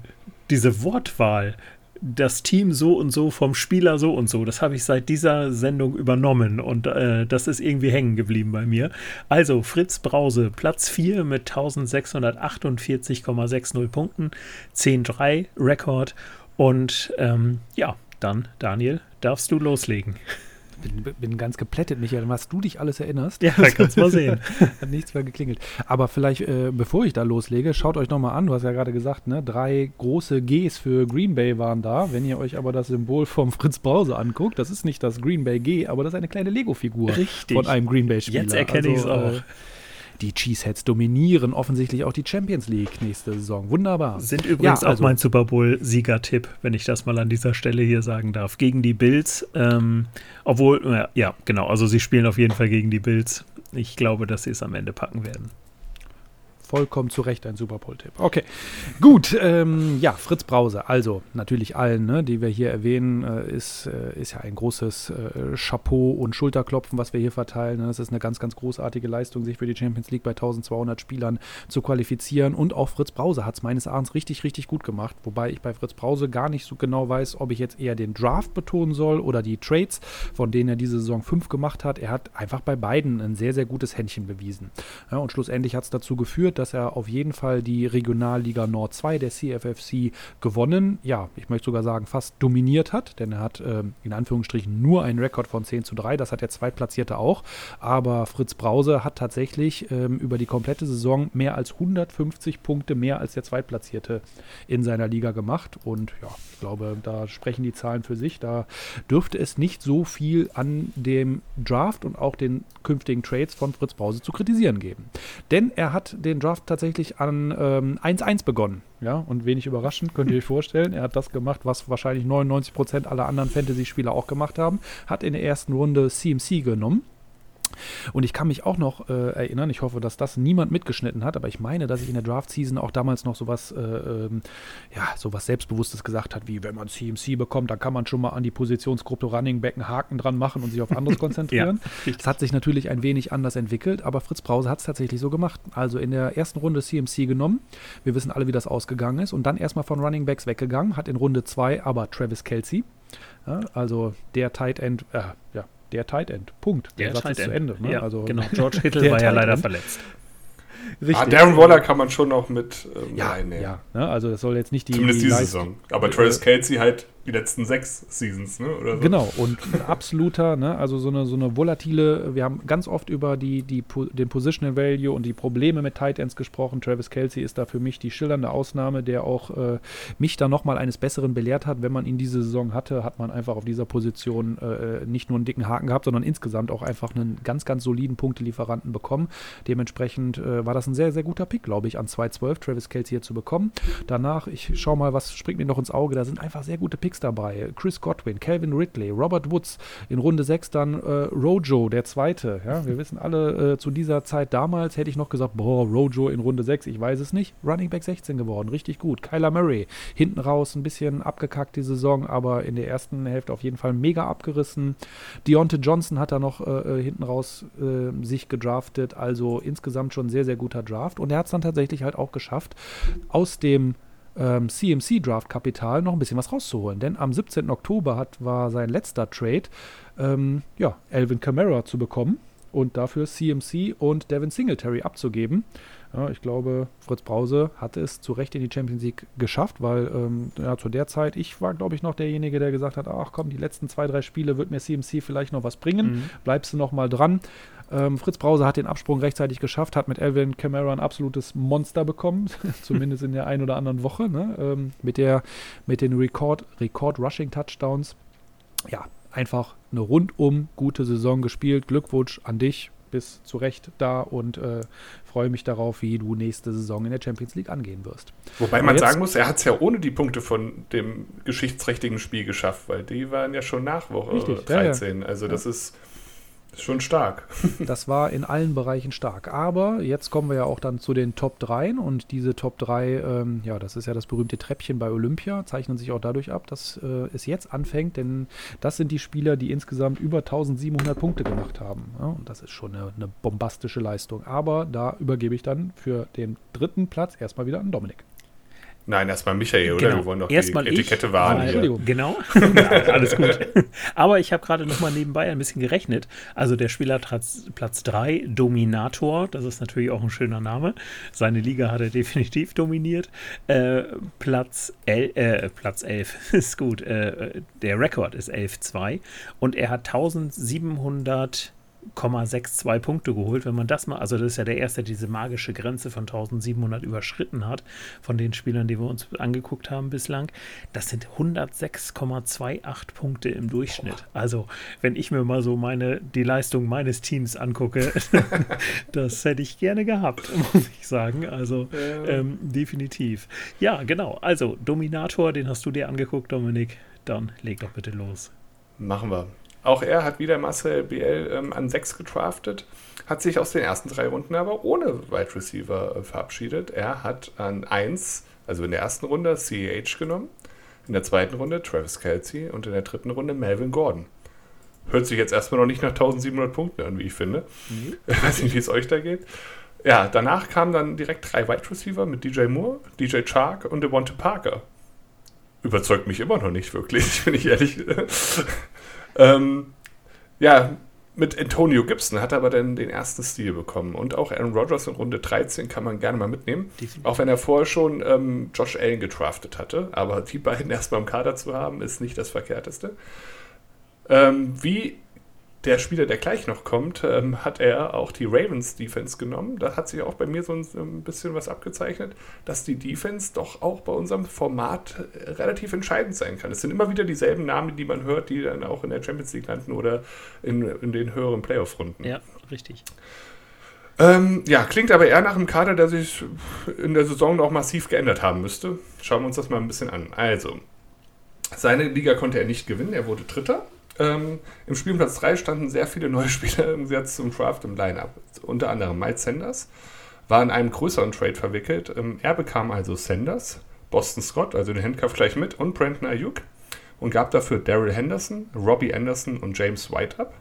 diese Wortwahl, das Team so und so vom Spieler so und so, das habe ich seit dieser Sendung übernommen und äh, das ist irgendwie hängen geblieben bei mir. Also Fritz Brause, Platz vier mit eintausendsechshundertachtundvierzig Komma sechzig Punkten, zehn drei Rekord und ähm, ja, dann Daniel, darfst du loslegen. Bin, bin ganz geplättet, Michael, was du dich alles erinnerst. Ja, da kannst du mal sehen. Hat nichts mehr geklingelt. Aber vielleicht, äh, bevor ich da loslege, schaut euch nochmal an, du hast ja gerade gesagt, ne, drei große Gs für Green Bay waren da. Wenn ihr euch aber das Symbol vom Fritz Brause anguckt, das ist nicht das Green Bay G, aber das ist eine kleine Lego-Figur von einem Green Bay-Spieler. Jetzt erkenne also, ich es auch. Äh, Die Cheeseheads dominieren offensichtlich auch die Champions League nächste Saison. Wunderbar. Sind übrigens ja, also auch mein Super Bowl-Siegertipp, wenn ich das mal an dieser Stelle hier sagen darf. Gegen die Bills. Ähm, obwohl, ja, genau. Also sie spielen auf jeden Fall gegen die Bills. Ich glaube, dass sie es am Ende packen werden. Vollkommen zu Recht ein Super Bowl-Tipp. Okay, gut. Ähm, ja, Fritz Brause. Also natürlich allen, ne, die wir hier erwähnen, äh, ist, äh, ist ja ein großes äh, Chapeau und Schulterklopfen, was wir hier verteilen. Das ist eine ganz, ganz großartige Leistung, sich für die Champions League bei zwölfhundert Spielern zu qualifizieren. Und auch Fritz Brause hat es meines Erachtens richtig, richtig gut gemacht. Wobei ich bei Fritz Brause gar nicht so genau weiß, ob ich jetzt eher den Draft betonen soll oder die Trades, von denen er diese Saison fünf gemacht hat. Er hat einfach bei beiden ein sehr, sehr gutes Händchen bewiesen. Ja, und schlussendlich hat es dazu geführt, dass er auf jeden Fall die Regionalliga Nord zwei der C F F C gewonnen, ja, ich möchte sogar sagen, fast dominiert hat, denn er hat ähm, in Anführungsstrichen nur einen Rekord von zehn zu drei, das hat der Zweitplatzierte auch, aber Fritz Brause hat tatsächlich ähm, über die komplette Saison mehr als hundertfünfzig Punkte mehr als der Zweitplatzierte in seiner Liga gemacht und ja, ich glaube, da sprechen die Zahlen für sich, da dürfte es nicht so viel an dem Draft und auch den künftigen Trades von Fritz Brause zu kritisieren geben, denn er hat den Draft tatsächlich an ähm, eins eins begonnen. Ja, und wenig überraschend, könnt ihr euch vorstellen. Er hat das gemacht, was wahrscheinlich neunundneunzig Prozent aller anderen Fantasy-Spieler auch gemacht haben. Hat in der ersten Runde C M C genommen. Und ich kann mich auch noch äh, erinnern, ich hoffe, dass das niemand mitgeschnitten hat, aber ich meine, dass ich in der Draft-Season auch damals noch sowas, äh, ähm, ja, sowas Selbstbewusstes gesagt hat, wie wenn man C M C bekommt, dann kann man schon mal an die Positionsgruppe Running Back einen Haken dran machen und sich auf anderes konzentrieren. Ja, das hat sich natürlich ein wenig anders entwickelt, aber Fritz Brause hat es tatsächlich so gemacht. Also in der ersten Runde C M C genommen, wir wissen alle, wie das ausgegangen ist, und dann erstmal von Running Backs weggegangen, hat in Runde zwei aber Travis Kelsey, ja, also der Tight End, äh, ja, Der Tight End, Punkt. Der, der Satz Tight ist End. Zu Ende. Ne? Ja, also genau, George Kittle war ja leider End. verletzt. Richtig. Ah, Darren Waller kann man schon auch mit ähm, ja, reinnehmen. Ja, ne? Also das soll jetzt nicht die... Zumindest diese die Saison. Aber Travis äh, Kelsey halt die letzten sechs Seasons, ne? Oder so. Genau, und absoluter, ne? Also so eine, so eine volatile, wir haben ganz oft über die, die, den Positional Value und die Probleme mit Tight Ends gesprochen. Travis Kelsey ist da für mich die schillernde Ausnahme, der auch äh, mich da nochmal eines Besseren belehrt hat. Wenn man ihn diese Saison hatte, hat man einfach auf dieser Position äh, nicht nur einen dicken Haken gehabt, sondern insgesamt auch einfach einen ganz, ganz soliden Punktelieferanten bekommen. Dementsprechend äh, war das ein sehr, sehr guter Pick, glaube ich, an zwei zwölf Travis Kelsey hier zu bekommen. Danach, ich schau mal, was springt mir noch ins Auge, da sind einfach sehr gute Picks dabei. Chris Godwin, Calvin Ridley, Robert Woods, in Runde sechs dann äh, Rojo, der Zweite. Ja, wir wissen alle, äh, zu dieser Zeit damals hätte ich noch gesagt, boah, Rojo in Runde sechs, ich weiß es nicht. Running Back sechzehn geworden, richtig gut. Kyler Murray, hinten raus ein bisschen abgekackt die Saison, aber in der ersten Hälfte auf jeden Fall mega abgerissen. Deontay Johnson hat er noch äh, hinten raus äh, sich gedraftet, also insgesamt schon sehr, sehr guter Draft und er hat es dann tatsächlich halt auch geschafft, aus dem C M C-Draft-Kapital noch ein bisschen was rauszuholen. Denn am siebzehnten Oktober hat, war sein letzter Trade, ähm, ja, Alvin Kamara zu bekommen und dafür C M C und Devin Singletary abzugeben. Ja, ich glaube, Fritz Brause hat es zu Recht in die Champions League geschafft, weil ähm, ja, zu der Zeit, ich war, glaube ich, noch derjenige, der gesagt hat, ach komm, die letzten zwei, drei Spiele wird mir C M C vielleicht noch was bringen, mhm. bleibst du noch mal dran. Ähm, Fritz Brause hat den Absprung rechtzeitig geschafft, hat mit Elvin Kamara ein absolutes Monster bekommen, zumindest in der einen oder anderen Woche, ne? ähm, mit, der, mit den Record, Record Rushing Touchdowns. Ja, einfach eine rundum gute Saison gespielt. Glückwunsch an dich, bist zu Recht da und äh, freue mich darauf, wie du nächste Saison in der Champions League angehen wirst. Wobei aber man sagen muss, er hat es ja ohne die Punkte von dem geschichtsträchtigen Spiel geschafft, weil die waren ja schon nach Woche richtig, dreizehn. Ja, ja. Also ja. Das ist schon stark. Das war in allen Bereichen stark. Aber jetzt kommen wir ja auch dann zu den Top drei. Und diese Top drei, ähm, ja, das ist ja das berühmte Treppchen bei Olympia, zeichnen sich auch dadurch ab, dass äh, es jetzt anfängt. Denn das sind die Spieler, die insgesamt über siebzehnhundert Punkte gemacht haben. Ja, und das ist schon eine, eine bombastische Leistung. Aber da übergebe ich dann für den dritten Platz erstmal wieder an Dominik. Nein, erstmal Michael, oder? Genau. Wir wollen doch erstmal die Etikette wahren. Entschuldigung. Genau, ja, alles gut. Aber ich habe gerade nochmal nebenbei ein bisschen gerechnet. Also der Spieler Platz drei, Dominator, das ist natürlich auch ein schöner Name. Seine Liga hat er definitiv dominiert. Äh, Platz, El- äh, Platz elf ist gut. Äh, der Rekord ist elf zwei und er hat siebzehnhundert Komma zweiundsechzig Punkte geholt, wenn man das mal, also das ist ja der erste, der diese magische Grenze von siebzehnhundert überschritten hat, von den Spielern, die wir uns angeguckt haben bislang, das sind hundertsechs Komma achtundzwanzig Punkte im Durchschnitt. Also, wenn ich mir mal so meine, die Leistung meines Teams angucke, das hätte ich gerne gehabt, muss ich sagen, also ähm, definitiv. Ja, genau, also Dominator, den hast du dir angeguckt, Dominik, dann leg doch bitte los. Machen wir. Auch er hat wieder Marcel B L ähm, an sechs getraftet, hat sich aus den ersten drei Runden aber ohne Wide Receiver äh, verabschiedet. Er hat an eins, also in der ersten Runde, C E H genommen, in der zweiten Runde Travis Kelsey und in der dritten Runde Melvin Gordon. Hört sich jetzt erstmal noch nicht nach siebzehnhundert Punkten an, wie ich finde. Mhm. Ich weiß nicht, wie es euch da geht. Ja, danach kamen dann direkt drei Wide Receiver mit D J Moore, D J Chark und DeVante Parker. Überzeugt mich immer noch nicht wirklich, wenn ich ehrlich bin. Ähm, ja, mit Antonio Gibson hat er aber dann den ersten Stil bekommen. Und auch Aaron Rodgers in Runde dreizehn kann man gerne mal mitnehmen. Definitiv. Auch wenn er vorher schon ähm, Josh Allen getraftet hatte. Aber die beiden erstmal im Kader zu haben, ist nicht das Verkehrteste. Ähm, wie der Spieler, der gleich noch kommt, ähm, hat er auch die Ravens-Defense genommen. Da hat sich auch bei mir so ein, ein bisschen was abgezeichnet, dass die Defense doch auch bei unserem Format relativ entscheidend sein kann. Es sind immer wieder dieselben Namen, die man hört, die dann auch in der Champions League landen oder in, in den höheren Playoff-Runden. Ja, richtig. Ähm, ja, klingt aber eher nach einem Kader, der sich in der Saison noch massiv geändert haben müsste. Schauen wir uns das mal ein bisschen an. Also, seine Liga konnte er nicht gewinnen, er wurde Dritter. Ähm, Im Spielplatz drei standen sehr viele neue Spieler im Gesetz zum Draft im Line-Up. Unter anderem Miles Sanders war in einem größeren Trade verwickelt. Ähm, er bekam also Sanders, Boston Scott, also den Handcuff gleich mit, und Brandon Ayuk und gab dafür Daryl Henderson, Robbie Anderson und James White ab.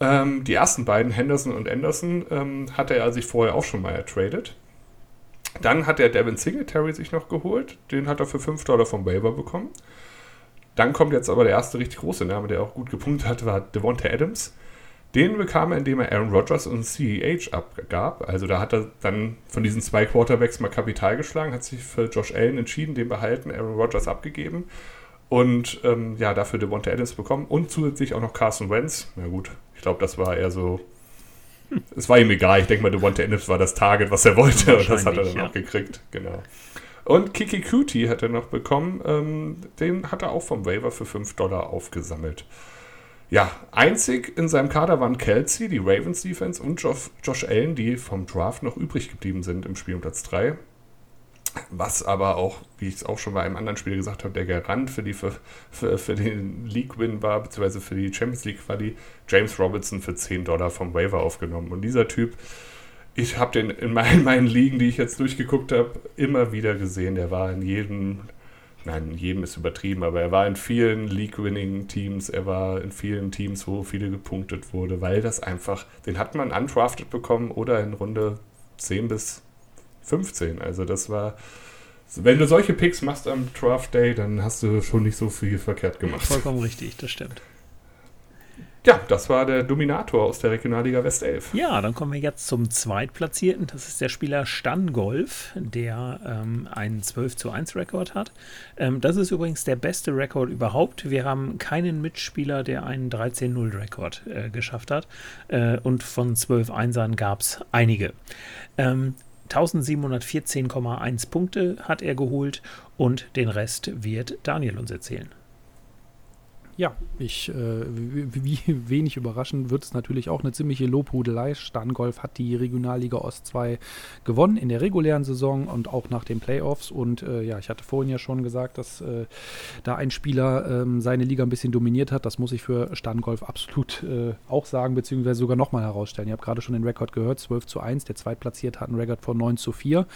Ähm, die ersten beiden, Henderson und Anderson, ähm, hatte er sich vorher auch schon mal ertradet. Dann hat er Devin Singletary sich noch geholt. Den hat er für fünf Dollar vom Waiver bekommen. Dann kommt jetzt aber der erste richtig große Name, der auch gut gepunktet hat, war Devonta Adams. Den bekam er, indem er Aaron Rodgers und C E H abgab. Also da hat er dann von diesen zwei Quarterbacks mal Kapital geschlagen, hat sich für Josh Allen entschieden, den behalten, Aaron Rodgers abgegeben und ähm, ja, dafür Devonta Adams bekommen und zusätzlich auch noch Carson Wentz. Na gut, ich glaube, das war eher so, es war ihm egal. Ich denke mal, Devonta Adams war das Target, was er wollte und das hat er dann ja auch gekriegt, genau. Und Kiki Kuti hat er noch bekommen, ähm, den hat er auch vom Waiver für fünf Dollar aufgesammelt. Ja, einzig in seinem Kader waren Kelsey, die Ravens Defense und Josh, Josh Allen, die vom Draft noch übrig geblieben sind im Spielplatz drei. Was aber auch, wie ich es auch schon bei einem anderen Spieler gesagt habe, der Garant für, die, für, für, für den League-Win war, beziehungsweise für die Champions League war die James Robinson für zehn Dollar vom Waiver aufgenommen. Und dieser Typ... Ich habe den in meinen, meinen Ligen, die ich jetzt durchgeguckt habe, immer wieder gesehen. Der war in jedem, nein, in jedem ist übertrieben, aber er war in vielen League-Winning-Teams, er war in vielen Teams, wo viele gepunktet wurde, weil das einfach, den hat man undrafted bekommen oder in Runde zehn bis fünfzehn. Also das war, wenn du solche Picks machst am Draft Day, dann hast du schon nicht so viel verkehrt gemacht. Vollkommen richtig, das stimmt. Ja, das war der Dominator aus der Regionalliga West elf. Ja, dann kommen wir jetzt zum Zweitplatzierten. Das ist der Spieler Stangolf, der ähm, einen zwölf zu eins Rekord hat. Ähm, das ist übrigens der beste Rekord überhaupt. Wir haben keinen Mitspieler, der einen dreizehn null Rekord äh, geschafft hat. Äh, und von zwölf Einsern gab es einige. Ähm, eintausendsiebenhundertvierzehn Komma eins Punkte hat er geholt und den Rest wird Daniel uns erzählen. Ja, ich, äh, wie, wie wenig überraschend wird es natürlich auch eine ziemliche Lobhudelei. Stangolf hat die Regionalliga Ost zwei gewonnen in der regulären Saison und auch nach den Playoffs. Und äh, ja, ich hatte vorhin ja schon gesagt, dass äh, da ein Spieler ähm, seine Liga ein bisschen dominiert hat. Das muss ich für Stangolf absolut äh, auch sagen, beziehungsweise sogar nochmal herausstellen. Ihr habt gerade schon den Rekord gehört, zwölf zu eins. Der Zweitplatzierte hat einen Rekord von neun zu vier.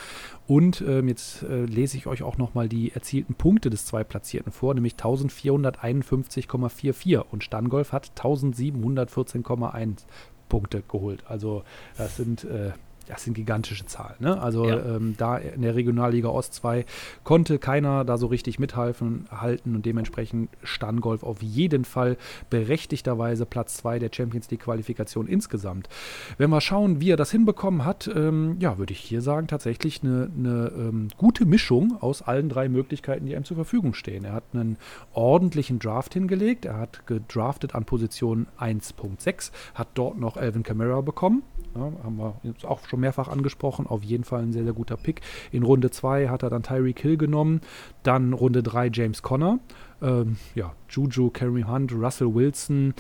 Und ähm, jetzt äh, lese ich euch auch nochmal die erzielten Punkte des Zweitplatzierten vor, nämlich eintausendvierhunderteinundfünfzig Komma vierundvierzig und Stangolf hat eintausendsiebenhundertvierzehn Komma eins Punkte geholt. Also das sind, äh, das sind gigantische Zahlen. Ne? Also ja. ähm, da in der Regionalliga Ost zwei konnte keiner da so richtig mithalten halten und dementsprechend Stangolf auf jeden Fall berechtigterweise Platz zwei der Champions League Qualifikation insgesamt. Wenn wir schauen, wie er das hinbekommen hat, ähm, ja, würde ich hier sagen, tatsächlich eine, eine ähm, gute Mischung aus allen drei Möglichkeiten, die einem zur Verfügung stehen. Er hat einen ordentlichen Draft hingelegt, er hat gedraftet an Position eins Komma sechs, hat dort noch Alvin Kamara bekommen, ja, haben wir jetzt auch schon mehrfach angesprochen, auf jeden Fall ein sehr, sehr guter Pick. In Runde zwei hat er dann Tyreek Hill genommen, dann Runde drei James Conner, ähm, ja, Juju, Kareem Hunt, Russell Wilson.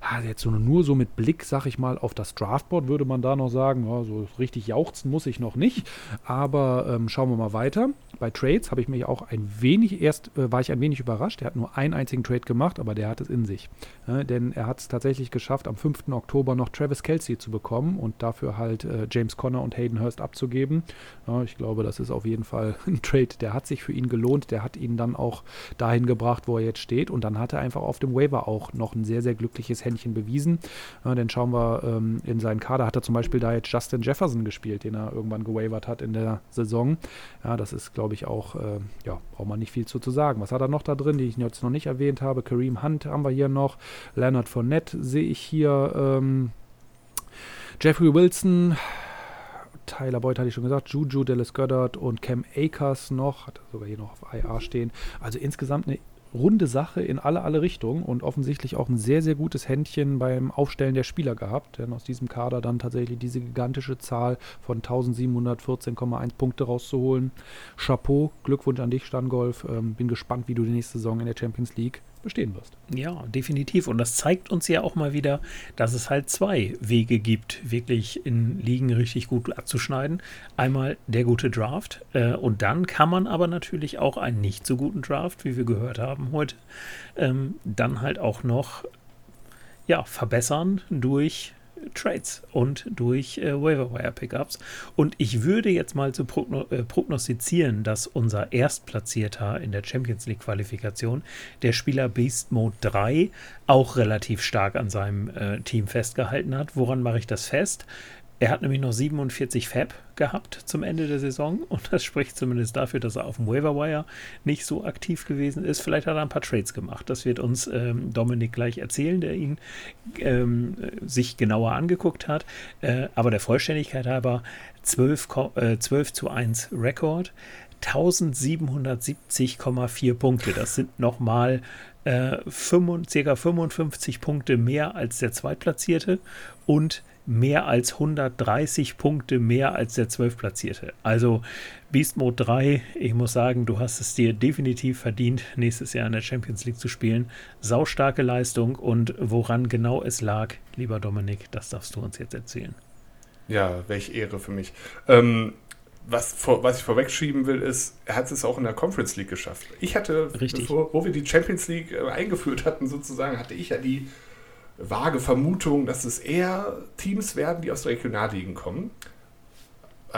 Ja, jetzt nur, nur so mit Blick, sag ich mal, auf das Draftboard würde man da noch sagen, ja, so richtig jauchzen muss ich noch nicht, aber ähm, schauen wir mal weiter. Bei Trades habe ich mich auch ein wenig, erst äh, war ich ein wenig überrascht, er hat nur einen einzigen Trade gemacht, aber der hat es in sich, ja, denn er hat es tatsächlich geschafft, am fünften Oktober noch Travis Kelsey zu bekommen und dafür halt äh, James Conner und Hayden Hurst abzugeben. Ja, ich glaube, das ist auf jeden Fall ein Trade, der hat sich für ihn gelohnt, der hat ihn dann auch dahin gebracht, wo er jetzt steht, und dann hat er einfach auf dem Waiver auch noch ein sehr, sehr glückliches Händchen bewiesen. Ja, denn schauen wir ähm, in seinen Kader, hat er zum Beispiel da jetzt Justin Jefferson gespielt, den er irgendwann gewaivert hat in der Saison. Ja, das ist, glaube ich, auch, äh, ja, braucht man nicht viel zu, zu sagen. Was hat er noch da drin, die ich jetzt noch nicht erwähnt habe? Kareem Hunt haben wir hier noch, Leonard Fournette sehe ich hier, ähm, Jeffrey Wilson, Tyler Boyd hatte ich schon gesagt, Juju, Dallas Goedert und Cam Akers noch, hat er sogar hier noch auf I R stehen. Also insgesamt eine runde Sache in alle, alle Richtungen und offensichtlich auch ein sehr, sehr gutes Händchen beim Aufstellen der Spieler gehabt, denn aus diesem Kader dann tatsächlich diese gigantische Zahl von eintausendsiebenhundertvierzehn Komma eins Punkte rauszuholen. Chapeau, Glückwunsch an dich, Stangolf. Ähm, bin gespannt, wie du die nächste Saison in der Champions League bestehen wirst. Ja, definitiv. Und das zeigt uns ja auch mal wieder, dass es halt zwei Wege gibt, wirklich in Ligen richtig gut abzuschneiden. Einmal der gute Draft äh, und dann kann man aber natürlich auch einen nicht so guten Draft, wie wir gehört haben heute, ähm, dann halt auch noch ja, verbessern durch Trades und durch äh, Waiver-Wire-Pickups. Und ich würde jetzt mal zu progno- äh, prognostizieren, dass unser Erstplatzierter in der Champions-League-Qualifikation, der Spieler Beast Mode drei, auch relativ stark an seinem äh, Team festgehalten hat. Woran mache ich das fest? Er hat nämlich noch siebenundvierzig Fab gehabt zum Ende der Saison und das spricht zumindest dafür, dass er auf dem Waiver Wire nicht so aktiv gewesen ist. Vielleicht hat er ein paar Trades gemacht. Das wird uns ähm, Dominik gleich erzählen, der ihn ähm, sich genauer angeguckt hat. Äh, aber der Vollständigkeit halber zwölf, äh, zwölf zu eins Rekord, eintausendsiebenhundertsiebzig Komma vier Punkte. Das sind nochmal äh, circa fünfundfünfzig Punkte mehr als der Zweitplatzierte und mehr als hundertdreißig Punkte mehr als der zwölf Platzierte. Also Beast Mode drei, ich muss sagen, du hast es dir definitiv verdient, nächstes Jahr in der Champions League zu spielen. Saustarke Leistung und woran genau es lag, lieber Dominik, das darfst du uns jetzt erzählen. Ja, welche Ehre für mich. Ähm, was, vor, was ich vorwegschieben will, ist, er hat es auch in der Conference League geschafft. Ich hatte, bevor, wo wir die Champions League eingeführt hatten sozusagen, hatte ich ja die vage Vermutung, dass es eher Teams werden, die aus Regionalligen kommen.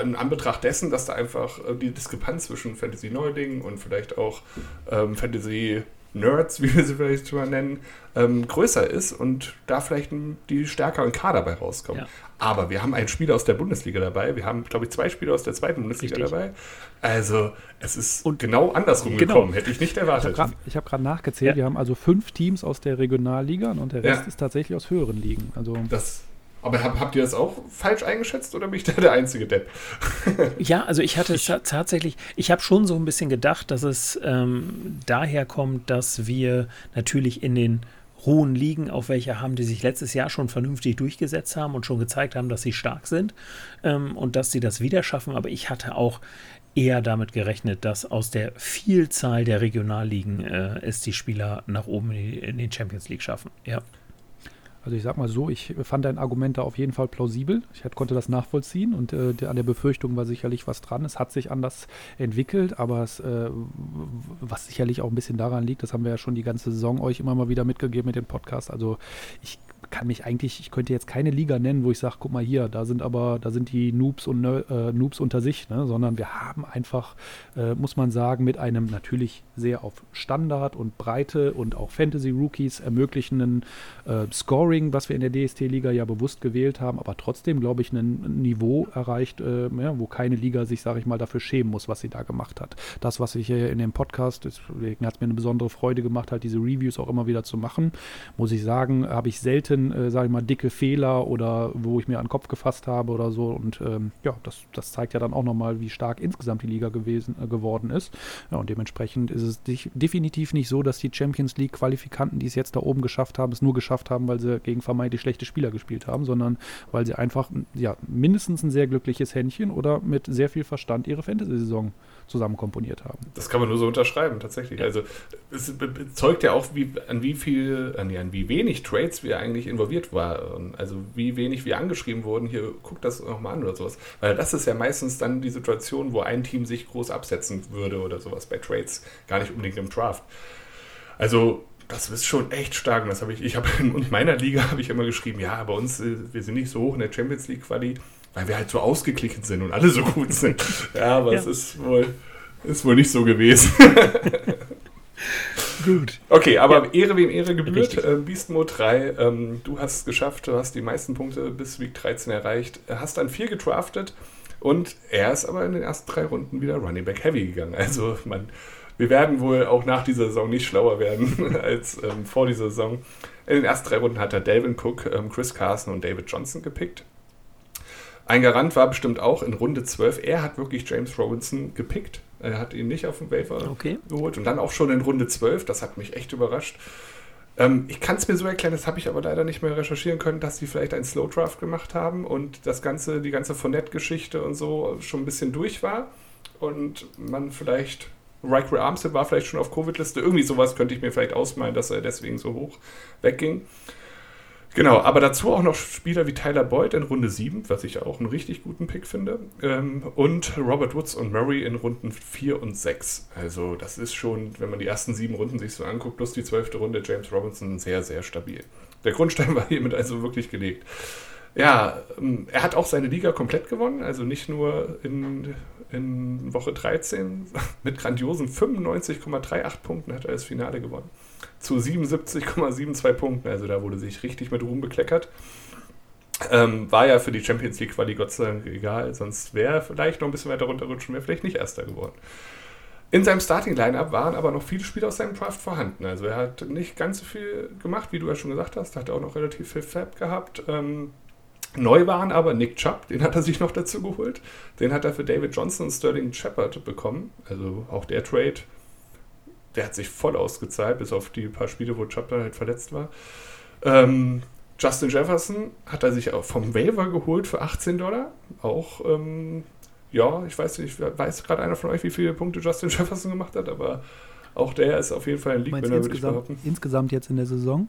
In Anbetracht dessen, dass da einfach die Diskrepanz zwischen Fantasy Neulingen und vielleicht auch ähm, Fantasy Nerds, wie wir sie vielleicht schon mal nennen, ähm, größer ist und da vielleicht die stärkeren Kader bei rauskommen. Ja. Aber wir haben ein Spiel aus der Bundesliga dabei. Wir haben, glaube ich, zwei Spiele aus der zweiten Bundesliga Richtig. dabei. Also es ist und genau andersrum genau. gekommen. Hätte ich nicht erwartet. Ich habe gerade nachgezählt. Ja. Wir haben also fünf Teams aus der Regionalliga und der Rest ja. ist tatsächlich aus höheren Ligen. Also das Aber hab, habt ihr das auch falsch eingeschätzt oder bin ich da der einzige Depp? Ja, also ich hatte ta- tatsächlich, ich habe schon so ein bisschen gedacht, dass es ähm, daher kommt, dass wir natürlich in den hohen Ligen, auf welche haben, die sich letztes Jahr schon vernünftig durchgesetzt haben und schon gezeigt haben, dass sie stark sind ähm, und dass sie das wieder schaffen. Aber ich hatte auch eher damit gerechnet, dass aus der Vielzahl der Regionalligen äh, es die Spieler nach oben in den Champions League schaffen. Ja. Also ich sag mal so, ich fand dein Argument da auf jeden Fall plausibel. Ich hat, konnte das nachvollziehen und äh, der, an der Befürchtung war sicherlich was dran. Es hat sich anders entwickelt, aber es, äh, was sicherlich auch ein bisschen daran liegt, das haben wir ja schon die ganze Saison euch immer mal wieder mitgegeben mit dem Podcast. Also ich kann mich eigentlich, ich könnte jetzt keine Liga nennen, wo ich sage, guck mal hier, da sind aber, da sind die Noobs und äh, Noobs unter sich, ne? Sondern wir haben einfach, äh, muss man sagen, mit einem natürlich sehr auf Standard und Breite und auch Fantasy-Rookies ermöglichenden äh, Scoring, was wir in der D S T-Liga ja bewusst gewählt haben, aber trotzdem, glaube ich, ein Niveau erreicht, äh, ja, wo keine Liga sich, sage ich mal, dafür schämen muss, was sie da gemacht hat. Das, was ich hier in dem Podcast, deswegen hat es mir eine besondere Freude gemacht, halt diese Reviews auch immer wieder zu machen, muss ich sagen, habe ich selten Äh, sage ich mal, dicke Fehler oder wo ich mir an den Kopf gefasst habe oder so. Und ähm, ja, das, das zeigt ja dann auch nochmal, wie stark insgesamt die Liga gewesen, äh, geworden ist. Ja, und dementsprechend ist es dich, definitiv nicht so, dass die Champions League-Qualifikanten, die es jetzt da oben geschafft haben, es nur geschafft haben, weil sie gegen vermeintlich schlechte Spieler gespielt haben, sondern weil sie einfach ja, mindestens ein sehr glückliches Händchen oder mit sehr viel Verstand ihre Fantasy-Saison zusammen komponiert haben. Das kann man nur so unterschreiben, tatsächlich. Ja. Also es bezeugt ja auch, wie, an wie viel, an, an wie wenig Trades wir eigentlich involviert waren. Also wie wenig wir angeschrieben wurden, hier, guck das nochmal an oder sowas. Weil das ist ja meistens dann die Situation, wo ein Team sich groß absetzen würde oder sowas bei Trades, gar nicht unbedingt im Draft. Also das ist schon echt stark. Und das habe ich, ich habe in meiner Liga habe ich immer geschrieben, ja, bei uns, wir sind nicht so hoch in der Champions League Quali, weil wir halt so ausgeglichen sind und alle so gut sind. Ja, aber ja. es ist wohl, ist wohl nicht so gewesen. Gut. Okay, aber ja. Ehre wem Ehre gebührt. Äh, Beast Mode drei, ähm, du hast es geschafft, du hast die meisten Punkte bis Week dreizehn erreicht, hast dann vier gedraftet und er ist aber in den ersten drei Runden wieder Running Back Heavy gegangen. Also man, wir werden wohl auch nach dieser Saison nicht schlauer werden als ähm, vor dieser Saison. In den ersten drei Runden hat er Dalvin Cook, ähm, Chris Carson und David Johnson gepickt. Ein Garant war bestimmt auch in Runde zwölf. Er hat wirklich James Robinson gepickt. Er hat ihn nicht auf den Waiver okay. geholt. Und dann auch schon in Runde zwölf. Das hat mich echt überrascht. Ähm, ich kann es mir so erklären, das habe ich aber leider nicht mehr recherchieren können, dass die vielleicht einen Slow Draft gemacht haben und das ganze, die ganze Fournette-Geschichte und so schon ein bisschen durch war. Und man vielleicht, Raquel Armstead war vielleicht schon auf Covid-Liste. Irgendwie sowas könnte ich mir vielleicht ausmalen, dass er deswegen so hoch wegging. Genau, aber dazu auch noch Spieler wie Tyler Boyd in Runde sieben, was ich auch einen richtig guten Pick finde, und Robert Woods und Murray in Runden vier und sechs. Also das ist schon, wenn man die ersten sieben Runden sich so anguckt, plus die zwölfte Runde, James Robinson sehr, sehr stabil. Der Grundstein war hiermit also wirklich gelegt. Ja, er hat auch seine Liga komplett gewonnen, also nicht nur in, in Woche dreizehn. Mit grandiosen fünfundneunzig Komma achtunddreißig Punkten hat er das Finale gewonnen. Zu siebenundsiebzig Komma zweiundsiebzig Punkten, also da wurde sich richtig mit Ruhm bekleckert. Ähm, war ja für die Champions League Quali Gott sei Dank egal, sonst wäre vielleicht noch ein bisschen weiter runterrutschen, wäre vielleicht nicht Erster geworden. In seinem Starting-Line-Up waren aber noch viele Spieler aus seinem Draft vorhanden, also er hat nicht ganz so viel gemacht, wie du ja schon gesagt hast, hat er auch noch relativ viel Fab gehabt. Ähm, Neu waren aber Nick Chubb, den hat er sich noch dazu geholt. Den hat er für David Johnson und Sterling Shepard bekommen. Also auch der Trade, der hat sich voll ausgezahlt, bis auf die paar Spiele, wo Chubb dann halt verletzt war. Ähm, Justin Jefferson hat er sich auch vom Waiver geholt für achtzehn Dollar. Auch, ähm, ja, ich weiß nicht, weiß gerade einer von euch, wie viele Punkte Justin Jefferson gemacht hat, aber auch der ist auf jeden Fall ein League-Winner, würde ich behaupten. Insgesamt jetzt in der Saison?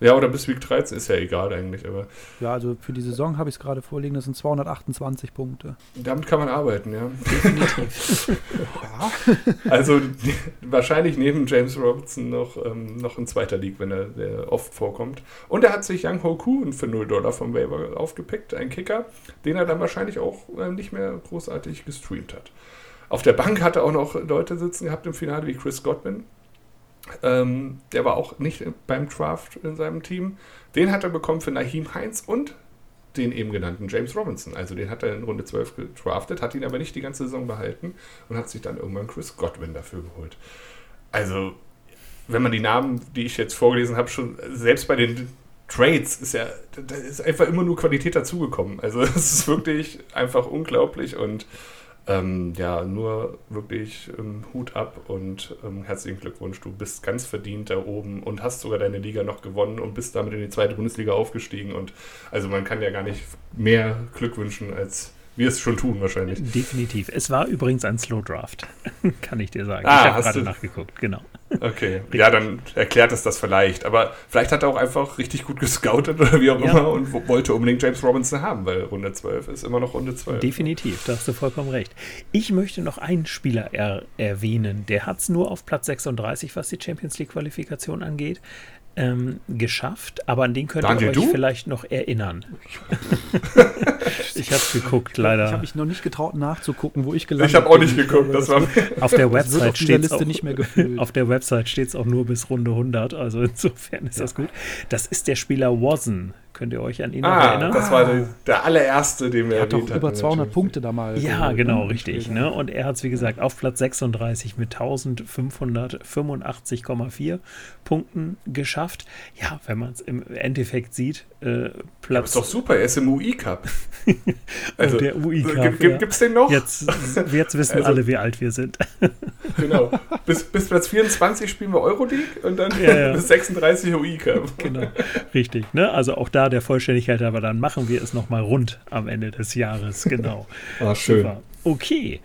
Ja, oder bis Week dreizehn ist ja egal eigentlich. Aber ja, also für die Saison habe ich es gerade vorliegen, das sind zweihundertachtundzwanzig Punkte. Damit kann man arbeiten, ja. Definitiv. Ja. Also die, wahrscheinlich neben James Robinson noch, ähm, noch ein zweiter League-Winner, der oft vorkommt. Und er hat sich Young Ho Koo für null Dollar vom Waiver aufgepickt, ein Kicker, den er dann wahrscheinlich auch äh, nicht mehr großartig gestreamt hat. Auf der Bank hat er auch noch Leute sitzen gehabt im Finale wie Chris Godwin. Ähm, der war auch nicht beim Draft in seinem Team. Den hat er bekommen für Naheem Hines und den eben genannten James Robinson. Also den hat er in Runde zwölf gedraftet, hat ihn aber nicht die ganze Saison behalten und hat sich dann irgendwann Chris Godwin dafür geholt. Also, wenn man die Namen, die ich jetzt vorgelesen habe, schon selbst bei den Trades ist ja, da ist einfach immer nur Qualität dazugekommen. Also es ist wirklich einfach unglaublich und ähm, ja, nur wirklich ähm, Hut ab und ähm, herzlichen Glückwunsch. Du bist ganz verdient da oben und hast sogar deine Liga noch gewonnen und bist damit in die zweite Bundesliga aufgestiegen. Und also man kann ja gar nicht mehr Glück wünschen, als wir es schon tun wahrscheinlich. Definitiv. Es war übrigens ein Slow Draft, kann ich dir sagen. Ah, ich habe gerade du... nachgeguckt, genau. Okay, ja, dann erklärt es das vielleicht. Aber vielleicht hat er auch einfach richtig gut gescoutet oder wie auch ja. immer und wollte unbedingt James Robinson haben, weil Runde zwölf ist immer noch Runde zwölf. Definitiv, da hast du vollkommen recht. Ich möchte noch einen Spieler er- erwähnen. Der hat es nur auf Platz sechsunddreißig, was die Champions-League-Qualifikation angeht, ähm, geschafft. Aber an den könnt Daniel, ihr euch du? vielleicht noch erinnern. Ich habe es geguckt, leider. Ich habe mich noch nicht getraut, nachzugucken, wo ich gelandet bin. Ich habe auch nicht geguckt. Das war auf der Website steht es auch nicht mehr gefühlt. Auf der Website steht es auch nur bis Runde hundert. Also insofern ist ja. das gut. Das ist der Spieler Wozn. Könnt ihr euch an ihn ah, erinnern? Das war der, der allererste, den wir erwähnt hatten. Er hat doch über zweihundert Punkte da mal. Ja, genau, richtig. Ne? Und er hat es, wie gesagt, auf Platz sechsunddreißig mit eintausendfünfhundertfünfundachtzig Komma vier Punkten geschafft. Ja, wenn man es im Endeffekt sieht, äh, Platz... Das ist doch super, er ist im U I Cup. Also, der U I Cup, g- g- gibt's den noch? Jetzt, jetzt wissen also, alle, wie alt wir sind. Genau. Bis, bis Platz vierundzwanzig spielen wir Euroleague und dann ja, ja. bis sechsunddreißig U I Cup. Genau, richtig. Ne? Also auch da der Vollständigkeit, aber dann machen wir es nochmal rund am Ende des Jahres, genau. Ah, schön. Super. Okay,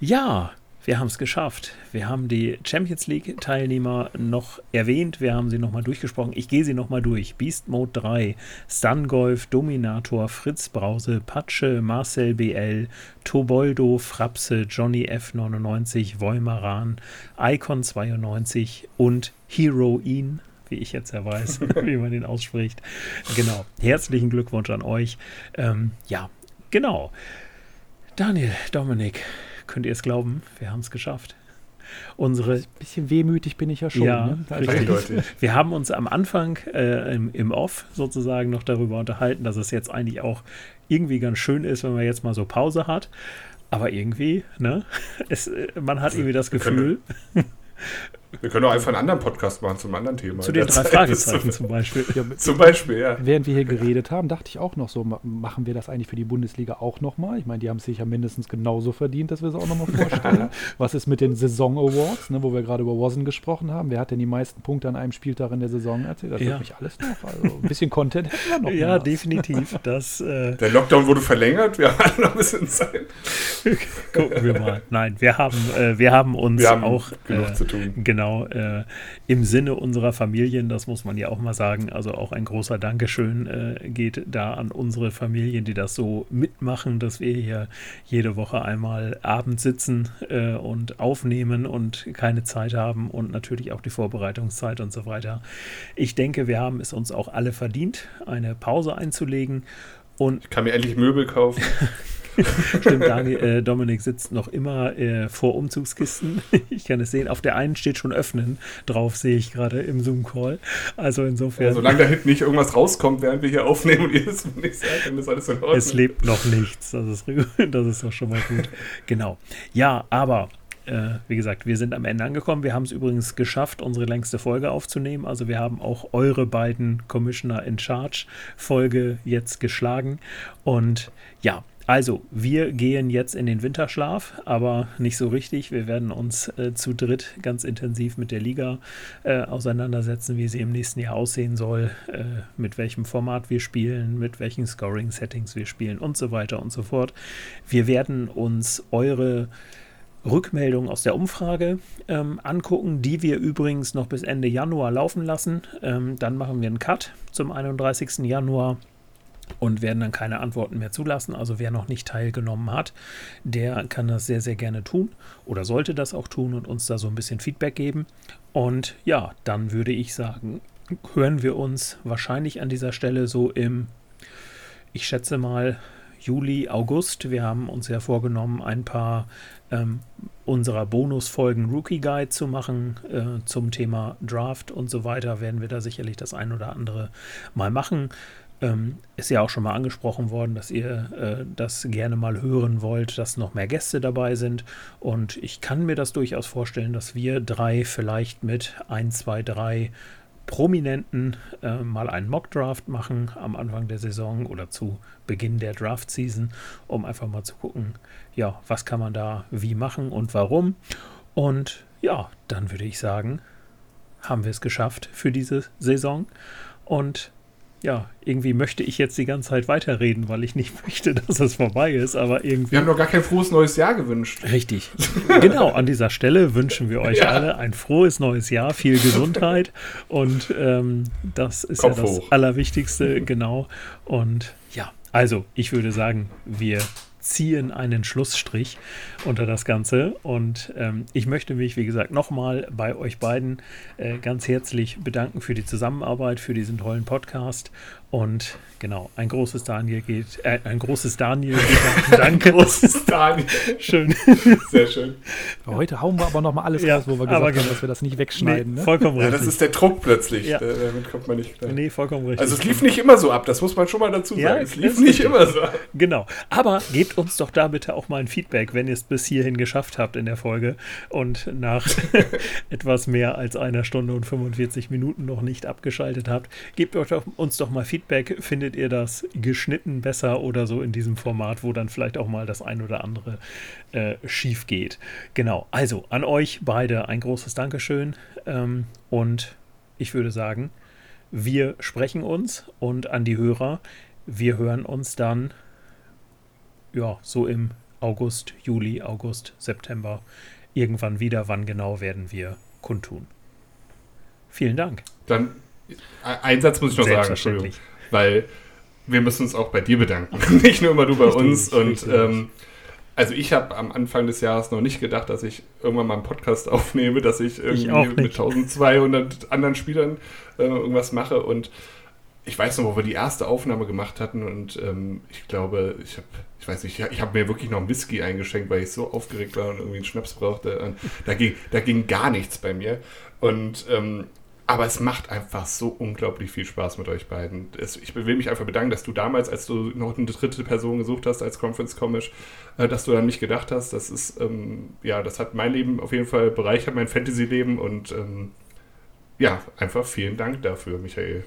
ja, wir haben es geschafft. Wir haben die Champions League-Teilnehmer noch erwähnt, wir haben sie nochmal durchgesprochen. Ich gehe sie nochmal durch. Beast Mode drei, Stungolf, Dominator, Fritz Brause, Patsche, Marcel B L, Toboldo, Frapse, Johnny F neunundneunzig, Wollmaran, Icon zweiundneunzig und Heroin, wie ich jetzt ja weiß, wie man den ausspricht. Genau. Herzlichen Glückwunsch an euch. Ähm, ja, genau. Daniel, Dominik, könnt ihr es glauben? Wir haben es geschafft. Unsere ein bisschen wehmütig bin ich ja schon. Ja, ne? Also richtig. Wir haben uns am Anfang äh, im, im Off sozusagen noch darüber unterhalten, dass es jetzt eigentlich auch irgendwie ganz schön ist, wenn man jetzt mal so Pause hat. Aber irgendwie, ne? Es, man hat irgendwie das Gefühl... Wir können auch einfach einen anderen Podcast machen zum anderen Thema. Zu den drei Fragezeichen zum Beispiel. Ja, zum Beispiel, ja. Während wir hier geredet haben, dachte ich auch noch so, machen wir das eigentlich für die Bundesliga auch nochmal? Ich meine, die haben es sicher mindestens genauso verdient, dass wir es auch nochmal vorstellen. Was ist mit den Saison-Awards, ne, wo wir gerade über Wozn gesprochen haben? Wer hat denn die meisten Punkte an einem Spieltag in der Saison erzielt? Das ja. wird mich alles noch. Also ein bisschen Content hätten wir noch. Ja, mal. definitiv. Das, äh der Lockdown wurde verlängert, wir haben alle noch ein bisschen Zeit. Gucken wir mal. Nein, wir haben, äh, wir haben uns wir haben auch genug äh, zu tun. Genau. Genau, äh, im Sinne unserer Familien, das muss man ja auch mal sagen, also auch ein großer Dankeschön äh, geht da an unsere Familien, die das so mitmachen, dass wir hier jede Woche einmal abends sitzen äh, und aufnehmen und keine Zeit haben und natürlich auch die Vorbereitungszeit und so weiter. Ich denke, wir haben es uns auch alle verdient, eine Pause einzulegen. Und ich kann mir endlich Möbel kaufen. Stimmt, Daniel, äh, Dominik sitzt noch immer äh, vor Umzugskisten. Ich kann es sehen. Auf der einen steht schon öffnen. Drauf sehe ich gerade im Zoom-Call. Also insofern. Ja, solange da hinten nicht irgendwas rauskommt, während wir hier aufnehmen und ihr das nicht sagt, dann ist alles in Ordnung. Es lebt noch nichts. Das ist, das ist doch schon mal gut. Genau. Ja, aber. Wie gesagt, wir sind am Ende angekommen. Wir haben es übrigens geschafft, unsere längste Folge aufzunehmen. Also wir haben auch eure beiden Commissioner in Charge Folge jetzt geschlagen. Und ja, also wir gehen jetzt in den Winterschlaf, aber nicht so richtig. Wir werden uns äh, zu dritt ganz intensiv mit der Liga äh, auseinandersetzen, wie sie im nächsten Jahr aussehen soll, äh, mit welchem Format wir spielen, mit welchen Scoring-Settings wir spielen und so weiter und so fort. Wir werden uns eure Rückmeldungen aus der Umfrage ähm, angucken, die wir übrigens noch bis Ende Januar laufen lassen. Ähm, dann machen wir einen Cut zum einunddreißigsten Januar und werden dann keine Antworten mehr zulassen. Also wer noch nicht teilgenommen hat, der kann das sehr, sehr gerne tun oder sollte das auch tun und uns da so ein bisschen Feedback geben. Und ja, dann würde ich sagen, hören wir uns wahrscheinlich an dieser Stelle so im, ich schätze mal, Juli, August. Wir haben uns ja vorgenommen, ein paar ähm, unserer Bonusfolgen Rookie Guide zu machen äh, zum Thema Draft und so weiter. Werden wir da sicherlich das ein oder andere mal machen. Ähm, ist ja auch schon mal angesprochen worden, dass ihr äh, das gerne mal hören wollt, dass noch mehr Gäste dabei sind. Und ich kann mir das durchaus vorstellen, dass wir drei vielleicht mit eins, zwei, drei Prominenten äh, mal einen Mock-Draft machen am Anfang der Saison oder zu Beginn der Draft-Season, um einfach mal zu gucken, ja, was kann man da wie machen und warum. Und ja, dann würde ich sagen, haben wir es geschafft für diese Saison. Und ja, irgendwie möchte ich jetzt die ganze Zeit weiterreden, weil ich nicht möchte, dass es vorbei ist, aber irgendwie... Wir haben doch gar kein frohes neues Jahr gewünscht. Richtig. Genau, an dieser Stelle wünschen wir euch ja. alle ein frohes neues Jahr, viel Gesundheit und ähm, das ist Kopf ja das hoch. Allerwichtigste, genau. Und ja, also ich würde sagen, wir ziehen einen Schlussstrich unter das Ganze und ähm, ich möchte mich, wie gesagt, nochmal bei euch beiden äh, ganz herzlich bedanken für die Zusammenarbeit, für diesen tollen Podcast und genau, ein großes Daniel geht, äh, ein großes Daniel geht, danke. Ein großes Daniel. Schön. Sehr schön. Heute hauen wir aber nochmal alles raus, ja, wo wir gesagt haben, genau, dass wir das nicht wegschneiden. Nee, ne? Vollkommen ja, richtig. Ja, das ist der Druck plötzlich, ja. Damit kommt man nicht klar. Nee, vollkommen richtig. Also es lief nicht immer so ab, das muss man schon mal dazu ja, sagen. Es lief nicht richtig. immer so ab. Genau, aber gebt uns doch da bitte auch mal ein Feedback, wenn ihr es bis hierhin geschafft habt in der Folge und nach etwas mehr als einer Stunde und fünfundvierzig Minuten noch nicht abgeschaltet habt. Gebt euch doch, uns doch mal Feedback. Findet ihr das geschnitten besser oder so in diesem Format, wo dann vielleicht auch mal das ein oder andere äh, schief geht. Genau, also an euch beide ein großes Dankeschön ähm, und ich würde sagen, wir sprechen uns und an die Hörer, wir hören uns dann ja, so im August, Juli, August, September irgendwann wieder. Wann genau werden wir kundtun? Vielen Dank. Dann einen Satz muss ich noch sagen, Entschuldigung, weil wir müssen uns auch bei dir bedanken. Nicht nur immer du bei richtig, uns. Und ähm, also ich habe am Anfang des Jahres noch nicht gedacht, dass ich irgendwann mal einen Podcast aufnehme, dass ich irgendwie ich mit zwölfhundert anderen Spielern äh, irgendwas mache. Und ich weiß noch, wo wir die erste Aufnahme gemacht hatten und ähm, ich glaube, ich habe, ich weiß nicht, ich habe mir wirklich noch einen Whisky eingeschenkt, weil ich so aufgeregt war und irgendwie einen Schnaps brauchte. Und da ging, da ging gar nichts bei mir. Und ähm, aber es macht einfach so unglaublich viel Spaß mit euch beiden. Es, ich will mich einfach bedanken, dass du damals, als du noch eine dritte Person gesucht hast als Conference Comic, äh, dass du an mich gedacht hast. Das ist ähm, ja, das hat mein Leben auf jeden Fall bereichert, mein Fantasy-Leben und ähm, ja, einfach vielen Dank dafür, Michael.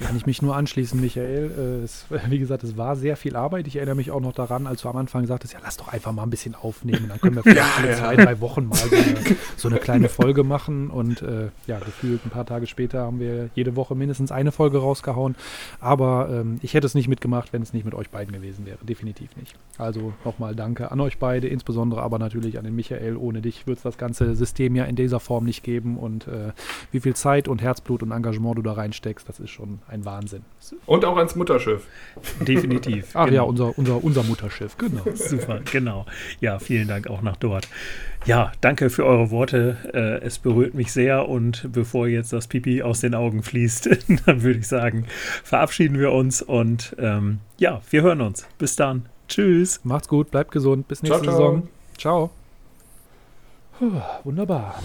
Kann ich mich nur anschließen, Michael. Es, wie gesagt, es war sehr viel Arbeit. Ich erinnere mich auch noch daran, als du am Anfang sagtest, ja, lass doch einfach mal ein bisschen aufnehmen. Dann können wir vielleicht ja, ja. zwei, drei Wochen mal so eine, so eine kleine Folge machen. Und äh, ja, gefühlt ein paar Tage später haben wir jede Woche mindestens eine Folge rausgehauen. Aber ähm, ich hätte es nicht mitgemacht, wenn es nicht mit euch beiden gewesen wäre. Definitiv nicht. Also nochmal danke an euch beide, insbesondere aber natürlich an den Michael. Ohne dich würde es das ganze System ja in dieser Form nicht geben. Und äh, wie viel Zeit und Herzblut und Engagement du da reinsteckst, das ist schon ein Wahnsinn. Und auch ans Mutterschiff. Definitiv. Ach genau. Ja, unser, unser, unser Mutterschiff, genau. Super, genau. Ja, vielen Dank auch nach dort. Ja, danke für eure Worte. Äh, es berührt mich sehr und bevor jetzt das Pipi aus den Augen fließt, dann würde ich sagen, verabschieden wir uns und ähm, ja, wir hören uns. Bis dann. Tschüss. Macht's gut, bleibt gesund. Bis nächste ciao, ciao. Saison. Ciao. Puh, wunderbar.